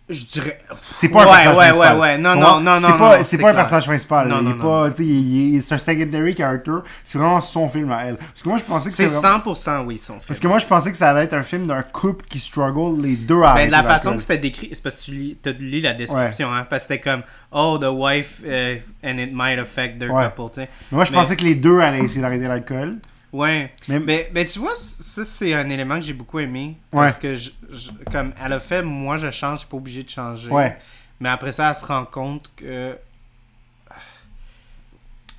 Je dirais... C'est pas ouais, un personnage ouais, principal. Ouais, ouais, ouais. Non, non, non, c'est non, pas, non. C'est, c'est pas clair. Un personnage principal. Non, non, il est pas... Il, il, il, c'est un secondary character. C'est vraiment son film à elle. Parce que moi, je pensais que c'est... C'est vraiment... cent pour cent oui, son film. Parce que moi, je pensais que ça allait être un film d'un couple qui struggle les deux à ben, la façon que c'était décrit... C'est parce que tu lis, tu lis la description, ouais. hein. Parce que c'était comme... Oh, the wife uh, and it might affect their ouais. couple, tu sais. Moi, je mais... pensais que les deux allaient essayer d'arrêter l'alcool. Ouais. Mais... Mais, mais tu vois, ça, c'est un élément que j'ai beaucoup aimé. Ouais. Parce que, je, je, comme elle a fait, moi, je change, je suis pas obligé de changer. Ouais. Mais après ça, elle se rend compte que...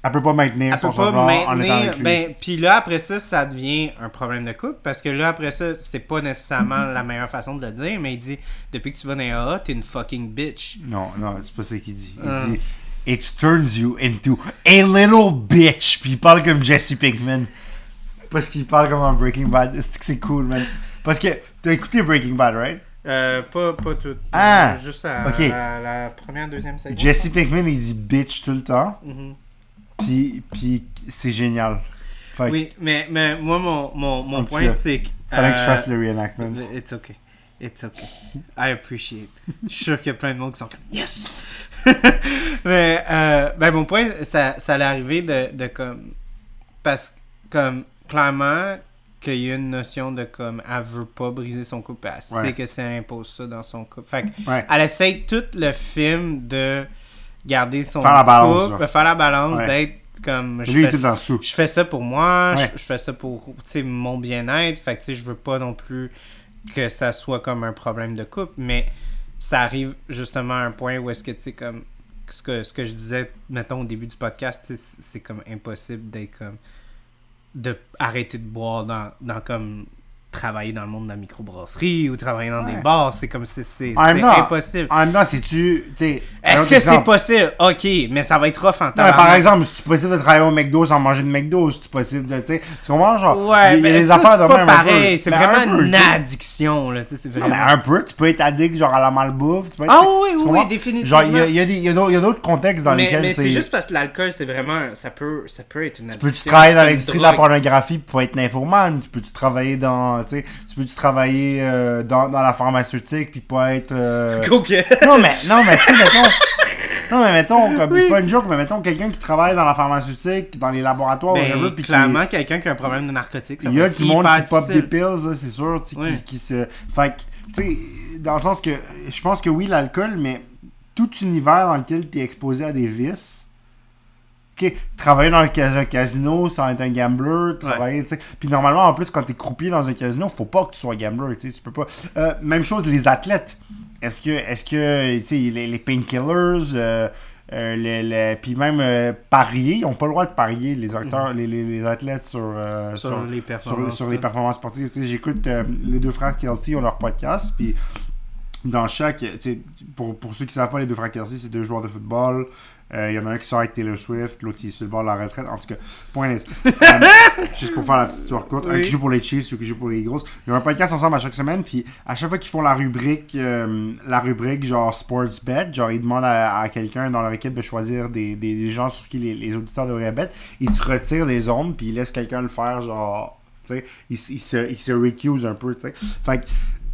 Elle peut pas maintenir elle son changement maintenir, en étant avec lui. Ben, puis là, après ça, ça devient un problème de couple. Parce que là, après ça, c'est pas nécessairement la meilleure façon de le dire. Mais il dit, depuis que tu vas dans les A A, t'es une fucking bitch. Non, non, c'est pas ça qu'il dit. Il euh... dit, it turns you into a little bitch. Puis il parle comme Jesse Pinkman. Parce qu'il parle comme en Breaking Bad. C'est que c'est cool, man. Parce que t'as écouté Breaking Bad, right? Euh, pas, pas tout. Ah! Juste à, okay. à, à la première, deuxième saison. Jesse Pinkman, il dit bitch tout le temps. Mm-hmm. Puis, puis c'est génial. Fait oui, mais, mais moi, mon, mon, mon point, peu. c'est que... Fallait euh, que je fasse le reenactment. It's okay. It's okay. I appreciate. Je suis sûr qu'il y a plein de monde qui sont comme « Yes! » Mais euh, ben, mon point, ça, ça allait arriver de, de comme... Parce que, comme, clairement... qu'il y a une notion de comme elle veut pas briser son couple, elle ouais. sait que ça impose ça dans son couple. Fait que ouais. elle essaie tout le film de garder son faire couple, balance, faire la balance, ouais. d'être comme je, lui, fais, ça, je fais ça pour moi, ouais. je, je fais ça pour mon bien-être. Fait que tu sais, je veux pas non plus que ça soit comme un problème de couple, mais ça arrive justement à un point où est-ce que tu sais comme ce que ce que je disais mettons au début du podcast, c'est, c'est comme impossible d'être comme de arrêter de boire dans, dans comme travailler dans le monde de la microbrasserie ou travailler dans ouais. des bars, c'est comme c'est, c'est, c'est impossible. En même temps, si tu t'sais, est-ce que exemple, c'est possible? Ok, mais ça va être rough en temps. Ouais, par exemple, si c'est possible de travailler au McDo sans manger de McDo, si c'est possible de, tu sais, tu comprends genre, ouais, il y a des affaires de même. C'est pas pareil, c'est vraiment peu, une t'sais. addiction là, tu sais, c'est vraiment. Non, mais un peu, tu peux être addict genre à la malbouffe. Tu peux être, ah oui, oui, oui, définitivement. Genre, il y a, y a des, il y a d'autres contextes dans mais, lesquels mais c'est. Mais c'est juste parce que l'alcool, c'est vraiment, ça peut, ça peut être une addiction. Tu peux tu travailler dans l'industrie de la pornographie pour être nymphomane, tu peux tu travailler dans T'sais, tu peux-tu travailler euh, dans, dans la pharmaceutique puis pas être... Euh... Okay. Non, mais, non, mais tu sais, mettons... Non, mais mettons, comme, oui. c'est pas une joke, mais mettons quelqu'un qui travaille dans la pharmaceutique, dans les laboratoires... Ben, whatever, puis clairement, qui... quelqu'un qui a un problème de narcotique, ça il y a du monde qui pop des pills, là, c'est sûr, tu sais, oui. qui, qui se... Fait que, tu sais, dans le sens que... Je pense que oui, l'alcool, mais tout univers dans lequel t'es exposé à des vices... Okay. Travailler dans un casino sans être un gambler, travailler, ouais. tu sais. Puis normalement, en plus, quand t'es croupier dans un casino, faut pas que tu sois gambler, tu sais, tu peux pas. Euh, même chose, les athlètes. Est-ce que, est-ce que, tu sais, les, les painkillers, euh, euh, les, les, puis même euh, parier, ils ont pas le droit de parier, les acteurs, mm-hmm. les, les, les athlètes sur, euh, sur, sur, les sur, sur les performances sportives. Tu sais, j'écoute euh, les deux frères Kelsey, ils ont leur podcast, puis dans chaque, tu sais, pour, pour ceux qui savent pas, les deux frères Kelsey, c'est deux joueurs de football. Il euh, y en a un qui sort avec Taylor Swift, l'autre qui est sur le bord de la retraite. En tout cas, point les... um, juste pour faire la petite histoire courte, oui. un qui joue pour les Chiefs, un qui joue pour les grosses. Ils ont un podcast ensemble à chaque semaine, puis à chaque fois qu'ils font la rubrique, euh, la rubrique genre sports bet, genre ils demandent à, à quelqu'un dans leur équipe de choisir des, des, des gens sur qui les, les auditeurs devraient bet. Ils se retirent des ondes, puis ils laissent quelqu'un le faire, genre, tu sais, ils, ils se, ils se recuse un peu, tu sais. Fait que,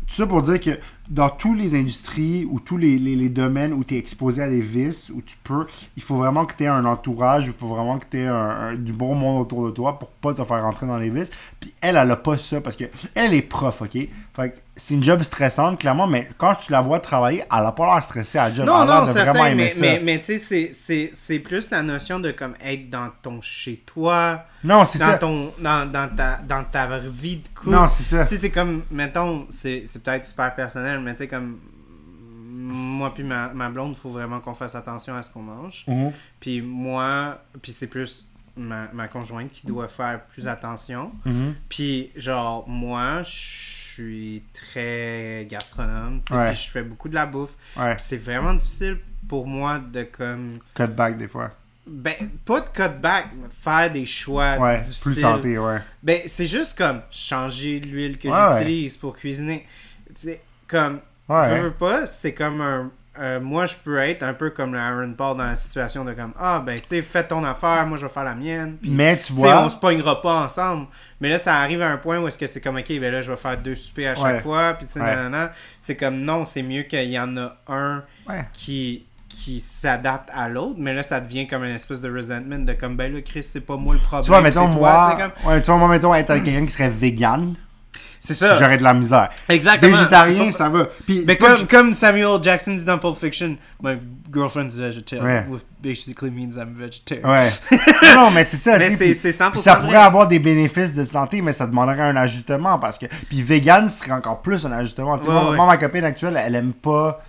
tout ça pour dire que dans toutes les industries ou tous les, les, les domaines où tu es exposé à des vices, où tu peux, il faut vraiment que tu aies un entourage, il faut vraiment que tu aies un, un, du bon monde autour de toi pour pas te faire rentrer dans les vices. Puis elle, elle a pas ça parce que elle est prof, ok? Fait que c'est une job stressante, clairement, mais quand tu la vois travailler, elle a pas l'air stressée à la job. Non, elle a non, certain, vraiment mais, mais, mais tu sais, c'est, c'est, c'est plus la notion de comme être dans ton chez-toi, non, c'est dans, ça. Ton, dans, dans, ta, dans ta vie de couple. Non, c'est ça. Tu sais, c'est comme, mettons, c'est, c'est peut-être super personnel, mais tu sais, comme moi puis ma, ma blonde, faut vraiment qu'on fasse attention à ce qu'on mange. Mm-hmm. Puis moi, puis c'est plus... Ma, ma conjointe qui doit faire plus attention. Mm-hmm. Puis, genre, moi, je suis très gastronome. Ouais. Puis je fais beaucoup de la bouffe. Ouais. Puis c'est vraiment difficile pour moi de comme... Cut back des fois. Ben, pas de cut back, mais faire des choix ouais, difficiles. Plus santé, ouais. Ben, c'est juste comme changer l'huile que ouais, j'utilise ouais. pour cuisiner. Tu sais, comme... Ouais. Je veux pas, c'est comme un... Euh, moi, je peux être un peu comme Aaron Paul dans la situation de comme ah, ben, tu sais, fais ton affaire, moi je vais faire la mienne. Pis, mais tu vois. On se pognera pas ensemble. Mais là, ça arrive à un point où est-ce que c'est comme ok, ben là, je vais faire deux soupers à chaque ouais. fois. Puis tu sais, ouais. nanana. C'est comme non, c'est mieux qu'il y en a un ouais. qui. qui s'adapte à l'autre, mais là, ça devient comme une espèce de resentment de comme ben là, Chris, c'est pas moi le problème. Tu vois, mettons, c'est toi, moi. Comme... Ouais, tu vois, moi, mettons, être avec quelqu'un qui serait vegan. C'est ça. J'aurais de la misère. Exactement. Végétarien, pas... ça va. Puis, mais comme, comme Samuel Jackson dit dans Pulp Fiction, my girlfriend's vegetarian, ouais. which basically means I'm vegetarian. Ouais. Non, mais c'est ça. Mais c'est, puis, c'est cent pour cent puis ça pourrait vrai. Avoir des bénéfices de santé, mais ça demanderait un ajustement parce que. Puis vegan serait encore plus un ajustement. Tu sais, ouais, moi, ouais. moi, ma copine actuelle, elle aime pas,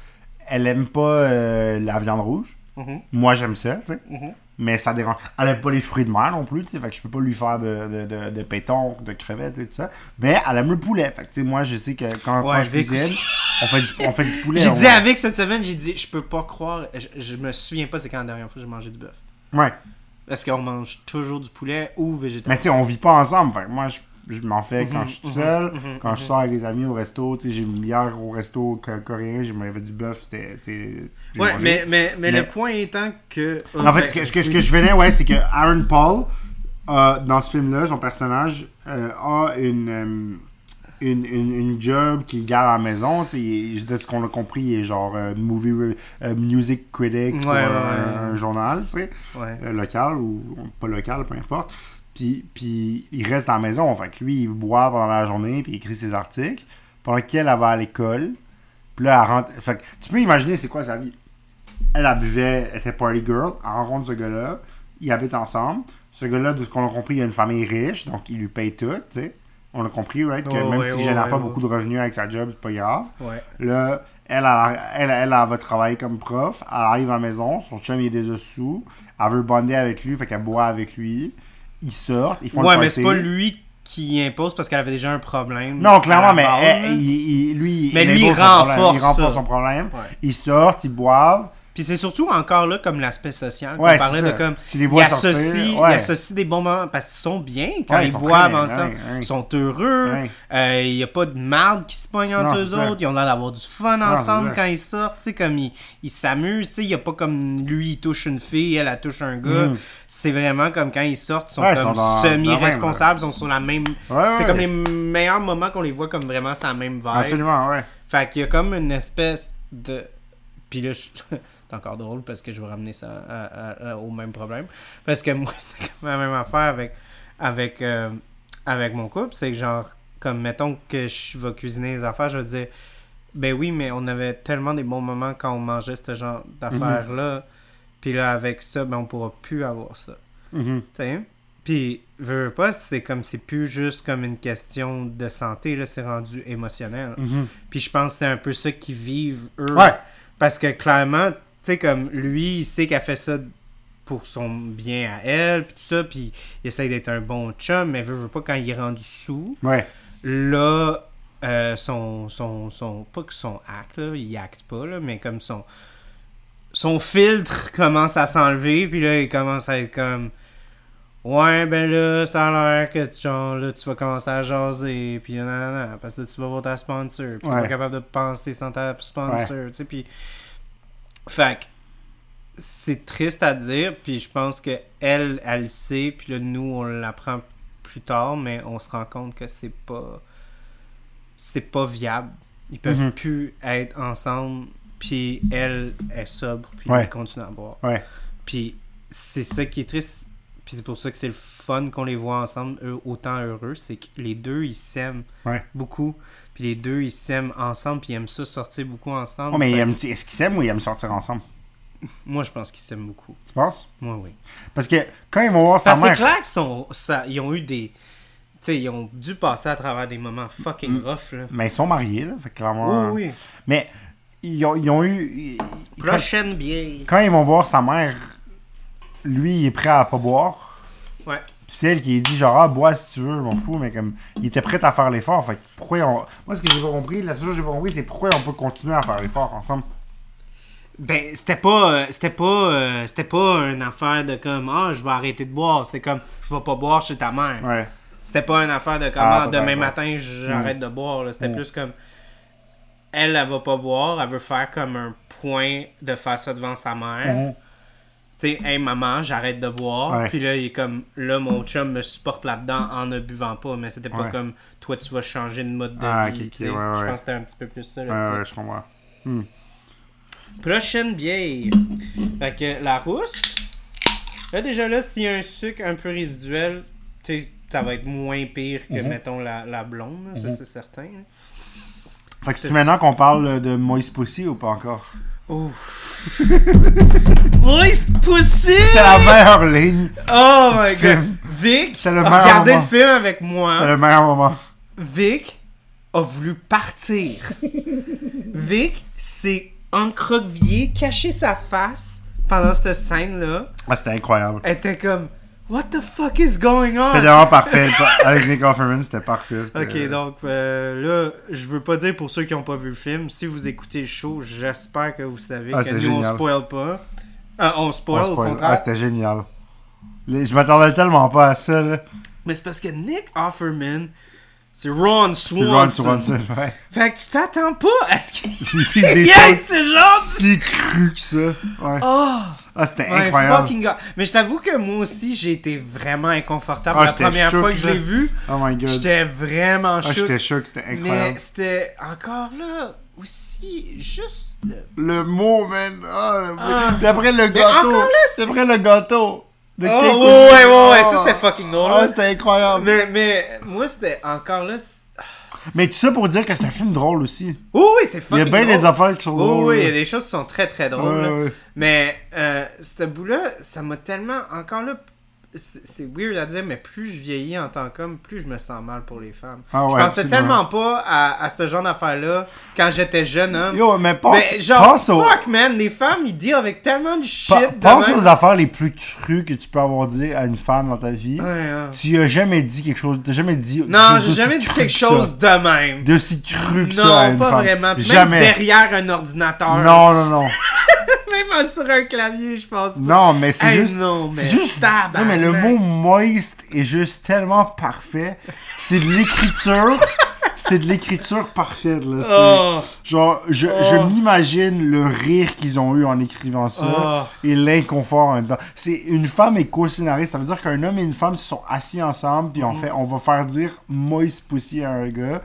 elle aime pas euh, la viande rouge. Mm-hmm. Moi, j'aime ça, tu sais. Mm-hmm. Mais ça dérange. Elle aime pas les fruits de mer non plus, tu sais. Fait que je peux pas lui faire de, de, de, de pétanque, de crevettes et tout ça. Mais elle aime le poulet. Fait que, tu sais, moi, je sais que quand, ouais, quand je cuisine, on fait, du, on fait du poulet. J'ai dit va... avec cette semaine, j'ai dit, je peux pas croire. Je, je me souviens pas, c'est quand la dernière fois que j'ai mangé du bœuf. Ouais. Parce qu'on mange toujours du poulet ou végétal. Mais tu sais, on vit pas ensemble. Fait que moi, je. je m'en fais quand je suis tout seul. Quand je sors avec les amis au resto, tu sais, j'ai une bière au resto coréen, j'ai mangé du bœuf, c'était... Ouais, mais, mais, mais, mais le point étant que... En fait, ce que, ce que, ce que je venais, ouais, c'est que Aaron Paul, euh, dans ce film-là, son personnage euh, a une... Euh, Une, une, une job qu'il garde à la maison, tu sais, de ce qu'on a compris, il est genre euh, movie, euh, music critic, ouais, ou ouais, un, ouais. un journal, tu sais, ouais. euh, local ou pas local, peu importe. Puis, puis il reste à la maison, en fait. Lui, il boit pendant la journée, puis il écrit ses articles, pendant qu'elle va à l'école, puis là, elle rentre. Fait que tu peux imaginer c'est quoi sa vie. Elle, elle buvait, elle était party girl, elle rencontre ce gars-là, ils habitent ensemble. Ce gars-là, de ce qu'on a compris, il a une famille riche, donc il lui paye tout, tu sais. On a compris, right, que oh, même ouais, s'il ne ouais, génère ouais, pas ouais. beaucoup de revenus avec sa job, c'est pas grave. Ouais. Là, elle, elle, elle, elle, elle va travailler comme prof. Elle arrive à la maison. Son chum, il est déjà sous. Elle veut bonder avec lui, fait qu'elle boit avec lui. Ils sortent, ils font ouais, le party. Ouais, mais c'est pas lui qui impose parce qu'elle avait déjà un problème. Non, clairement, mais elle, elle, il, il, lui, mais il, lui, il renforce, il renforce son problème. Ouais. Ils sortent, ils boivent. Puis c'est surtout encore là comme l'aspect social. Ouais, on parlait de comme tu les vois ils, associent, ouais. ils associent des bons moments parce qu'ils sont bien quand ouais, ils, ils boivent ensemble. Ouais, ouais. Ils sont heureux. Il ouais. n'y euh, a pas de marde qui se pogne entre eux ça. autres. Ils ont l'air d'avoir du fun non, ensemble quand ils sortent. T'sais, comme ils, ils s'amusent. Il n'y a pas comme lui, il touche une fille, elle, elle touche un gars. Mm. C'est vraiment comme quand ils sortent, ils sont ouais, comme dans, semi-responsables. Dans même, ouais. Ils sont sur la même... Ouais, ouais, c'est ouais. comme les meilleurs moments qu'on les voit comme vraiment sur la même vibe. Absolument, ouais. Fait qu'il y a comme une espèce de... Puis là, je... c'est encore drôle parce que je vais ramener ça à, à, à, au même problème. Parce que moi, c'était comme la même affaire avec, avec, euh, avec mon couple. C'est que genre, comme mettons que je vais cuisiner les affaires, je vais dire, ben oui, mais on avait tellement des bons moments quand on mangeait ce genre d'affaires-là. Mm-hmm. Puis là, avec ça, ben on pourra plus avoir ça. Mm-hmm. Tu sais? Puis, veux, veux pas, c'est comme, c'est plus juste comme une question de santé, là, c'est rendu émotionnel. Mm-hmm. Puis je pense que c'est un peu ça qu'ils vivent, eux. Ouais. Parce que clairement, tu sais, comme lui, il sait qu'elle fait ça pour son bien à elle, puis tout ça, puis il essaie d'être un bon chum, mais veut, veut pas, quand il est rendu sous, ouais. là, euh, son, son, son, pas que son acte, là, il acte pas, là, mais comme son, son filtre commence à s'enlever, puis là, il commence à être comme... Ouais, ben là, ça a l'air que genre, là, tu vas commencer à jaser, puis nan, nan, nan, parce que là, tu vas voir ta sponsor, puis ouais. tu vas capable de penser sans ta sponsor, ouais. tu sais, puis... Fait que, c'est triste à dire, puis je pense que elle, elle le sait, puis là, nous, on l'apprend plus tard, mais on se rend compte que c'est pas... C'est pas viable. Ils peuvent mm-hmm. plus être ensemble, puis elle est sobre, puis ouais. elle continue à boire. Ouais. Puis c'est ça qui est triste... Puis c'est pour ça que c'est le fun qu'on les voit ensemble, eux, autant heureux. C'est que les deux, ils s'aiment ouais. beaucoup. Puis les deux, ils s'aiment ensemble. Puis ils aiment ça, sortir beaucoup ensemble. Oh, mais ils aiment... Est-ce qu'ils s'aiment ou ils aiment sortir ensemble? Moi, je pense qu'ils s'aiment beaucoup. Tu penses? Moi, oui. Parce que quand ils vont voir sa mère... C'est clair qu'ils sont... ça... ils ont eu des... Tu sais, ils ont dû passer à travers des moments fucking mm. rough, là. Mais ils sont mariés, là. Fait que clairement... Oui, oui. Mais ils ont, ils ont eu... Prochaine quand... bière. Quand ils vont voir sa mère... Lui, il est prêt à pas boire. Ouais. Puis c'est elle qui dit genre, ah, bois si tu veux, je m'en fous, mais comme, il était prêt à faire l'effort. Fait que pourquoi on. Moi, ce que j'ai pas compris, la seule chose que j'ai pas compris, c'est pourquoi on peut continuer à faire l'effort ensemble. Ben, c'était pas. C'était pas. Euh, c'était pas une affaire de comme, ah, je vais arrêter de boire. C'est comme, je vais pas boire chez ta mère. Ouais. C'était pas une affaire de comme, ah, ah demain ouais. matin, j'arrête mmh. de boire. Là. C'était mmh. plus comme. Elle, elle, elle va pas boire, elle veut faire comme un point de faire ça devant sa mère. Mmh. Tu sais, hey maman, j'arrête de boire. Ouais. Puis là, il est comme, là, mon chum me supporte là-dedans en ne buvant pas. Mais c'était pas ouais. comme, toi, tu vas changer de mode de ah, vie. Okay, okay, ouais, ouais. Je pense que c'était un petit peu plus ça. Là, ouais, ouais, je comprends. Hmm. Prochaine bière. Fait que la rousse. Là, déjà, là, s'il y a un sucre un peu résiduel, tu sais, ça va être moins pire que, mm-hmm. mettons, la, la blonde. Mm-hmm. Ça, c'est certain. Hein. Fait que c'est-tu maintenant qu'on parle de Moist Pussy ou pas encore? Ouf! Moist Pussy! C'était la meilleure ligne! Oh my god! Vic a regardé le film avec moi. C'était le meilleur moment. Vic a voulu partir. Vic s'est encroquevillé, caché sa face pendant cette scène-là. Ah, c'était incroyable. Elle était comme, what the fuck is going on? C'était vraiment parfait. Avec Nick Offerman, c'était parfait. C'était... Ok, donc euh, là, je veux pas dire pour ceux qui n'ont pas vu le film, si vous écoutez le show, j'espère que vous savez ah, que nous, génial. on spoil pas. Euh, on spoil, on spoil, au contraire. Ah, c'était génial. Je m'attendais tellement pas à ça, là. Mais c'est parce que Nick Offerman, c'est Ron Swanson. C'est Ron Swanson, ouais. Fait que tu t'attends pas à ce qu'il dise des choses si cru que ça. Ouais. Oh, ah, c'était ouais, incroyable. Fucking God. Mais je t'avoue que moi aussi, j'ai été vraiment inconfortable ah, la première choque, fois que je l'ai vu. Oh my God. J'étais vraiment choqué. Ah, j'étais choqué, c'était incroyable. Mais c'était encore là aussi juste... Le mot, man. Ah, le... Ah. Puis après le gâteau. Là, c'est... Après le gâteau. Oh, oh, ouais, ouais, ouais, oh. Ça c'était fucking drôle. Oh, c'était incroyable. Mais, mais moi, c'était encore là. C'est... Mais tout ça pour dire que c'est un film drôle aussi. Oh, oui, c'est fucking drôle. Il y a bien drôle. Des affaires qui sont oh, drôles. Oui, il y a des choses qui sont très très drôles. Ouais, ouais. Mais euh, ce bout-là, ça m'a tellement. Encore là, c'est, c'est weird à dire, mais plus je vieillis en tant qu'homme, plus je me sens mal pour les femmes. Ah, ouais, je pensais absolument. Tellement pas à, à ce genre d'affaires-là quand j'étais jeune homme. Yo, mais pense, mais genre, pense fuck, aux... Fuck, man, les femmes, ils dealent avec tellement de shit. Pa- pense même. Aux affaires les plus crues que tu peux avoir dit à une femme dans ta vie. Ouais, ouais. Tu as jamais dit quelque chose... T'as jamais dit... Non, j'ai jamais dit quelque chose de même. De si cru que non, ça à une femme. Non, pas vraiment. Même jamais. Derrière un ordinateur. Non, non, non. Même sur un clavier, je pense pas. Non, mais c'est hey, juste... Non, mais... C'est juste... Tabac. Non, mais le mot « moist » est juste tellement parfait. C'est de l'écriture. C'est de l'écriture parfaite, là. C'est, oh. Genre, je, oh. je m'imagine le rire qu'ils ont eu en écrivant ça oh. et l'inconfort en même temps. C'est, une femme est co-scénariste. Ça veut dire qu'un homme et une femme se sont assis ensemble puis mm. on fait, on va faire dire « moist pussy » à un gars.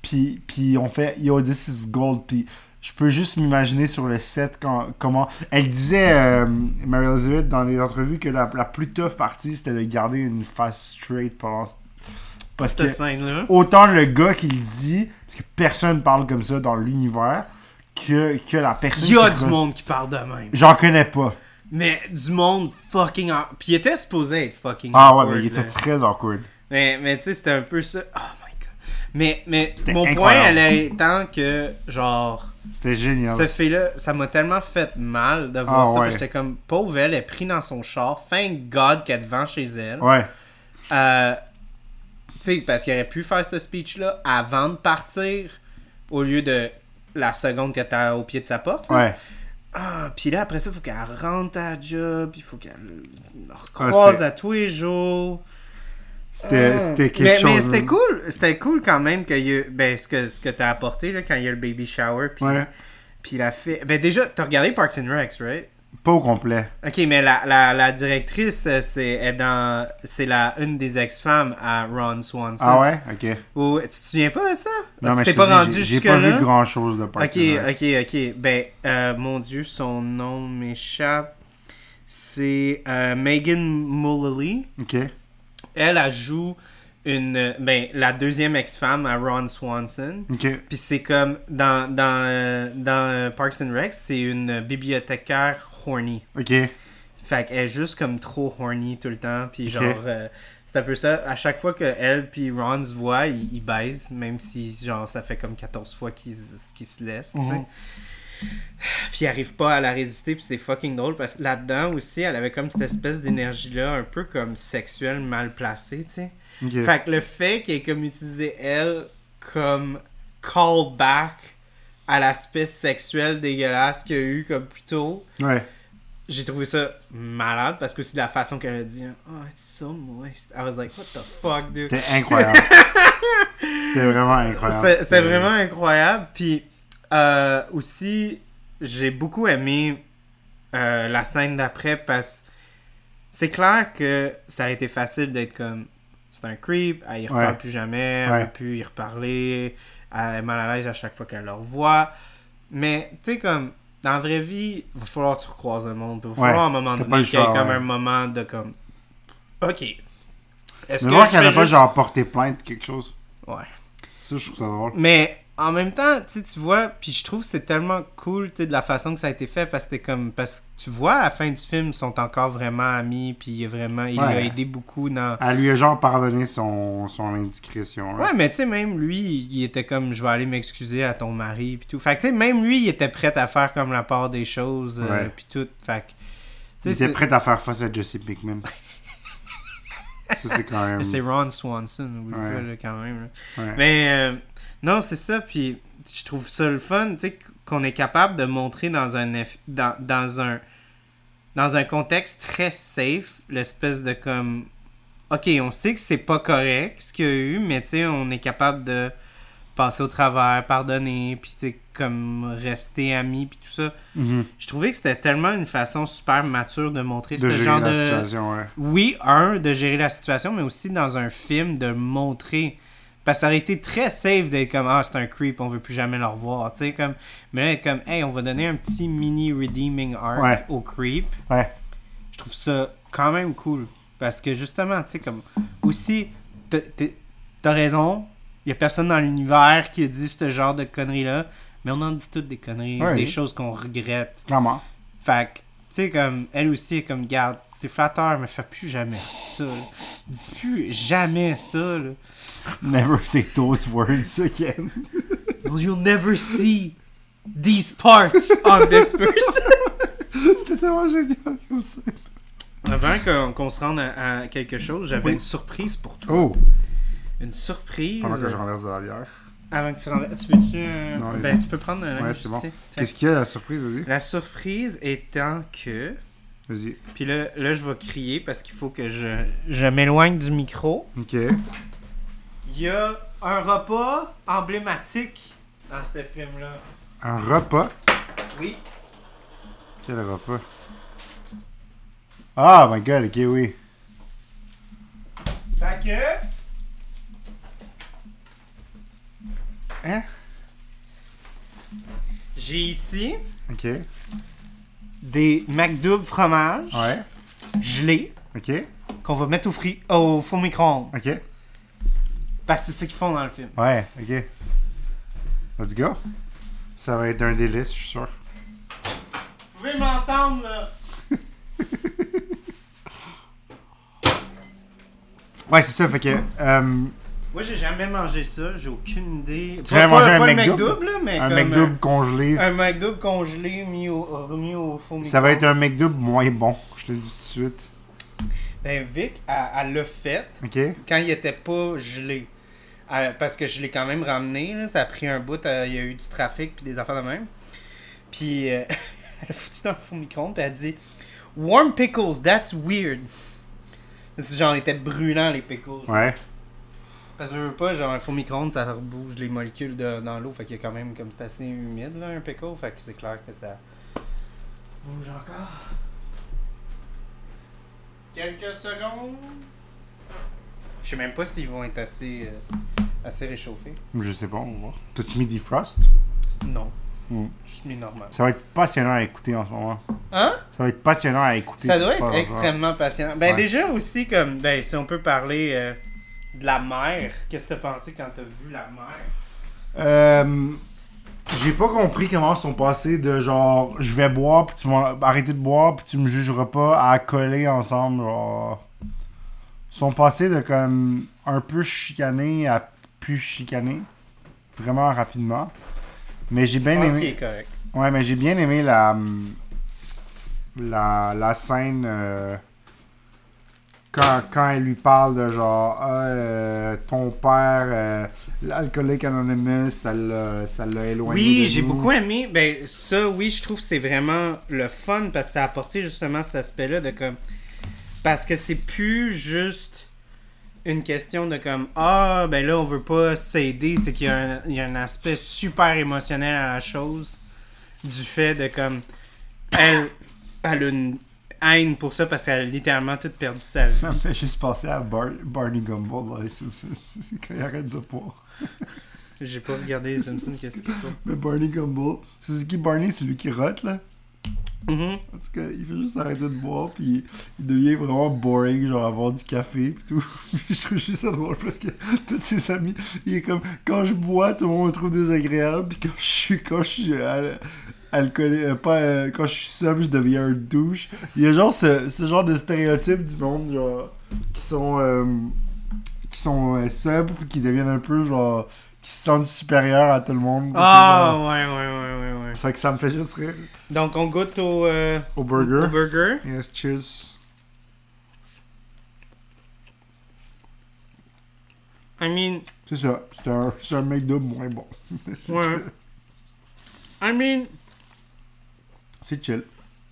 Puis, puis on fait « yo, this is gold ». Puis... Je peux juste m'imaginer sur le set quand, comment... Elle disait, euh, Mary Elizabeth, dans les entrevues, que la, la plus tough partie, c'était de garder une face straight pendant... Parce que autant le gars qui le dit, parce que personne parle comme ça dans l'univers, que, que la personne... Il y a du re... monde qui parle de même. J'en connais pas. Mais du monde fucking... En... Puis il était supposé être fucking ah awkward, ouais, mais il là. Était très awkward. Mais, mais tu sais, c'était un peu ça... Oh my God. Mais, mais mon incroyable. Point, elle est tant que, genre... C'était génial. Cette fille-là, ça m'a tellement fait mal de voir ah, ça. Ouais. J'étais comme, pauvre, elle est prise dans son char. Thank God qu'elle est devant chez elle. Ouais. Euh, tu sais, parce qu'elle aurait pu faire ce speech-là avant de partir, au lieu de la seconde qu'elle était au pied de sa porte. Ouais. Ah, puis là, après ça, il faut qu'elle rentre à la job. Il faut qu'elle recroise ah, à tous les jours. C'était, ah. c'était quelque mais, chose. Mais c'était cool. C'était cool quand même que y a, ben, ce que, ce que t'as apporté là, quand il y a le baby shower. Puis ouais. la fille. Ben déjà, t'as regardé Parks and Recs, right? Pas au complet. Ok, mais la, la, la directrice, c'est, elle dans, c'est la, une des ex-femmes à Ron Swanson. Ah ouais? Ok. Où, tu te souviens pas de ça? Non, tu mais t'es je pas rendu j'ai, j'ai pas là? Vu grand-chose de Parks and Recs. Ok, ok, ok. Ben, euh, mon Dieu, son nom m'échappe. C'est euh, Megan Mullally. Ok. Elle, elle joue une, ben, la deuxième ex-femme à Ron Swanson. Okay. Puis c'est comme, dans, dans, dans Parks and Recs, c'est une bibliothécaire horny. OK. Fait qu'elle est juste comme trop horny tout le temps. Puis okay. genre, euh, c'est un peu ça. À chaque fois qu'elle puis Ron se voient, ils, ils baisent. Même si, genre, ça fait comme quatorze fois qu'ils, qu'ils se laissent, mm-hmm. tu sais. Puis elle arrive pas à la résister, puis c'est fucking drôle parce que là-dedans aussi, elle avait comme cette espèce d'énergie-là, un peu comme sexuelle, mal placée, tu sais. Okay. Fait que le fait qu'elle ait comme utilisé elle comme callback à l'aspect sexuel dégueulasse qu'il y a eu comme plus tôt, ouais. j'ai trouvé ça malade parce que aussi la façon qu'elle a dit, oh, it's so moist. I was like, what the fuck, dude. C'était incroyable. C'était vraiment incroyable. C'était, c'était, c'était vraiment incroyable, puis. Euh, aussi, j'ai beaucoup aimé euh, la scène d'après parce que c'est clair que ça a été facile d'être comme c'est un creep, elle y reparle ouais. plus jamais, elle ouais. veut plus y reparler, elle est mal à l'aise à chaque fois qu'elle le revoit. Mais tu sais, comme dans la vraie vie, il va falloir que tu recroises le monde, il va falloir ouais. un moment donné qu'il y ait comme ouais. un moment de comme ok. Est-ce mais que moi, qu'elle n'a pas juste... genre porté plainte quelque chose. Ouais. Ça, je trouve ça drôle. Mais. En même temps, tu tu vois, puis je trouve que c'est tellement cool, tu sais, de la façon que ça a été fait, parce que t'es comme, parce que tu vois, à la fin du film, ils sont encore vraiment amis, puis il est vraiment, il ouais. lui a aidé beaucoup dans... Elle lui a genre pardonné son, son indiscrétion. Là. Ouais, mais tu sais, même lui, il était comme, je vais aller m'excuser à ton mari, puis tout. Fait que tu sais, même lui, il était prêt à faire comme la part des choses, euh, ouais. puis tout, fait que... Il était c'est... prêt à faire face à Jesse Pinkman. Ça, c'est quand même... C'est Ron Swanson, oui, ouais. là, quand même. Là. Ouais. Mais... Euh... Non, c'est ça, puis je trouve ça le fun, tu sais, qu'on est capable de montrer dans un, eff- dans, dans un, dans un contexte très safe, l'espèce de comme OK, on sait que c'est pas correct ce qu'il y a eu, mais tu sais, on est capable de passer au travers, pardonner, puis tu sais, comme rester amis, puis tout ça. Mm-hmm. Je trouvais que c'était tellement une façon super mature de montrer de ce genre de... De gérer la situation, ouais. Oui, un, de gérer la situation, mais aussi dans un film, de montrer... Parce que ça aurait été très safe d'être comme « Ah, c'est un creep, on veut plus jamais le revoir. » Tu sais, comme... Mais là, être comme « Hey, on va donner un petit mini redeeming arc ouais. au creep. » Ouais. Je trouve ça quand même cool. Parce que justement, tu sais, comme... Aussi, t'as, t'as raison, il y a personne dans l'univers qui a dit ce genre de conneries-là. Mais on en dit toutes des conneries, oui. des choses qu'on regrette. Clairement. Fait que, tu sais, comme, elle aussi, comme, garde, c'est flatteur, mais fais plus jamais ça. Là. Dis plus jamais ça, là. Never say those words again. You'll never see these parts of this person. C'était tellement génial comme ça. Avant qu'on, qu'on se rende à, à quelque chose, j'avais oui. une surprise pour toi. Oh. Une surprise. Pendant que je renverse de la bière. Avant que tu renverses. Tu veux-tu. Euh... Non, ben, tu peux prendre. Euh, ouais, c'est bon. Sais. Qu'est-ce qu'il y a, la surprise, vas-y? La surprise étant que. Vas-y. Puis là, là je vais crier parce qu'il faut que je, je m'éloigne du micro. OK. Il y a un repas emblématique dans ce film-là. Un repas? Oui. Quel repas? Ah, oh my God, OK, oui. Fait que. Hein? J'ai ici okay. des McDouble fromage ouais. gelés okay. qu'on va mettre au, fri- au four micro-ondes. Okay. Parce que c'est ce qu'ils font dans le film. Ouais, ok. Let's go. Ça va être un délice, je suis sûr. Vous pouvez m'entendre là. Ouais, c'est ça, fait que. Euh... Moi, j'ai jamais mangé ça, j'ai aucune idée. Tu pas, pas, un pas McDouble, le McDouble, là, mais un comme... Un McDouble congelé. Un McDouble congelé mis au, remis au four micro. Ça va être un McDouble moins bon, je te le dis tout de suite. Ben, Vic, elle, elle l'a fait okay. quand il était pas gelé. Elle, parce que je l'ai quand même ramené, là, ça a pris un bout, euh, il y a eu du trafic puis des affaires de même. Puis, euh, elle a foutu dans le four micro puis elle a dit « Warm pickles, that's weird. » Genre, ils étaient brûlants, les pickles. Ouais. Parce que je veux pas, genre, un four micro-ondes, ça rebouge les molécules de, dans l'eau, fait qu'il y a quand même, comme c'est assez humide, là, un pickle, fait que c'est clair que ça bouge encore. Quelques secondes. Je sais même pas s'ils vont être assez, euh, assez réchauffés. Je sais pas, on va voir. T'as-tu mis defrost? Non. Mm. Juste mis normal. Ça va être passionnant à écouter en ce moment. Hein? Ça va être passionnant à écouter. Ça doit être extrêmement passionnant. Ben, ouais. déjà aussi, comme, ben, si on peut parler... Euh, de la mer. Qu'est-ce que t'as pensé quand t'as vu la mer? Euh, j'ai pas compris comment ils sont passés de genre je vais boire puis tu m'as arrêté de boire puis tu me jugeras pas à coller ensemble. Genre. Ils sont passés de comme un peu chicané à plus chicané vraiment rapidement. Mais j'ai bien aimé. Qu'il est correct. Ouais, mais j'ai bien aimé la la, la scène. Euh... Quand, quand elle lui parle de genre ah, euh, ton père euh, l'alcoolique anonyme, ça l'a, ça l'a éloigné. Oui, de j'ai nous. beaucoup aimé. Ben ça, oui, je trouve que c'est vraiment le fun parce que ça a apporté justement cet aspect-là de comme parce que c'est plus juste une question de comme ah ben là on veut pas s'aider, c'est qu'il y a un, il y a un aspect super émotionnel à la chose du fait de comme elle elle a une haine pour ça parce qu'elle a littéralement tout perdu sa vie. Ça me fait juste penser à Bar- Barney Gumble dans les Simpsons quand il arrête de boire. J'ai pas regardé les Simpsons, qu'est-ce qu'il se passe. Mais Barney Gumble, c'est qui Barney, c'est lui qui rote là. Mm-hmm. En tout cas, il fait juste arrêter de boire puis il devient vraiment boring, genre avoir du café pis tout. Puis je trouve juste ça drôle parce que tous ses amis, il est comme quand je bois, tout le monde me trouve désagréable puis quand je suis quand je suis à, alcoolique, euh, pas, euh, quand je suis seul, je deviens un douche. Il y a genre ce, ce genre de stéréotypes du monde, genre, qui sont, euh, qui sont euh, sobres, qui deviennent un peu, genre, qui se sentent supérieurs à tout le monde. Ah, oh, genre... ouais, ouais, ouais, ouais, ouais. Fait que ça me fait juste rire. Donc, on goûte au... Euh... Au burger. Au burger. Yes, cheers. I mean... C'est ça, c'est un, c'est un McDo moins bon. Ouais. I mean... C'est chill.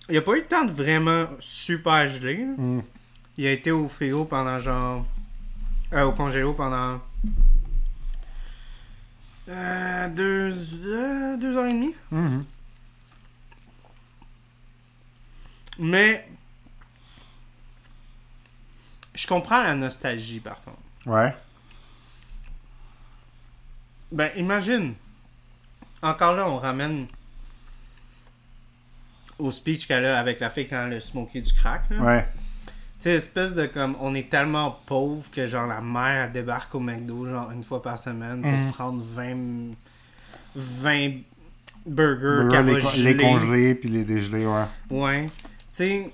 Il n'y a pas eu le temps de vraiment super gelé. Mm. Il a été au frigo pendant genre... Euh, au congélo pendant... Euh, deux... Euh, deux heures et demie. Mm-hmm. Mais... Je comprends la nostalgie, par contre. Ouais. Ben, imagine. Encore là, on ramène au speech qu'elle a avec la fille quand elle a smoké du crack. Là. Ouais. Tu sais, espèce de comme, on est tellement pauvre que genre la mère elle débarque au McDo genre une fois par semaine pour mmh. prendre vingt, vingt burgers qu'elle va geler. Les congeler puis les dégeler, ouais. Ouais. Tu sais...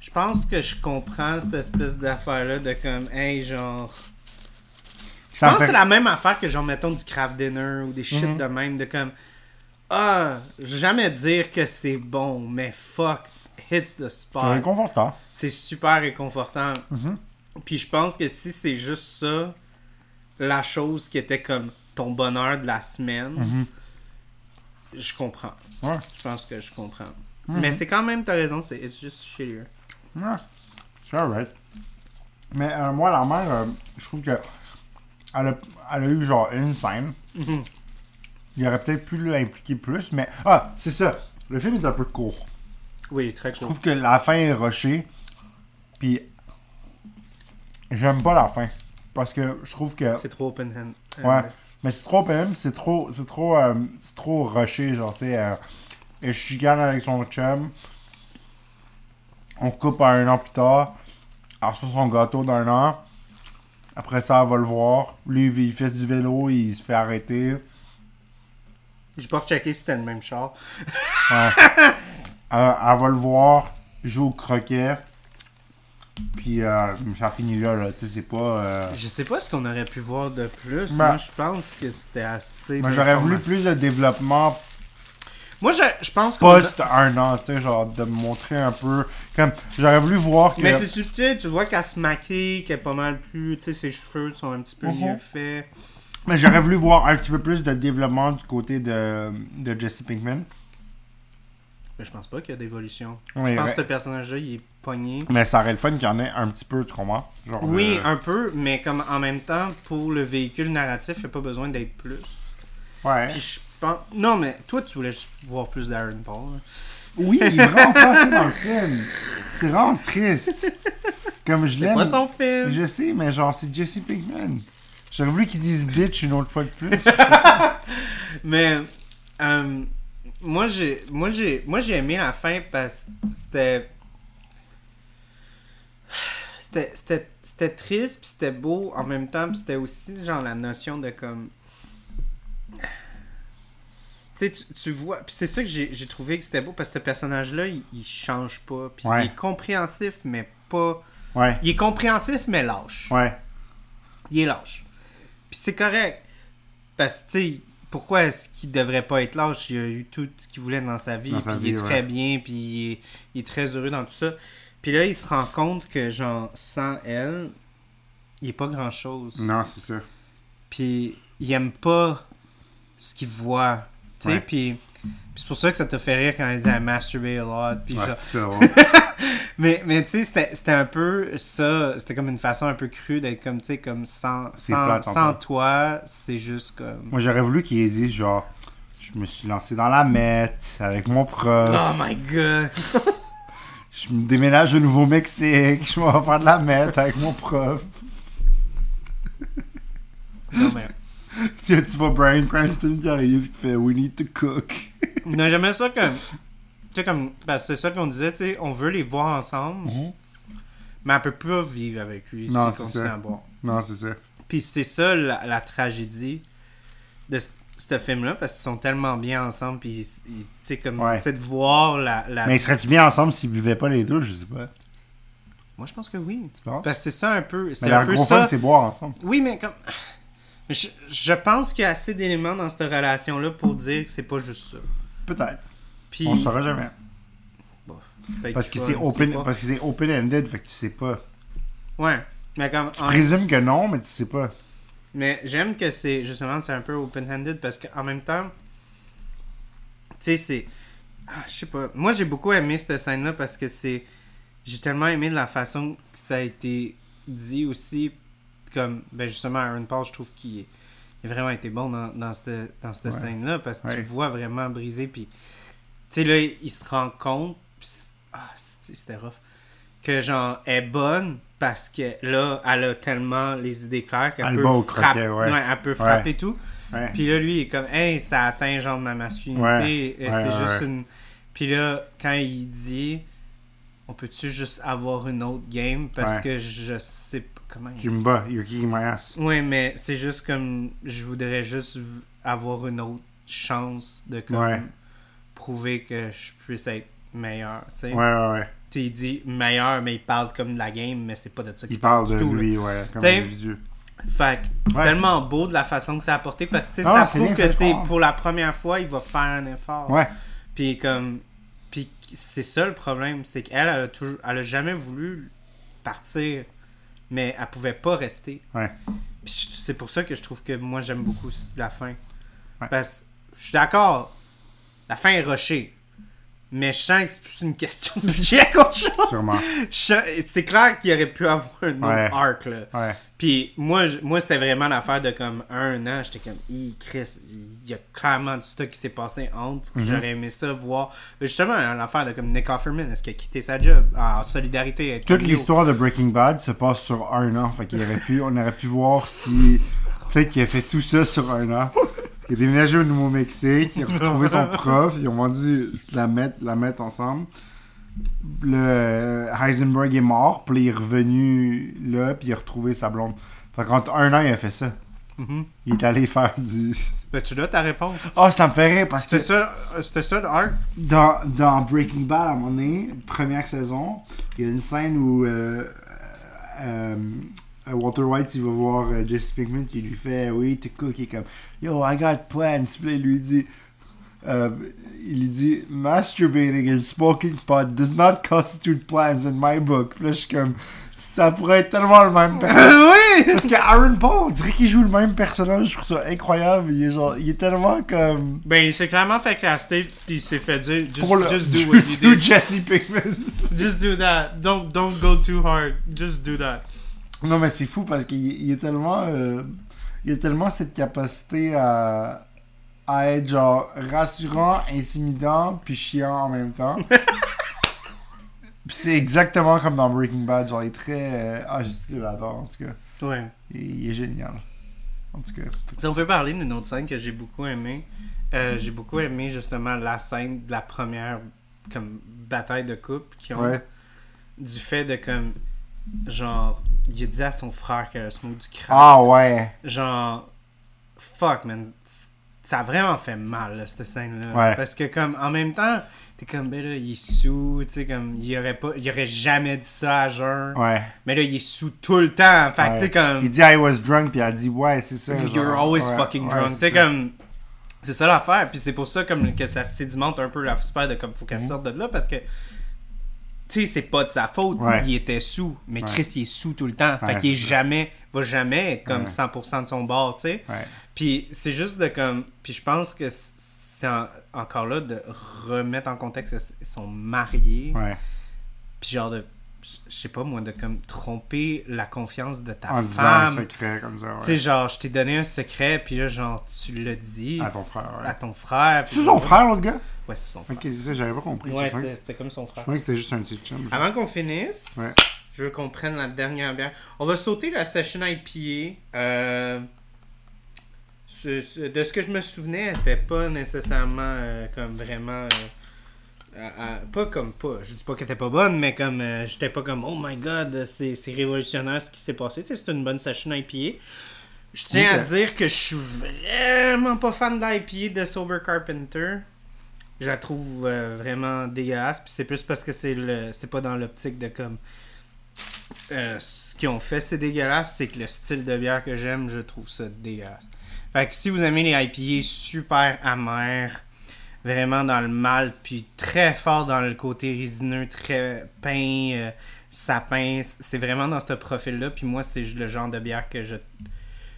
Je pense que je comprends cette espèce d'affaire-là de comme, hey, genre... Je pense que c'est la même affaire que, genre, mettons, du craft dinner ou des shit mm-hmm. de même, de comme, ah, je vais jamais dire que c'est bon, mais fuck, hits the spot. C'est réconfortant. C'est super réconfortant. Mm-hmm. Puis je pense que si c'est juste ça, la chose qui était comme ton bonheur de la semaine, mm-hmm. je comprends. Ouais. Je pense que je comprends. Mm-hmm. Mais c'est quand même, t'as raison, c'est it's just shittier. Ah, c'est alright. Mais euh, moi, la mère, euh, je trouve que elle a, elle a eu genre une scène. Mm-hmm. Il aurait peut-être pu l'impliquer plus, mais... Ah, c'est ça. Le film est un peu court. Oui, très court. Je trouve que la fin est rushée. Puis, j'aime pas la fin. Parce que je trouve que... C'est trop open-hand. Ouais. Mais c'est trop open-hand, c'est trop... C'est trop, euh, c'est trop rushé, genre, tu sais... Euh, elle chicane avec son chum. On coupe à un an plus tard. Elle reçoit son gâteau d'un an. Après ça, elle va le voir. Lui, il fait du vélo, il se fait arrêter. J'ai pas rechecké si c'était le même char. Ouais. euh, elle va le voir, joue au croquet. Puis euh, ça finit là, là. Tu sais, c'est pas... Euh... Je sais pas ce qu'on aurait pu voir de plus. Ben, moi, je pense que c'était assez... Ben, j'aurais voulu plus de développement... Moi, je, je pense que. Post un an, tu sais, genre, de me montrer un peu. Comme, j'aurais voulu voir que. Mais c'est subtil, tu vois qu'elle se maquille, qu'elle est pas mal plus. Tu sais, ses cheveux sont un petit peu mm-hmm. mieux faits. Mais j'aurais voulu voir un petit peu plus de développement du côté de, de Jesse Pinkman. Mais je pense pas qu'il y a d'évolution. Oui, je pense mais... que ce personnage-là, il est pogné. Mais ça aurait le fun qu'il y en ait un petit peu, tu comprends? Genre, oui, le... un peu, mais comme en même temps, pour le véhicule narratif, il n'y a pas besoin d'être plus. Ouais. Puis je pense... Non, mais toi, tu voulais juste voir plus d'Aaron Paul. Hein? Oui, il est vraiment pas assez dans le film. C'est vraiment triste. Comme je c'est l'aime. C'est pas son film. Je sais, mais genre, c'est Jesse Pinkman. J'aurais voulu qu'ils disent bitch une autre fois de plus. Mais, euh, moi, j'ai, moi, j'ai, moi, j'ai aimé la fin parce que c'était... C'était, c'était, c'était triste, puis c'était beau en même temps, puis c'était aussi, genre, la notion de comme... Tu, tu vois, puis c'est ça que j'ai, j'ai trouvé que c'était beau parce que ce personnage-là, il, il change pas. Puis ouais. Il est compréhensif, mais pas. Ouais. Il est compréhensif, mais lâche. Ouais. Il est lâche. Puis c'est correct. Parce que, tu sais, pourquoi est-ce qu'il devrait pas être lâche? Il a eu tout ce qu'il voulait dans sa vie. Puis il est ouais. très bien. Puis il est, il est très heureux dans tout ça. Puis là, il se rend compte que, genre, sans elle, il est pas grand-chose. Non, c'est ça. Puis il aime pas ce qu'il voit. Tu sais, puis c'est pour ça que ça t'a fait rire quand ils disaient « masturbé a lot ». Ouais, genre... c'est ça, ouais. Mais, mais tu sais, c'était, c'était un peu ça, c'était comme une façon un peu crue d'être comme, tu sais, comme sans, sans, plate, sans toi, c'est juste comme... Moi, j'aurais voulu qu'ils disent genre « je me suis lancé dans la mette avec mon prof ». Oh my God! « Je me déménage au Nouveau-Mexique, je m'en vais faire de la mette avec mon prof ». Non, mais... Tu, tu vois Bryan Cranston qui arrive et qui fait « We need to cook ». Non, j'aimais ça que... Tu sais, comme... Ben, c'est ça qu'on disait, tu sais, on veut les voir ensemble, mm-hmm. mais elle peut pas vivre avec lui non, si c'est continue ça. À boire. Non, c'est ça. Puis c'est ça la, la tragédie de ce, ce film-là, parce qu'ils sont tellement bien ensemble, puis tu sais, comme... Ouais. Tu sais, de voir la... la... Mais seraient-tu bien ensemble s'ils buvaient pas les deux, je sais pas. Moi, je pense que oui. Tu penses? Parce que c'est ça un peu... C'est mais leur gros fun, c'est boire ensemble. Oui, mais comme... Je, je pense qu'il y a assez d'éléments dans cette relation-là pour dire que c'est pas juste ça. Peut-être. Puis... On ne saura jamais. Bon, parce, que c'est open, parce que c'est open-ended, fait que tu sais pas. Ouais. Mais comme, tu en... présumes que non, mais tu sais pas. Mais j'aime que c'est justement c'est un peu open-ended parce qu'en même temps, tu sais, c'est... Ah, je sais pas. Moi, j'ai beaucoup aimé cette scène-là parce que c'est... j'ai tellement aimé la façon que ça a été dit aussi, comme ben justement Aaron Paul, je trouve qu'il a vraiment été bon dans, dans cette, dans cette ouais. scène-là, parce que ouais. tu le vois vraiment briser, puis tu sais là, il se rend compte, pis, ah, c'était rough, que genre, elle est bonne, parce que là, elle a tellement les idées claires qu'elle elle peut, beau, frappe, croquet, ouais. Ouais, elle peut frapper ouais. tout. Ouais. Puis là, lui, il est comme, hey, ça atteint genre ma masculinité. Ouais. Ouais, c'est ouais, juste ouais. une. Puis là, quand il dit, on peut-tu juste avoir une autre game parce ouais. que je sais pas comment. Tu me bats, you're kicking my ass. Oui, mais c'est juste comme, je voudrais juste avoir une autre chance de comme ouais. prouver que je puisse être meilleur. Tu sais. Ouais, ouais, ouais. T'sais, il dit meilleur, mais il parle comme de la game, mais c'est pas de ça qu'il parle. Il parle de tout, lui, là. Ouais, comme t'sais, individu. Fait que c'est ouais. tellement beau de la façon que ça a apporté, parce que ah, ça prouve que c'est fort. Pour la première fois, il va faire un effort. Ouais. Puis comme, puis c'est ça le problème, c'est qu'elle, elle a toujours, elle a jamais voulu partir, mais elle pouvait pas rester. Ouais. Puis c'est pour ça que je trouve que moi j'aime beaucoup la fin, ouais. parce que je suis d'accord, la fin est rushée. Mais je sens que c'est plus une question de budget qu'autre chose. Sûrement. Sens, c'est clair qu'il aurait pu avoir un autre ouais. arc, là. Ouais. Puis moi, je, moi, c'était vraiment l'affaire de comme un an. J'étais comme, hi, Chris, il y a clairement du stock qui s'est passé entre. Mm-hmm. J'aurais aimé ça voir. Justement, l'affaire de comme Nick Offerman, est-ce qu'il a quitté sa job en solidarité? Toute l'histoire de Breaking Bad se passe sur un an. Fait qu'il aurait pu, on aurait pu voir si. Peut-être qu'il a fait tout ça sur un an. Il a déménagé au Nouveau-Mexique, il a retrouvé son prof, ils ont vendu la mettre, la mettre ensemble. Le Heisenberg est mort, puis il est revenu là, puis il a retrouvé sa blonde. Fait qu'entre un an, il a fait ça. Mm-hmm. Il est allé faire du... Ben, tu l'as ta réponse. Ah, oh, ça me fait rire, parce c'était que... Ça, c'était ça, le arc? Dans, dans Breaking Bad, à un moment donné, première saison, il y a une scène où euh, euh, Walter White, il va voir uh, Jesse Pinkman qui lui fait we need to cook, il est comme yo, I got plans. Puis là, il lui dit euh, il lui dit masturbating and smoking pot does not constitute plans in my book. Puis là, je suis comme ça pourrait être tellement le même personnage. Oui! Parce que Aaron Paul, on dirait qu'il joue le même personnage, je trouve ça incroyable. Il est genre, il est tellement comme. Ben, il s'est clairement fait caster, puis il s'est fait dire just, le... just do what you do. Do Jesse Pinkman. Just do that. Don't, don't go too hard. Just do that. Non, mais c'est fou parce qu'il a tellement, euh, il a tellement cette capacité à, à être genre rassurant, intimidant, puis chiant en même temps. Puis c'est exactement comme dans Breaking Bad, genre il est très... Euh, ah, je dis que je l'adore, en tout cas. Ouais. Il, il est génial. En tout cas. Si on peut parler d'une autre scène que j'ai beaucoup aimée, euh, mm-hmm. j'ai beaucoup aimé justement la scène de la première comme bataille de couple qui ont ouais. du fait de comme... Genre, il a dit à son frère que smoke du crack. Ah ouais. Genre, fuck man, ça a vraiment fait mal là, cette scène-là. Ouais. Parce que comme, en même temps, t'es comme, ben là, il est sous, tu sais, comme, il aurait pas, il aurait jamais dit ça à jeun. Ouais. Mais là, il est sous tout le temps. Fait que ouais. tu sais comme. Il dit I was drunk, puis elle dit ouais, c'est ça. You're genre, always ouais, fucking ouais, drunk. Tu sais comme, c'est ça l'affaire. Puis c'est pour ça comme que ça sédimente un peu la sphère de comme faut qu'elle mm-hmm. sorte de là parce que. Tu sais, c'est pas de sa faute, ouais. il était sous, mais Chris, ouais. il est sous tout le temps, fait ouais. qu'il est jamais, va jamais être comme ouais. cent pour cent de son bord, tu sais. Ouais. Puis c'est juste de comme, puis je pense que c'est en, encore là de remettre en contexte qu'ils sont mariés, ouais. puis genre de, je sais pas moi, de comme tromper la confiance de ta en femme. En disant un secret comme ça, ouais. Tu sais, genre, je t'ai donné un secret, puis là, genre, tu le dis à ton frère. Ouais. À ton frère. C'est son frère, l'autre gars? Ouais, c'est son frère. Ok, c'est ça, j'avais pas compris. Ouais, c'était, c'était comme son frère. Je croyais que c'était juste un petit chum. Avant qu'on finisse, ouais. je veux qu'on prenne la dernière bière. On va sauter la session I P A. Euh, ce, ce, de ce que je me souvenais, elle était pas nécessairement euh, comme vraiment... Euh, euh, euh, pas comme pas. Je dis pas qu'elle était pas bonne, mais comme euh, j'étais pas comme oh my god, c'est, c'est révolutionnaire ce qui s'est passé. Tu sais, c'est une bonne session I P A. Je tiens okay. à dire que je suis vraiment pas fan d'I P A de Sober Carpenter. Je la trouve euh, vraiment dégueulasse. Puis c'est plus parce que c'est le c'est pas dans l'optique de comme euh, ce qu'ils ont fait c'est dégueulasse, c'est que le style de bière que j'aime, je trouve ça dégueulasse. Fait que si vous aimez les I P A super amers, vraiment dans le malt, puis très fort dans le côté résineux, très pain, euh, sapin, c'est vraiment dans ce profil-là. Puis moi, c'est le genre de bière que je...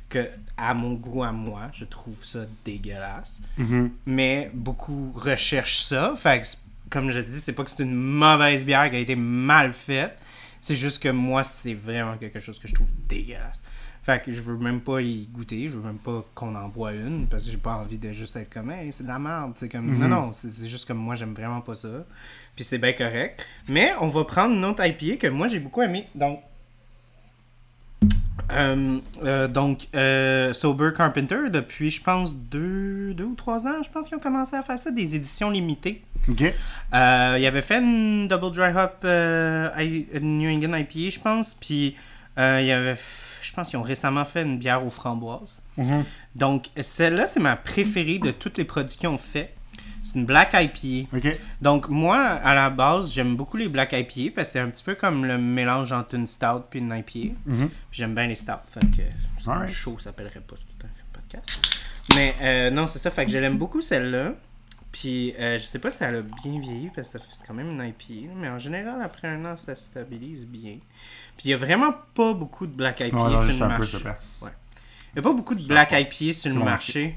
que à mon goût, à moi, je trouve ça dégueulasse. Mm-hmm. Mais beaucoup recherchent ça. Fait que comme je dis, c'est pas que c'est une mauvaise bière qui a été mal faite. C'est juste que moi, c'est vraiment quelque chose que je trouve dégueulasse. Fait que je veux même pas y goûter, je veux même pas qu'on en boit une, parce que j'ai pas envie de juste être comme « Hey, c'est de la merde! » C'est comme mm-hmm. Non, non, c'est, c'est juste comme moi, j'aime vraiment pas ça. Puis c'est bien correct. Mais on va prendre une autre I P A que moi, j'ai beaucoup aimé. Donc, euh, euh, donc euh, Sober Carpenter, depuis, je pense, deux, deux ou trois ans, je pense qu'ils ont commencé à faire ça, des éditions limitées. OK. Euh, ils avaient fait une Double Dry Hop euh, New England I P A, je pense, puis euh, il y avait... Je pense qu'ils ont récemment fait une bière aux framboises. Mm-hmm. Donc, celle-là, c'est ma préférée de toutes les produits qu'ils ont fait. C'est une Black I P A. Okay. Donc, moi, à la base, j'aime beaucoup les Black I P A parce que c'est un petit peu comme le mélange entre une stout et une I P A. Mm-hmm. Puis j'aime bien les stouts. Fait que c'est right. Chaud, ça s'appellerait pas tout un podcast. Mais euh, non, c'est ça. Fait que je l'aime beaucoup, celle-là. Puis, euh, je sais pas si elle a bien vieilli, parce que c'est quand même une I P A, mais en général, après un an, ça se stabilise bien. Puis, il y a vraiment pas beaucoup de Black I P A oh, sur le marché. Ouais. Il y a pas beaucoup de c'est Black I P A sur le marché.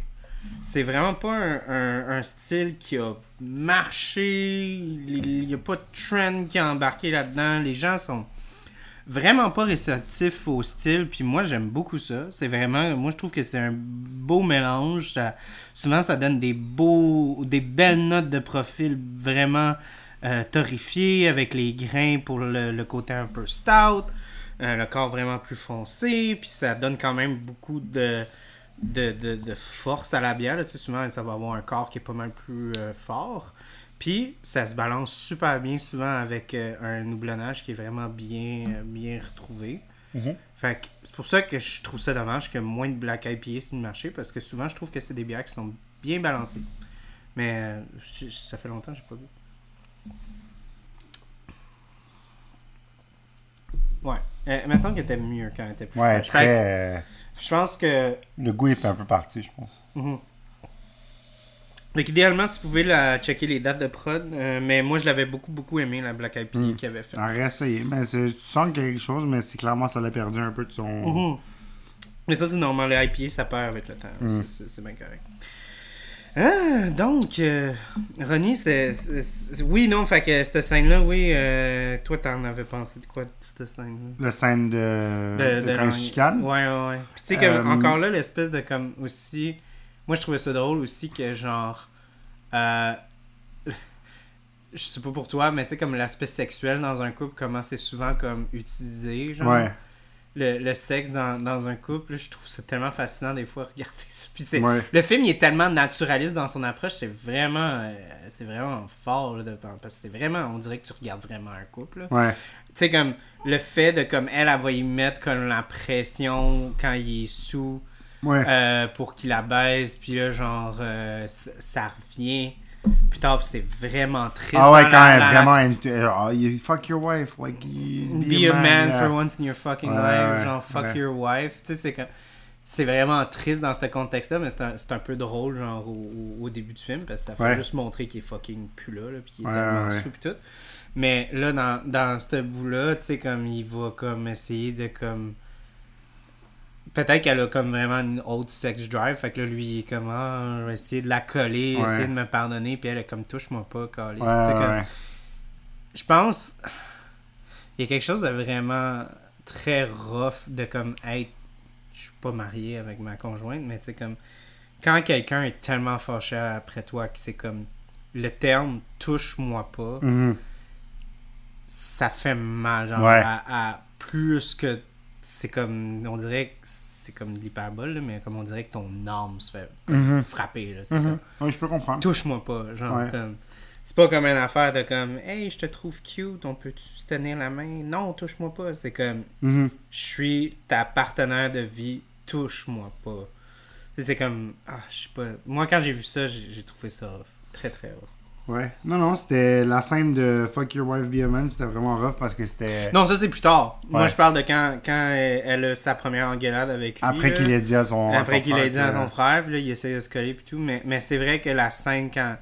C'est vraiment pas un, un, un style qui a marché, il y a pas de trend qui a embarqué là-dedans. Les gens sont vraiment pas réceptifs au style, puis moi, j'aime beaucoup ça. C'est vraiment... Moi, je trouve que c'est un beau mélange. Ça, souvent, ça donne des beaux... des belles notes de profil vraiment euh, torréfiées, avec les grains pour le, le côté un peu stout, euh, le corps vraiment plus foncé, puis ça donne quand même beaucoup de, de, de, de force à la bière. Là, tu sais, souvent, ça va avoir un corps qui est pas mal plus euh, fort. Puis, ça se balance super bien souvent avec euh, un houblonnage qui est vraiment bien, euh, bien retrouvé. Mm-hmm. Fait que c'est pour ça que je trouve ça dommage qu'il y ait moins de Black I P A sur le marché, parce que souvent, je trouve que c'est des bières qui sont bien balancées. Mais euh, je, ça fait longtemps que j'ai pas bu. Ouais. Euh, il me semble qu'elle était mieux quand elle était plus ouais, fraîche. Très... Fait que, je pense que... Le goût est un peu parti, je pense. Mm-hmm. Donc, idéalement, si vous pouvez la checker les dates de prod, euh, mais moi, je l'avais beaucoup, beaucoup aimé, la Black I P A mmh. qu'il avait fait. En réessayé. Mais c'est, tu sens quelque chose, mais c'est clairement, ça l'a perdu un peu de son... Mmh. Mais ça, c'est normal. Les I P A, ça perd avec le temps. Mmh. C'est, c'est, c'est bien correct. Ah, donc, euh, Ronnie, c'est, c'est, c'est... Oui, non, fait que cette scène-là, oui, euh, toi, t'en avais pensé de quoi, de cette scène-là? La scène de... De, de, de, de quand ils chicanent. Ouais, ouais, ouais. Puis tu sais, euh... encore là, l'espèce de, comme, aussi... Moi, je trouvais ça drôle aussi que, genre, euh, je sais pas pour toi, mais tu sais, comme l'aspect sexuel dans un couple, comment c'est souvent comme utilisé, genre, ouais. le, le sexe dans, dans un couple, je trouve ça tellement fascinant des fois, regarder ça. Puis c'est, ouais. Le film, il est tellement naturaliste dans son approche, c'est vraiment, euh, c'est vraiment fort, là, de, parce que c'est vraiment, on dirait que tu regardes vraiment un couple, là. Ouais. Tu sais, comme, le fait de, comme, elle, elle va y mettre comme la pression quand il est sous... Ouais. Euh, pour qu'il la baise, puis là, genre, euh, ça, ça revient plus tard, puis c'est vraiment triste. Ah ouais, quand la, même, la, vraiment, la... Oh, you fuck your wife, like, you be, be a man, man for yeah. once in your fucking ouais, life, ouais, genre, fuck ouais. your wife, tu sais, c'est, quand... c'est vraiment triste dans ce contexte-là, mais c'est un, c'est un peu drôle, genre, au, au début du film, parce que ça fait ouais. juste montrer qu'il est fucking plus là, là puis qu'il est ouais, tellement ouais. sous, puis tout. Mais là, dans, dans ce bout-là, tu sais, comme, il va, comme, essayer de, comme... Peut-être qu'elle a comme vraiment une haute sex drive, fait que là, lui, il est comme, ah, je vais essayer de la coller, ouais. essayer de me pardonner, puis elle est comme, touche-moi pas, coller. Ouais, ouais, comme... ouais. Je pense, il y a quelque chose de vraiment très rough de comme être, je suis pas marié avec ma conjointe, mais tu sais, comme, quand quelqu'un est tellement fâché après toi que c'est comme, le terme touche-moi pas, mm-hmm. ça fait mal, genre, ouais. à, à plus que. C'est comme, on dirait que c'est comme de l'hyperbole, là, mais comme on dirait que ton âme se fait mm-hmm. frapper. Là, c'est mm-hmm. comme, oui, je peux comprendre. Touche-moi pas. Genre, ouais. comme, c'est pas comme une affaire de comme, hey, je te trouve cute, on peut-tu se tenir la main? Non, touche-moi pas. C'est comme, mm-hmm. je suis ta partenaire de vie, touche-moi pas. C'est, c'est comme, ah, je sais pas. Moi, quand j'ai vu ça, j'ai, j'ai trouvé ça très, très rough. Ouais. Non, non, c'était la scène de Fuck Your Wife Be a Man, c'était vraiment rough parce que c'était... Non, ça c'est plus tard. Ouais. Moi je parle de quand, quand elle, elle a sa première engueulade avec lui. Après là, qu'il ait dit à son frère. Après qu'il ait dit à son frère, puis là il essaie de se coller puis tout. Mais, mais c'est vrai que la scène quand,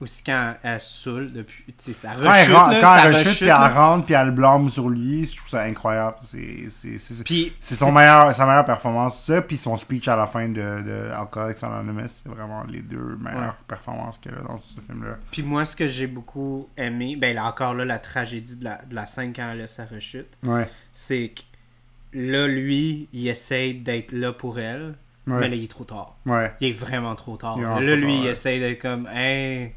Aussi quand elle saoule, depuis, ça rechute, quand elle, là, quand ça elle rechute, puis elle rentre, puis elle blâme sur lui, je trouve ça incroyable. C'est, c'est, c'est, puis, c'est, son c'est... Meilleur, sa meilleure performance, ça, puis son speech à la fin de, de Alcoolics Anonymous, c'est vraiment les deux meilleures ouais. performances qu'elle a dans tout ce film-là. Puis moi, ce que j'ai beaucoup aimé, ben là, encore là, la tragédie de la, de la scène quand elle a sa rechute, ouais. c'est que là, lui, il essaye d'être là pour elle, ouais. mais là, il est trop tard. Ouais. Il est vraiment trop tard. Là, trop lui, tard, il ouais. essaye d'être comme... Hey,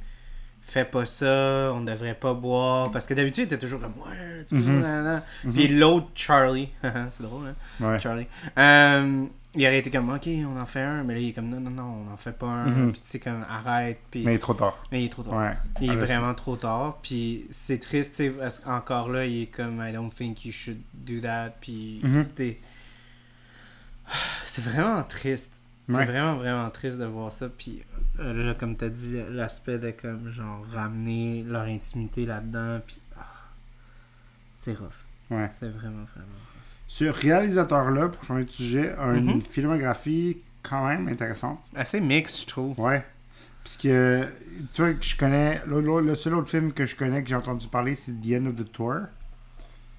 fais pas ça, on devrait pas boire. Parce que d'habitude, t'es toujours comme, ouais, tu mm-hmm. nanana. Mm-hmm. Puis l'autre, Charlie, c'est drôle, hein? Ouais. Charlie. Euh, il aurait été comme, ok, on en fait un. Mais là, il est comme, non, non, non, on en fait pas un. Mm-hmm. Puis tu sais, comme, arrête. Puis... Mais il est trop tard. Mais il est trop tard. Ouais. Il est vraiment ça. trop tard. Puis c'est triste, tu sais, parce qu'encore là, il est comme, I don't think you should do that. Puis mm-hmm. t'es. C'est vraiment triste. C'est ouais. vraiment, vraiment triste de voir ça. Puis euh, là, comme t'as dit, l'aspect de comme genre ramener leur intimité là-dedans. Puis ah, c'est rough. Ouais. C'est vraiment, vraiment rough. Ce réalisateur-là, pour changer de sujet, a mm-hmm. une filmographie quand même intéressante. Assez mixte, je trouve. Ouais. Parce que tu vois, que je connais. Le seul autre film que je connais, que j'ai entendu parler, c'est The End of the Tour.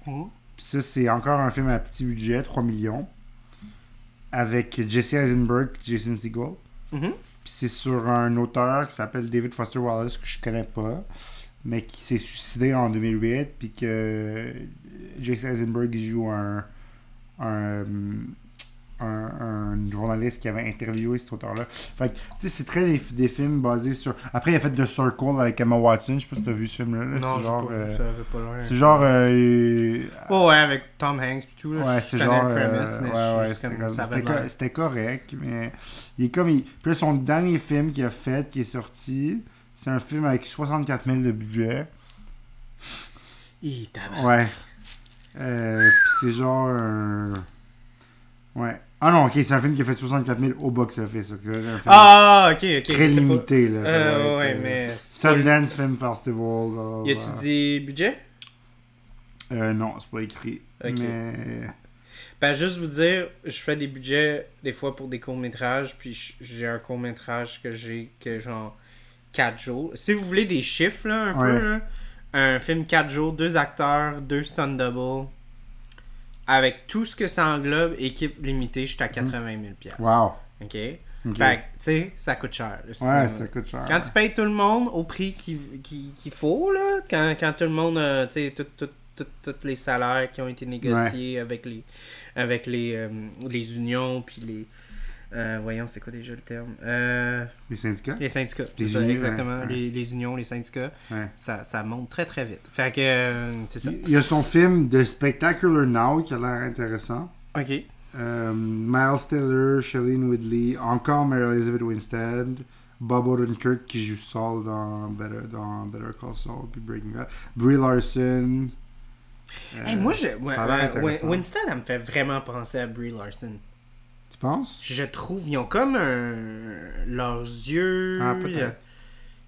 Mm-hmm. Puis ça, c'est encore un film à petit budget, trois millions. Avec Jesse Eisenberg et Jason Segel. Mm-hmm. Puis c'est sur un auteur qui s'appelle David Foster Wallace, que je connais pas, mais qui s'est suicidé en deux mille huit. Puis que Jesse Eisenberg joue un, un, un, un journaliste qui avait interviewé cet auteur-là. Fait que, tu sais, c'est très des, des films basés sur. Après, il a fait The Circle avec Emma Watson. Je sais pas si t'as vu ce film-là. Là. Non, c'est genre. Pas, euh, ça avait pas l'air. C'est genre. Euh, oh, ouais, avec Tom Hanks et tout. Là, ouais, c'est genre. Premise, euh, mais ouais, ouais, c'était, comme, c'était, co- c'était correct, mais. Il est comme. Il... Puis son dernier film qu'il a fait, qui est sorti, c'est un film avec soixante-quatre mille de budget. Il tabac. Ouais. Euh, puis c'est genre. Euh... Ouais. Ah non, ok, c'est un film qui a fait soixante-quatre mille au box-office. Ah, ok, ok. Très limité, pas... là. Euh, ouais, être, mais... Sundance le... Film Festival. Là, y a-tu bah... dit budget? Euh, non, c'est pas écrit. Ok. Mais... Ben, juste vous dire, je fais des budgets, des fois, pour des courts-métrages, puis j'ai un court-métrage que j'ai, que genre, quatre jours. Si vous voulez des chiffres, là, un ouais. peu, là, un film quatre jours, deux acteurs, deux stunt doubles... Avec tout ce que ça englobe, équipe limitée, je suis à quatre-vingt mille dollars. Wow. OK? okay. Fait que, tu sais, ça coûte cher. Ouais, ça coûte cher. Quand tu payes tout le monde au prix qu'il, qu'il, qu'il faut, là, quand, quand tout le monde, tu sais, tous tout, tout, tout les salaires qui ont été négociés ouais. avec les avec les, euh, les unions, puis les... Euh, voyons, c'est quoi déjà le terme? Euh, les syndicats? Les syndicats, les c'est ça, unions, exactement. Ouais. Les, les unions, les syndicats, ouais. ça, ça monte très, très vite. Fait que, euh, c'est ça. Il y a son film The Spectacular Now qui a l'air intéressant. OK. Euh, Miles Teller, Shailene Woodley, encore Mary Elizabeth Winstead, Bob Odenkirk qui joue Saul dans Better, dans Better Call Saul, puis Breaking Bad, Brie Larson. Euh, hey, moi, je, ouais, ouais, Winstead, elle me fait vraiment penser à Brie Larson. Tu penses? Je trouve, ils ont comme un... leurs yeux... Ah, peut-être.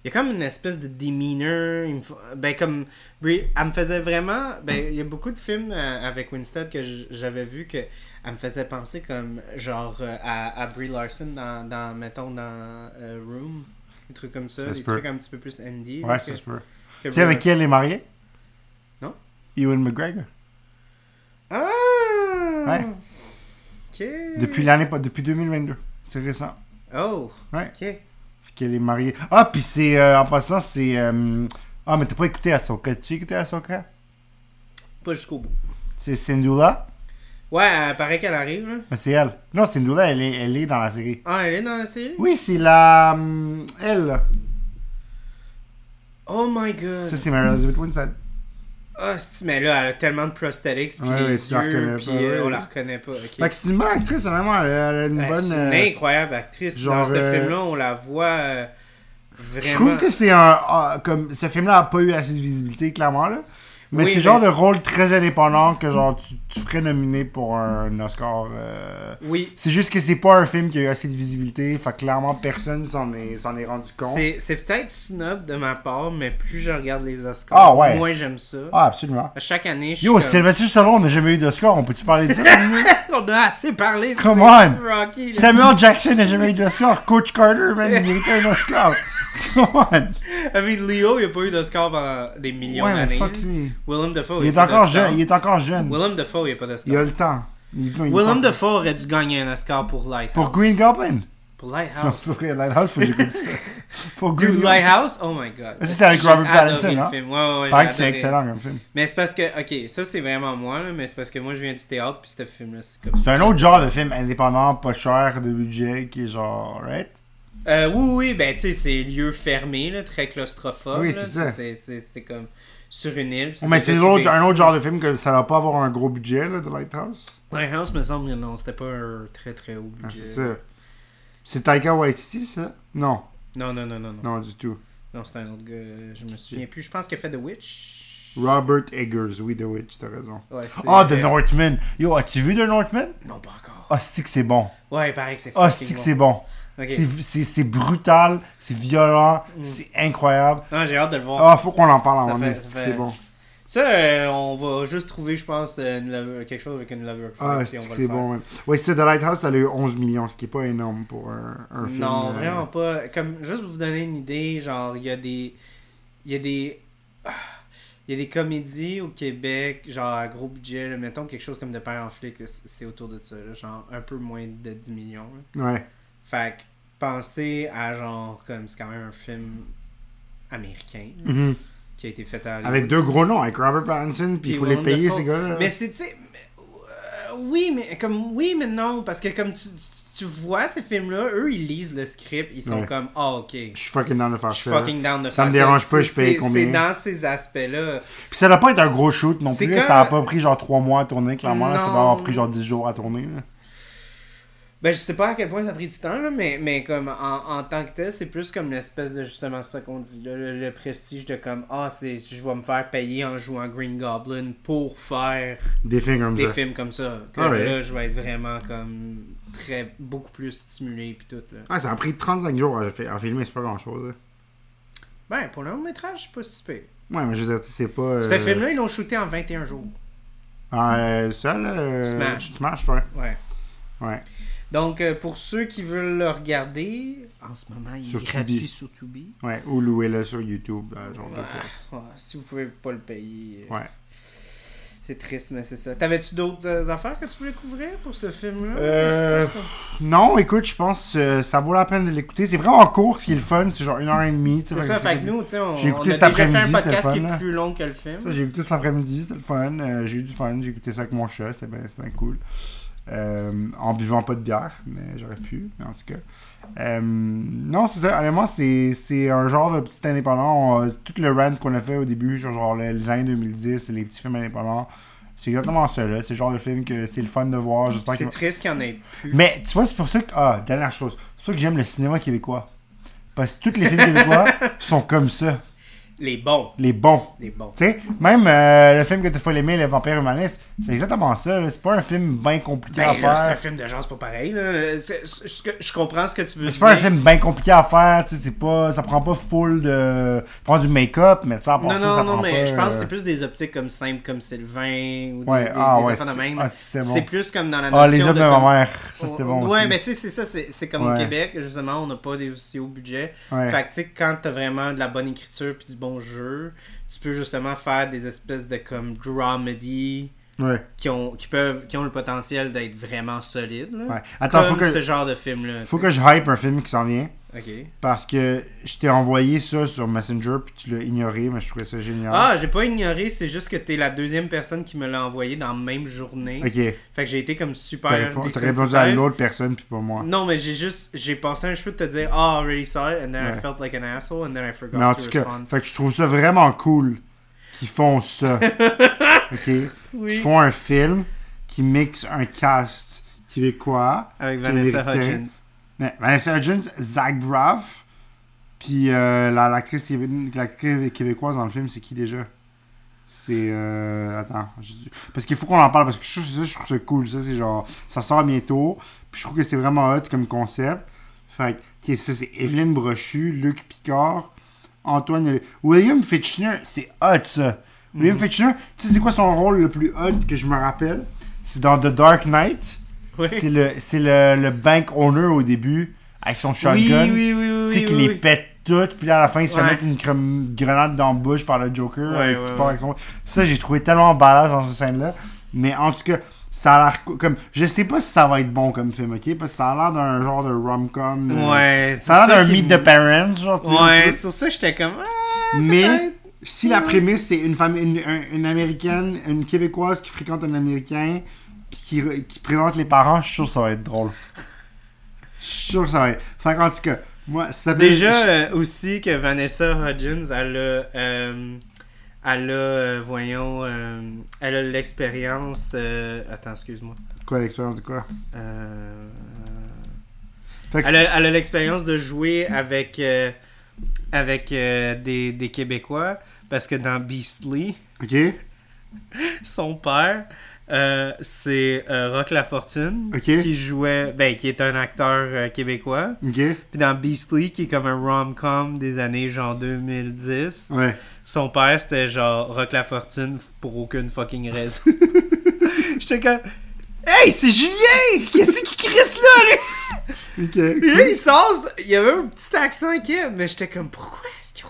Il y a comme une espèce de demeanor. Il me faut... Ben, comme... Elle me faisait vraiment... Ben, il y a beaucoup de films avec Winstead que j'avais vu que elle me faisait penser comme, genre, à, à Brie Larson dans, dans mettons, dans uh, Room. Des trucs comme ça. ça des trucs un petit peu plus indie. Ouais, ça se peut. Tu sais avec qui elle est mariée? Non. Ewan McGregor. Ah! Ouais. Okay. Depuis l'année, pas depuis deux mille vingt-deux. C'est récent. Oh, ouais. OK. Fait qu'elle est mariée. Ah, puis c'est, euh, en passant, c'est... Euh... Ah, mais t'as pas écouté Ahsoka. Tu as écouté Ahsoka? Pas jusqu'au bout. C'est Syndulla? Ouais, il paraît qu'elle arrive. Hein. Mais c'est elle. Non, Syndulla, elle est, elle est dans la série. Ah, elle est dans la série? Oui, c'est la... Euh, elle. Oh my God. Ça, c'est Mary Elizabeth Winstead. Ah, oh, c'est mais là, elle a tellement de prosthetics, puis ouais, les oui, yeux, puis euh, on la reconnaît pas. Okay. Fait que c'est une bonne actrice, vraiment, elle a une ben, bonne... C'est une euh... incroyable actrice. Genre, dans ce euh... film-là, on la voit euh, vraiment... Je trouve que c'est un... Ah, comme, ce film-là n'a pas eu assez de visibilité, clairement, là. Mais oui, c'est mais genre c'est... de rôle très indépendant que genre tu, tu ferais nominer pour un Oscar. Euh... Oui. C'est juste que c'est pas un film qui a eu assez de visibilité, fait clairement personne s'en est, s'en est rendu compte. C'est, c'est peut-être snob de ma part, mais plus je regarde les Oscars, ah, ouais. moins j'aime ça. Ah, absolument. À chaque année, je suis. Yo, comme... Sylvester Stallone n'a jamais eu d'Oscar, on peut-tu parler de ça? On a assez parlé. Come on. Rocky, Samuel Jackson n'a jamais eu d'Oscar. Coach Carter, man, il méritait un Oscar. Come on! I mean, Leo, il n'a pas eu d'Oscar pendant des millions ouais, d'années. Fuck lui. William Dafoe, il, il, est encore jeune, il est encore jeune. William Dafoe, il n'a pas d'Oscar. Il a le temps. Il, il William Dafoe aurait dû gagner un Oscar pour Lighthouse. Pour Green Goblin? Pour Lighthouse. Non, c'est pas Lighthouse, faut que j'écoute ça. Pour Green Goblin. Lighthouse? Oh my god. C'est avec Robert Pattinson, hein? Ouais, ouais, pareil que c'est excellent comme film. Mais c'est parce que, ok, ça c'est vraiment moi, là, mais c'est parce que moi je viens du théâtre, puis ce film-là, c'est comme ça. C'est un autre genre de film indépendant, pas cher, de budget, qui est genre, right? Euh, oui, oui, ben tu sais, c'est lieu fermé, là, très claustrophobe. Oui, c'est là, ça. C'est, c'est, c'est comme sur une île. C'est mais c'est l'autre, un autre genre de film que ça va pas avoir un gros budget, là, de Lighthouse. Lighthouse, me semble que non, c'était pas un très très haut budget. Ah, c'est ça. C'est Taika Waititi, ça? Non. Non, non, non, non. Non, non du tout. Non, c'est un autre gars, je me souviens plus. Je pense qu'il a fait The Witch. Robert Eggers, oui, The Witch, t'as raison. Ouais, ah, The euh... Northman. Yo, as-tu vu The Northman? Non, pas encore. Ah, c'est que c'est bon. Ouais, pareil que c'est bon. Ah, c'est que c'est bon. Okay. C'est, c'est, c'est brutal, c'est violent, mm. c'est incroyable. Non, j'ai hâte de le voir. Ah, faut qu'on en parle en vrai, c'est, c'est bon. Ça, euh, on va juste trouver, je pense, une love... quelque chose avec une lover. Ah, c'est, on va c'est bon. Ouais. Oui, c'est The Lighthouse, elle a eu onze millions, ce qui n'est pas énorme pour un, un film. Non, vraiment pas. Comme, juste pour vous donner une idée, genre, il y a des... Il y a des... Ah. Il y a des comédies au Québec, genre à gros budget, là, mettons quelque chose comme De Père en flic, là, c'est autour de ça, là, genre un peu moins de dix millions. Là. Ouais. Fait que pensez à genre comme c'est quand même un film américain là, mm-hmm. qui a été fait à Hollywood. Avec deux gros noms, avec Robert Pattinson, puis il faut les payer ces gars-là. Là. Mais c'est, tu sais, euh, oui, mais comme oui, mais non, parce que comme tu. Tu vois ces films-là, eux, ils lisent le script, ils sont ouais. comme, ah, oh, ok. Je suis fucking down de faire ça. Je suis fucking down de faire ça. Ça me dérange pas, je paye combien. C'est dans ces aspects-là. Puis ça doit pas être un gros shoot non c'est plus. Comme... Ça a pas pris genre trois mois à tourner, clairement. Là, ça doit avoir pris genre dix jours à tourner. Là. Ben, je sais pas à quel point ça a pris du temps, là, mais, mais comme en, en tant que tel, c'est plus comme l'espèce de justement ça qu'on dit, là, le, le prestige de comme, ah, oh, je vais me faire payer en jouant Green Goblin pour faire des films comme des ça. Des films comme ça. Que, ah, ouais. Là, je vais être vraiment comme. Très, beaucoup plus stimulé pis tout là. Ah, ça a pris trente-cinq jours à, à filmer, c'est pas grand chose là. Ben, pour le long métrage, c'est pas si pire. Ouais, mais je veux dire, c'est pas... Euh... Ce film-là, ils l'ont shooté en vingt et un jours. Ah, euh, ça là... Euh... Smash. Smash, ouais. Ouais. Ouais. Donc, euh, pour ceux qui veulent le regarder, en ce moment, il sur est gratuit sur Tubi. Ouais, ou louez-le sur YouTube, euh, genre ouais. de place. Ouais. Si vous pouvez pas le payer... Euh... Ouais. C'est triste, mais c'est ça. T'avais-tu d'autres euh, affaires que tu voulais couvrir pour ce film-là? Euh, non, écoute, je pense que euh, ça vaut la peine de l'écouter. C'est vraiment court, ce qui est le fun. C'est genre une heure et demie. C'est ça, fait que nous, tu sais, on, on a déjà fait un podcast qui est plus long que le film. Ça, j'ai écouté cet après-midi, c'était le fun. Euh, j'ai eu du fun, j'ai écouté ça avec mon chat, c'était bien, c'était bien cool. Euh, en buvant pas de bière, mais j'aurais pu, mais en tout cas. Euh, non, c'est ça. Honnêtement, c'est, c'est un genre de petit indépendant. On, tout le rant qu'on a fait au début sur genre les années deux mille dix, les petits films indépendants, c'est exactement ça. Là. C'est le genre de film que c'est le fun de voir. J'espère c'est qu'il triste va... qu'il y en ait plus. Mais tu vois, c'est pour ça que... Ah, dernière chose. C'est pour ça que j'aime le cinéma québécois. Parce que tous les films québécois sont comme ça. Les bons. Les bons. Les bons. Tu sais, même euh, le film que t'as fait aimer, Le Vampire Humaniste, c'est exactement ça. Là. C'est pas un film bien compliqué ben, à là, faire. C'est un film de genre, c'est pas pareil. Là. C'est, c'est, c'est, je comprends ce que tu veux c'est dire. C'est pas un film bien compliqué à faire. Tu sais, c'est pas, ça prend pas full de. Ça prend du make-up, mais tu sais, à part non, ça, non, ça non, prend mais pas. Non, non, non, mais je pense que c'est plus des optiques comme simples, comme Sylvain ou des, ouais, des, ah, des ouais, enfants de même. Ah, c'est, bon. C'est plus comme dans la notion. Ah, Les Hommes de, de ma mère. Ça, c'était bon. Ouais, aussi. Mais tu sais, c'est ça. C'est, c'est comme ouais. au Québec, justement, on n'a pas des aussi hauts budgets. Ouais. Fait que tu sais, quand t'as vraiment de la bonne écriture puis du bon jeu, tu peux justement faire des espèces de comme dramedy ouais. qui ont qui peuvent qui ont le potentiel d'être vraiment solides là, ouais. Attends, comme faut que, ce genre de film là. Faut t'sais. Que je hype un film qui s'en vient. Okay. Parce que je t'ai envoyé ça sur Messenger puis tu l'as ignoré, mais je trouvais ça génial. Ah, j'ai pas ignoré, c'est juste que t'es la deuxième personne qui me l'a envoyé dans la même journée. Ok. Fait que j'ai été comme super déceptif. T'as répondu à l'autre personne puis pas moi. Non, mais j'ai juste, j'ai passé un cheveu de te dire, ah, oh, I already saw it, and then ouais. I felt like an asshole, and then I forgot mais en to tout respond. Cas, fait que je trouve ça vraiment cool qu'ils font ça. Ok. Oui. Ils font un film qui mixe un cast québécois avec Vanessa Hudgens. Ouais, Vanessa Hudgens, Zach Braff, puis euh, la, l'actrice, l'actrice québécoise dans le film, c'est qui déjà? C'est... Euh, attends. Je, parce qu'il faut qu'on en parle, parce que je, je, je trouve ça cool. Ça, c'est genre, ça sort bientôt, puis je trouve que c'est vraiment hot comme concept. Fait que ça, c'est Evelyne Brochu, Luc Picard, Antoine... William Fitchner, c'est hot, ça. Mm. William Fitchner, tu sais c'est quoi son rôle le plus hot que je me rappelle? C'est dans The Dark Knight. Oui. C'est le c'est le, le bank owner au début avec son shotgun. Oui, oui, oui, oui, tu sais oui, qu'il oui, les oui. pète tout, puis à la fin, il se ouais. fait mettre une crem- grenade dans la bouche par le Joker. Ouais, avec, ouais, ouais. Avec son... Ça, j'ai trouvé tellement balèze dans cette scène-là. Mais en tout cas, ça a l'air comme. Je sais pas si ça va être bon comme film, ok? Parce que ça a l'air d'un genre de rom-com. Ouais. Euh... Ça a l'air d'un Meet the Parents, genre. Ouais, sur ça, j'étais comme. Ah, mais si la prémisse, c'est une, fam... une, une, une Américaine, une Québécoise qui fréquente un Américain, puis qui, qui présente les parents, je suis sûr que ça va être drôle. Je suis sûr que ça va être. Fait qu'en tout cas. Moi, ça déjà je... euh, aussi que Vanessa Hudgens, elle a, euh, elle a, euh, voyons, euh, elle a l'expérience. Euh... Attends, excuse-moi. Quoi, l'expérience de quoi? Euh... Fait que... elle, a, elle a l'expérience de jouer avec, euh, avec euh, des, des Québécois, parce que dans Beastly, okay. son père, euh, c'est euh, Rock La Fortune okay. qui jouait, ben qui est un acteur euh, québécois. Okay. Puis dans Beastly, qui est comme un rom-com des années genre deux mille dix, ouais. son père c'était genre Rock La Fortune pour aucune fucking raison. J'étais comme, hey, c'est Julien! Qu'est-ce qui crisse là? Okay, cool. Puis là, il sort, il y avait un petit accent qui est, mais j'étais comme, pourquoi est-ce qu'il y a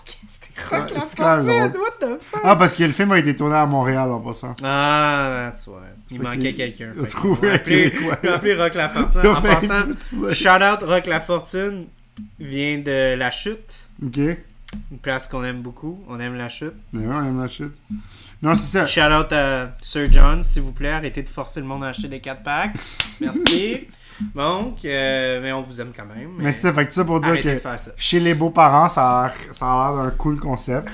Rock La Fortune, what the fuck? Ah, parce que le film a été tourné à Montréal en passant. Ah, that's right. Il fait manquait qu'il... quelqu'un. Il a trouvé un Québécois. Il a appelé Rock La Fortune. En passant, shout-out Rock La Fortune vient de La Chute. OK. Une place qu'on aime beaucoup. On aime La Chute. Oui, on aime La Chute. Non, c'est ça. Shout-out à Sir John, s'il vous plaît. Arrêtez de forcer le monde à acheter des quatre packs. Merci. Donc, euh, mais on vous aime quand même. Mais, mais c'est ça, fait que ça pour dire que chez les beaux-parents, ça a l'air, ça a l'air d'un cool concept.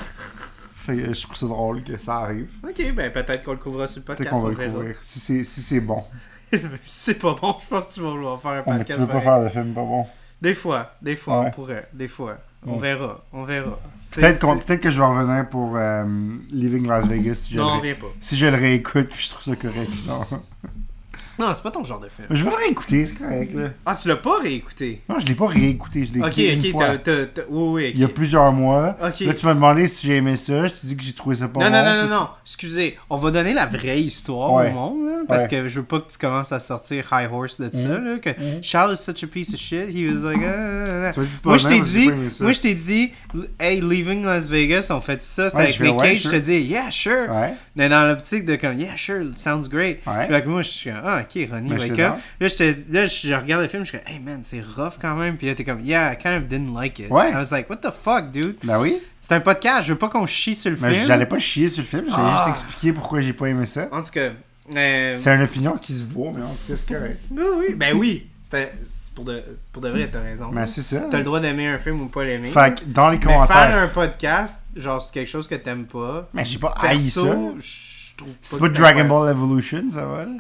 Fait que je trouve ça drôle que ça arrive. Ok, ben peut-être qu'on le couvrira sur le podcast. Peut-être qu'on va le couvrir, si c'est, si c'est bon. Si c'est pas bon, je pense que tu vas vouloir faire un podcast. Mais tu veux pas faire de film pas bon. Des fois, des fois, ouais. on pourrait, des fois. On verra, on verra. C'est, peut-être, c'est... peut-être que je vais revenir pour euh, Leaving Las Vegas. Si je non, le... on revient pas. Si je le réécoute, puis je trouve ça correct, non. Non, c'est pas ton genre de film. Je vais le réécouter, c'est correct. Là. Ah, tu l'as pas réécouté? Non, je l'ai pas réécouté. Je l'ai écouté okay, okay, une fois. T'as, t'as, t'as... Oui, oui, okay. Il y a plusieurs mois. Okay. Là, tu m'as demandé si j'ai aimé ça. Je t'ai dit que j'ai trouvé ça pas non, bon. Non, non, non, tu... non. Excusez, on va donner la vraie histoire ouais. au monde. Là, parce ouais. que je veux pas que tu commences à sortir high horse de ça. Mmh. Là, que mmh. Charles is such a piece of shit. He was like... Ah, moi, je t'ai dit, moi, je t'ai dit... Hey, Leaving Las Vegas, on fait ça. C'était ouais, avec les ouais, Cage. Sure. Je te dis, yeah, sure. Ouais. Mais dans l'optique de comme, yeah, sure, it sounds great. Ouais. Puis moi, je suis ah, ok, Ronnie Wake Up. Là, là je, je regarde le film, je suis comme, hey man, c'est rough quand même. Puis là, t'es comme, yeah, I kind of didn't like it. Ouais. I was like, what the fuck, dude? Ben oui. C'est un podcast, je veux pas qu'on chie sur le mais film. Mais j'allais pas chier sur le film, j'allais ah. juste expliquer pourquoi j'ai pas aimé ça. En tout cas, euh... c'est une opinion qui se vaut, mais en tout cas, c'est correct. Oui, oui. Ben oui. C'était. Pour de, pour de vrai, t'as raison. Mais c'est ça. T'as le droit d'aimer un film ou pas l'aimer. Fait que dans les commentaires. Mais faire un podcast, genre, c'est quelque chose que t'aimes pas. Mais j'ai pas haï ça. Je trouve pas. C'est pas Dragon Ball Evolution, ça va, là?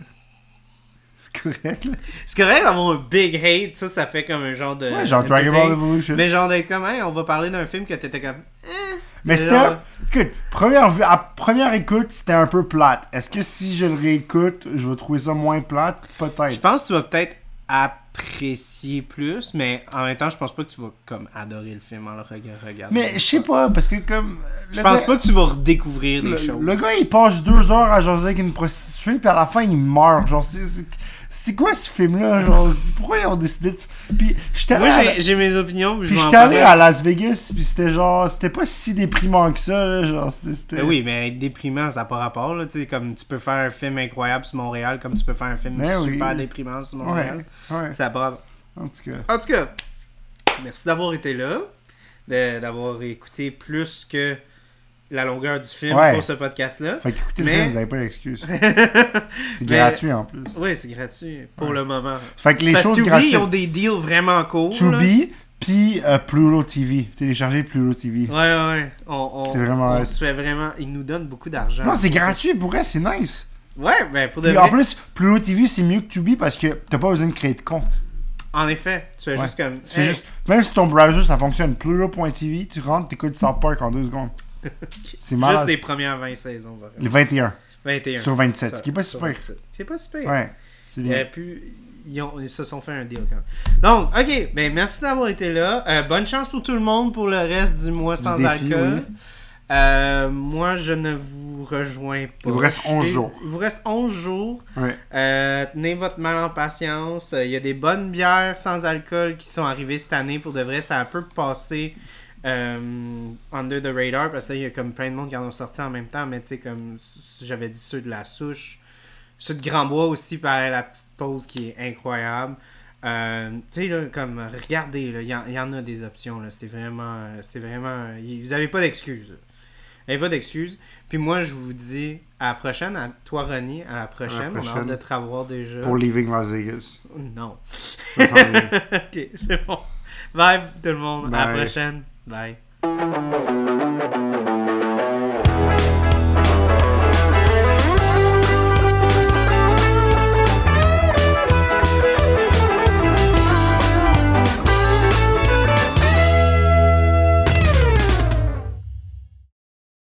C'est correct. C'est correct d'avoir un big hate, ça, ça fait comme un genre de. Ouais, genre de Dragon Ball Evolution. Mais genre d'être comme, hey, on va parler d'un film que t'étais comme. Eh, mais c'était. Genre... Écoute, première vue, à première écoute, c'était un peu plate. Est-ce que si je le réécoute, je vais trouver ça moins plate? Peut-être. Je pense que tu vas peut-être apprécier plus, mais en même temps, je pense pas que tu vas comme adorer le film en le regardant. Mais je sais pas, parce que comme... Je pense gars, pas que tu vas redécouvrir des choses. Le gars, il passe deux heures à jaser avec une prostituée, puis à la fin, il meurt. Genre, c'est, c'est, c'est quoi ce film-là? Genre, pourquoi ils ont décidé de... Puis j'étais allé... Moi, j'ai, la... j'ai mes opinions, puis, puis j'étais allé à Las Vegas, puis c'était genre... C'était pas si déprimant que ça, là, genre, c'était... c'était... Oui, mais être déprimant, ça n'a pas rapport, là, tu sais, comme tu peux faire un film incroyable sur Montréal, comme tu peux faire un film mais super oui. déprimant sur Montréal. Ouais. Ouais. C'est brave. En tout cas. En tout cas, merci d'avoir été là, de, d'avoir écouté plus que la longueur du film ouais. pour ce podcast-là. Fait qu'écoutez mais... le film, vous n'avez pas d'excuse. C'est mais... gratuit en plus. Oui, c'est gratuit pour ouais. le moment. Fait que les Parce choses gratuites. Parce que ils ont des deals vraiment cool. To Be, puis euh, Pluto T V. Téléchargez Pluto T V. Ouais, ouais. On, on, c'est vraiment. On se fait vraiment. Ils nous donnent beaucoup d'argent. Non, c'est gratuit ça. Pour elle, c'est nice. Ouais, ben pour de vrai. En plus, Pluto T V, c'est mieux que To Be parce que t'as pas besoin de créer de compte. En effet, tu fais ouais. juste comme... Tu fais hey. juste... Même si ton browser, ça fonctionne, Pluto point T V, tu rentres, t'écoutes South Park en deux secondes. Okay. C'est malade. Juste les premières vingt saisons. Vraiment. Les vingt et un. vingt et un. Sur vingt-sept, ça, ce qui est pas super. vingt-sept. C'est pas super. Ouais, c'est bien. Et puis, ils, ont... ils se sont fait un deal quand même. Donc, ok, ben merci d'avoir été là. Euh, bonne chance pour tout le monde pour le reste du mois sans du défi, alcool. Oui. Euh, moi, je ne vous rejoins pas. Il vous reste onze jours. Il vous reste onze jours. Oui. Euh, tenez votre mal en patience. Il y a des bonnes bières sans alcool qui sont arrivées cette année. Pour de vrai, ça a un peu passé Euh, Under the Radar, parce que il y a comme plein de monde qui en ont sorti en même temps, mais tu sais, comme j'avais dit, ceux de La Souche, ceux de Grand Bois aussi, par la petite pause qui est incroyable. Euh, tu sais, là, comme regardez, il y, y en a des options, là, c'est vraiment, c'est vraiment, y, vous avez pas d'excuses. Là. Vous n'avez pas d'excuses. Puis moi, je vous dis à la prochaine, à toi, Ronnie, à la prochaine. À la prochaine. On a hâte de te revoir déjà. Pour Leaving Las Vegas. Non. Ça sent bien. Ok, c'est bon. Bye, tout le monde. Bye. À la prochaine. Bye.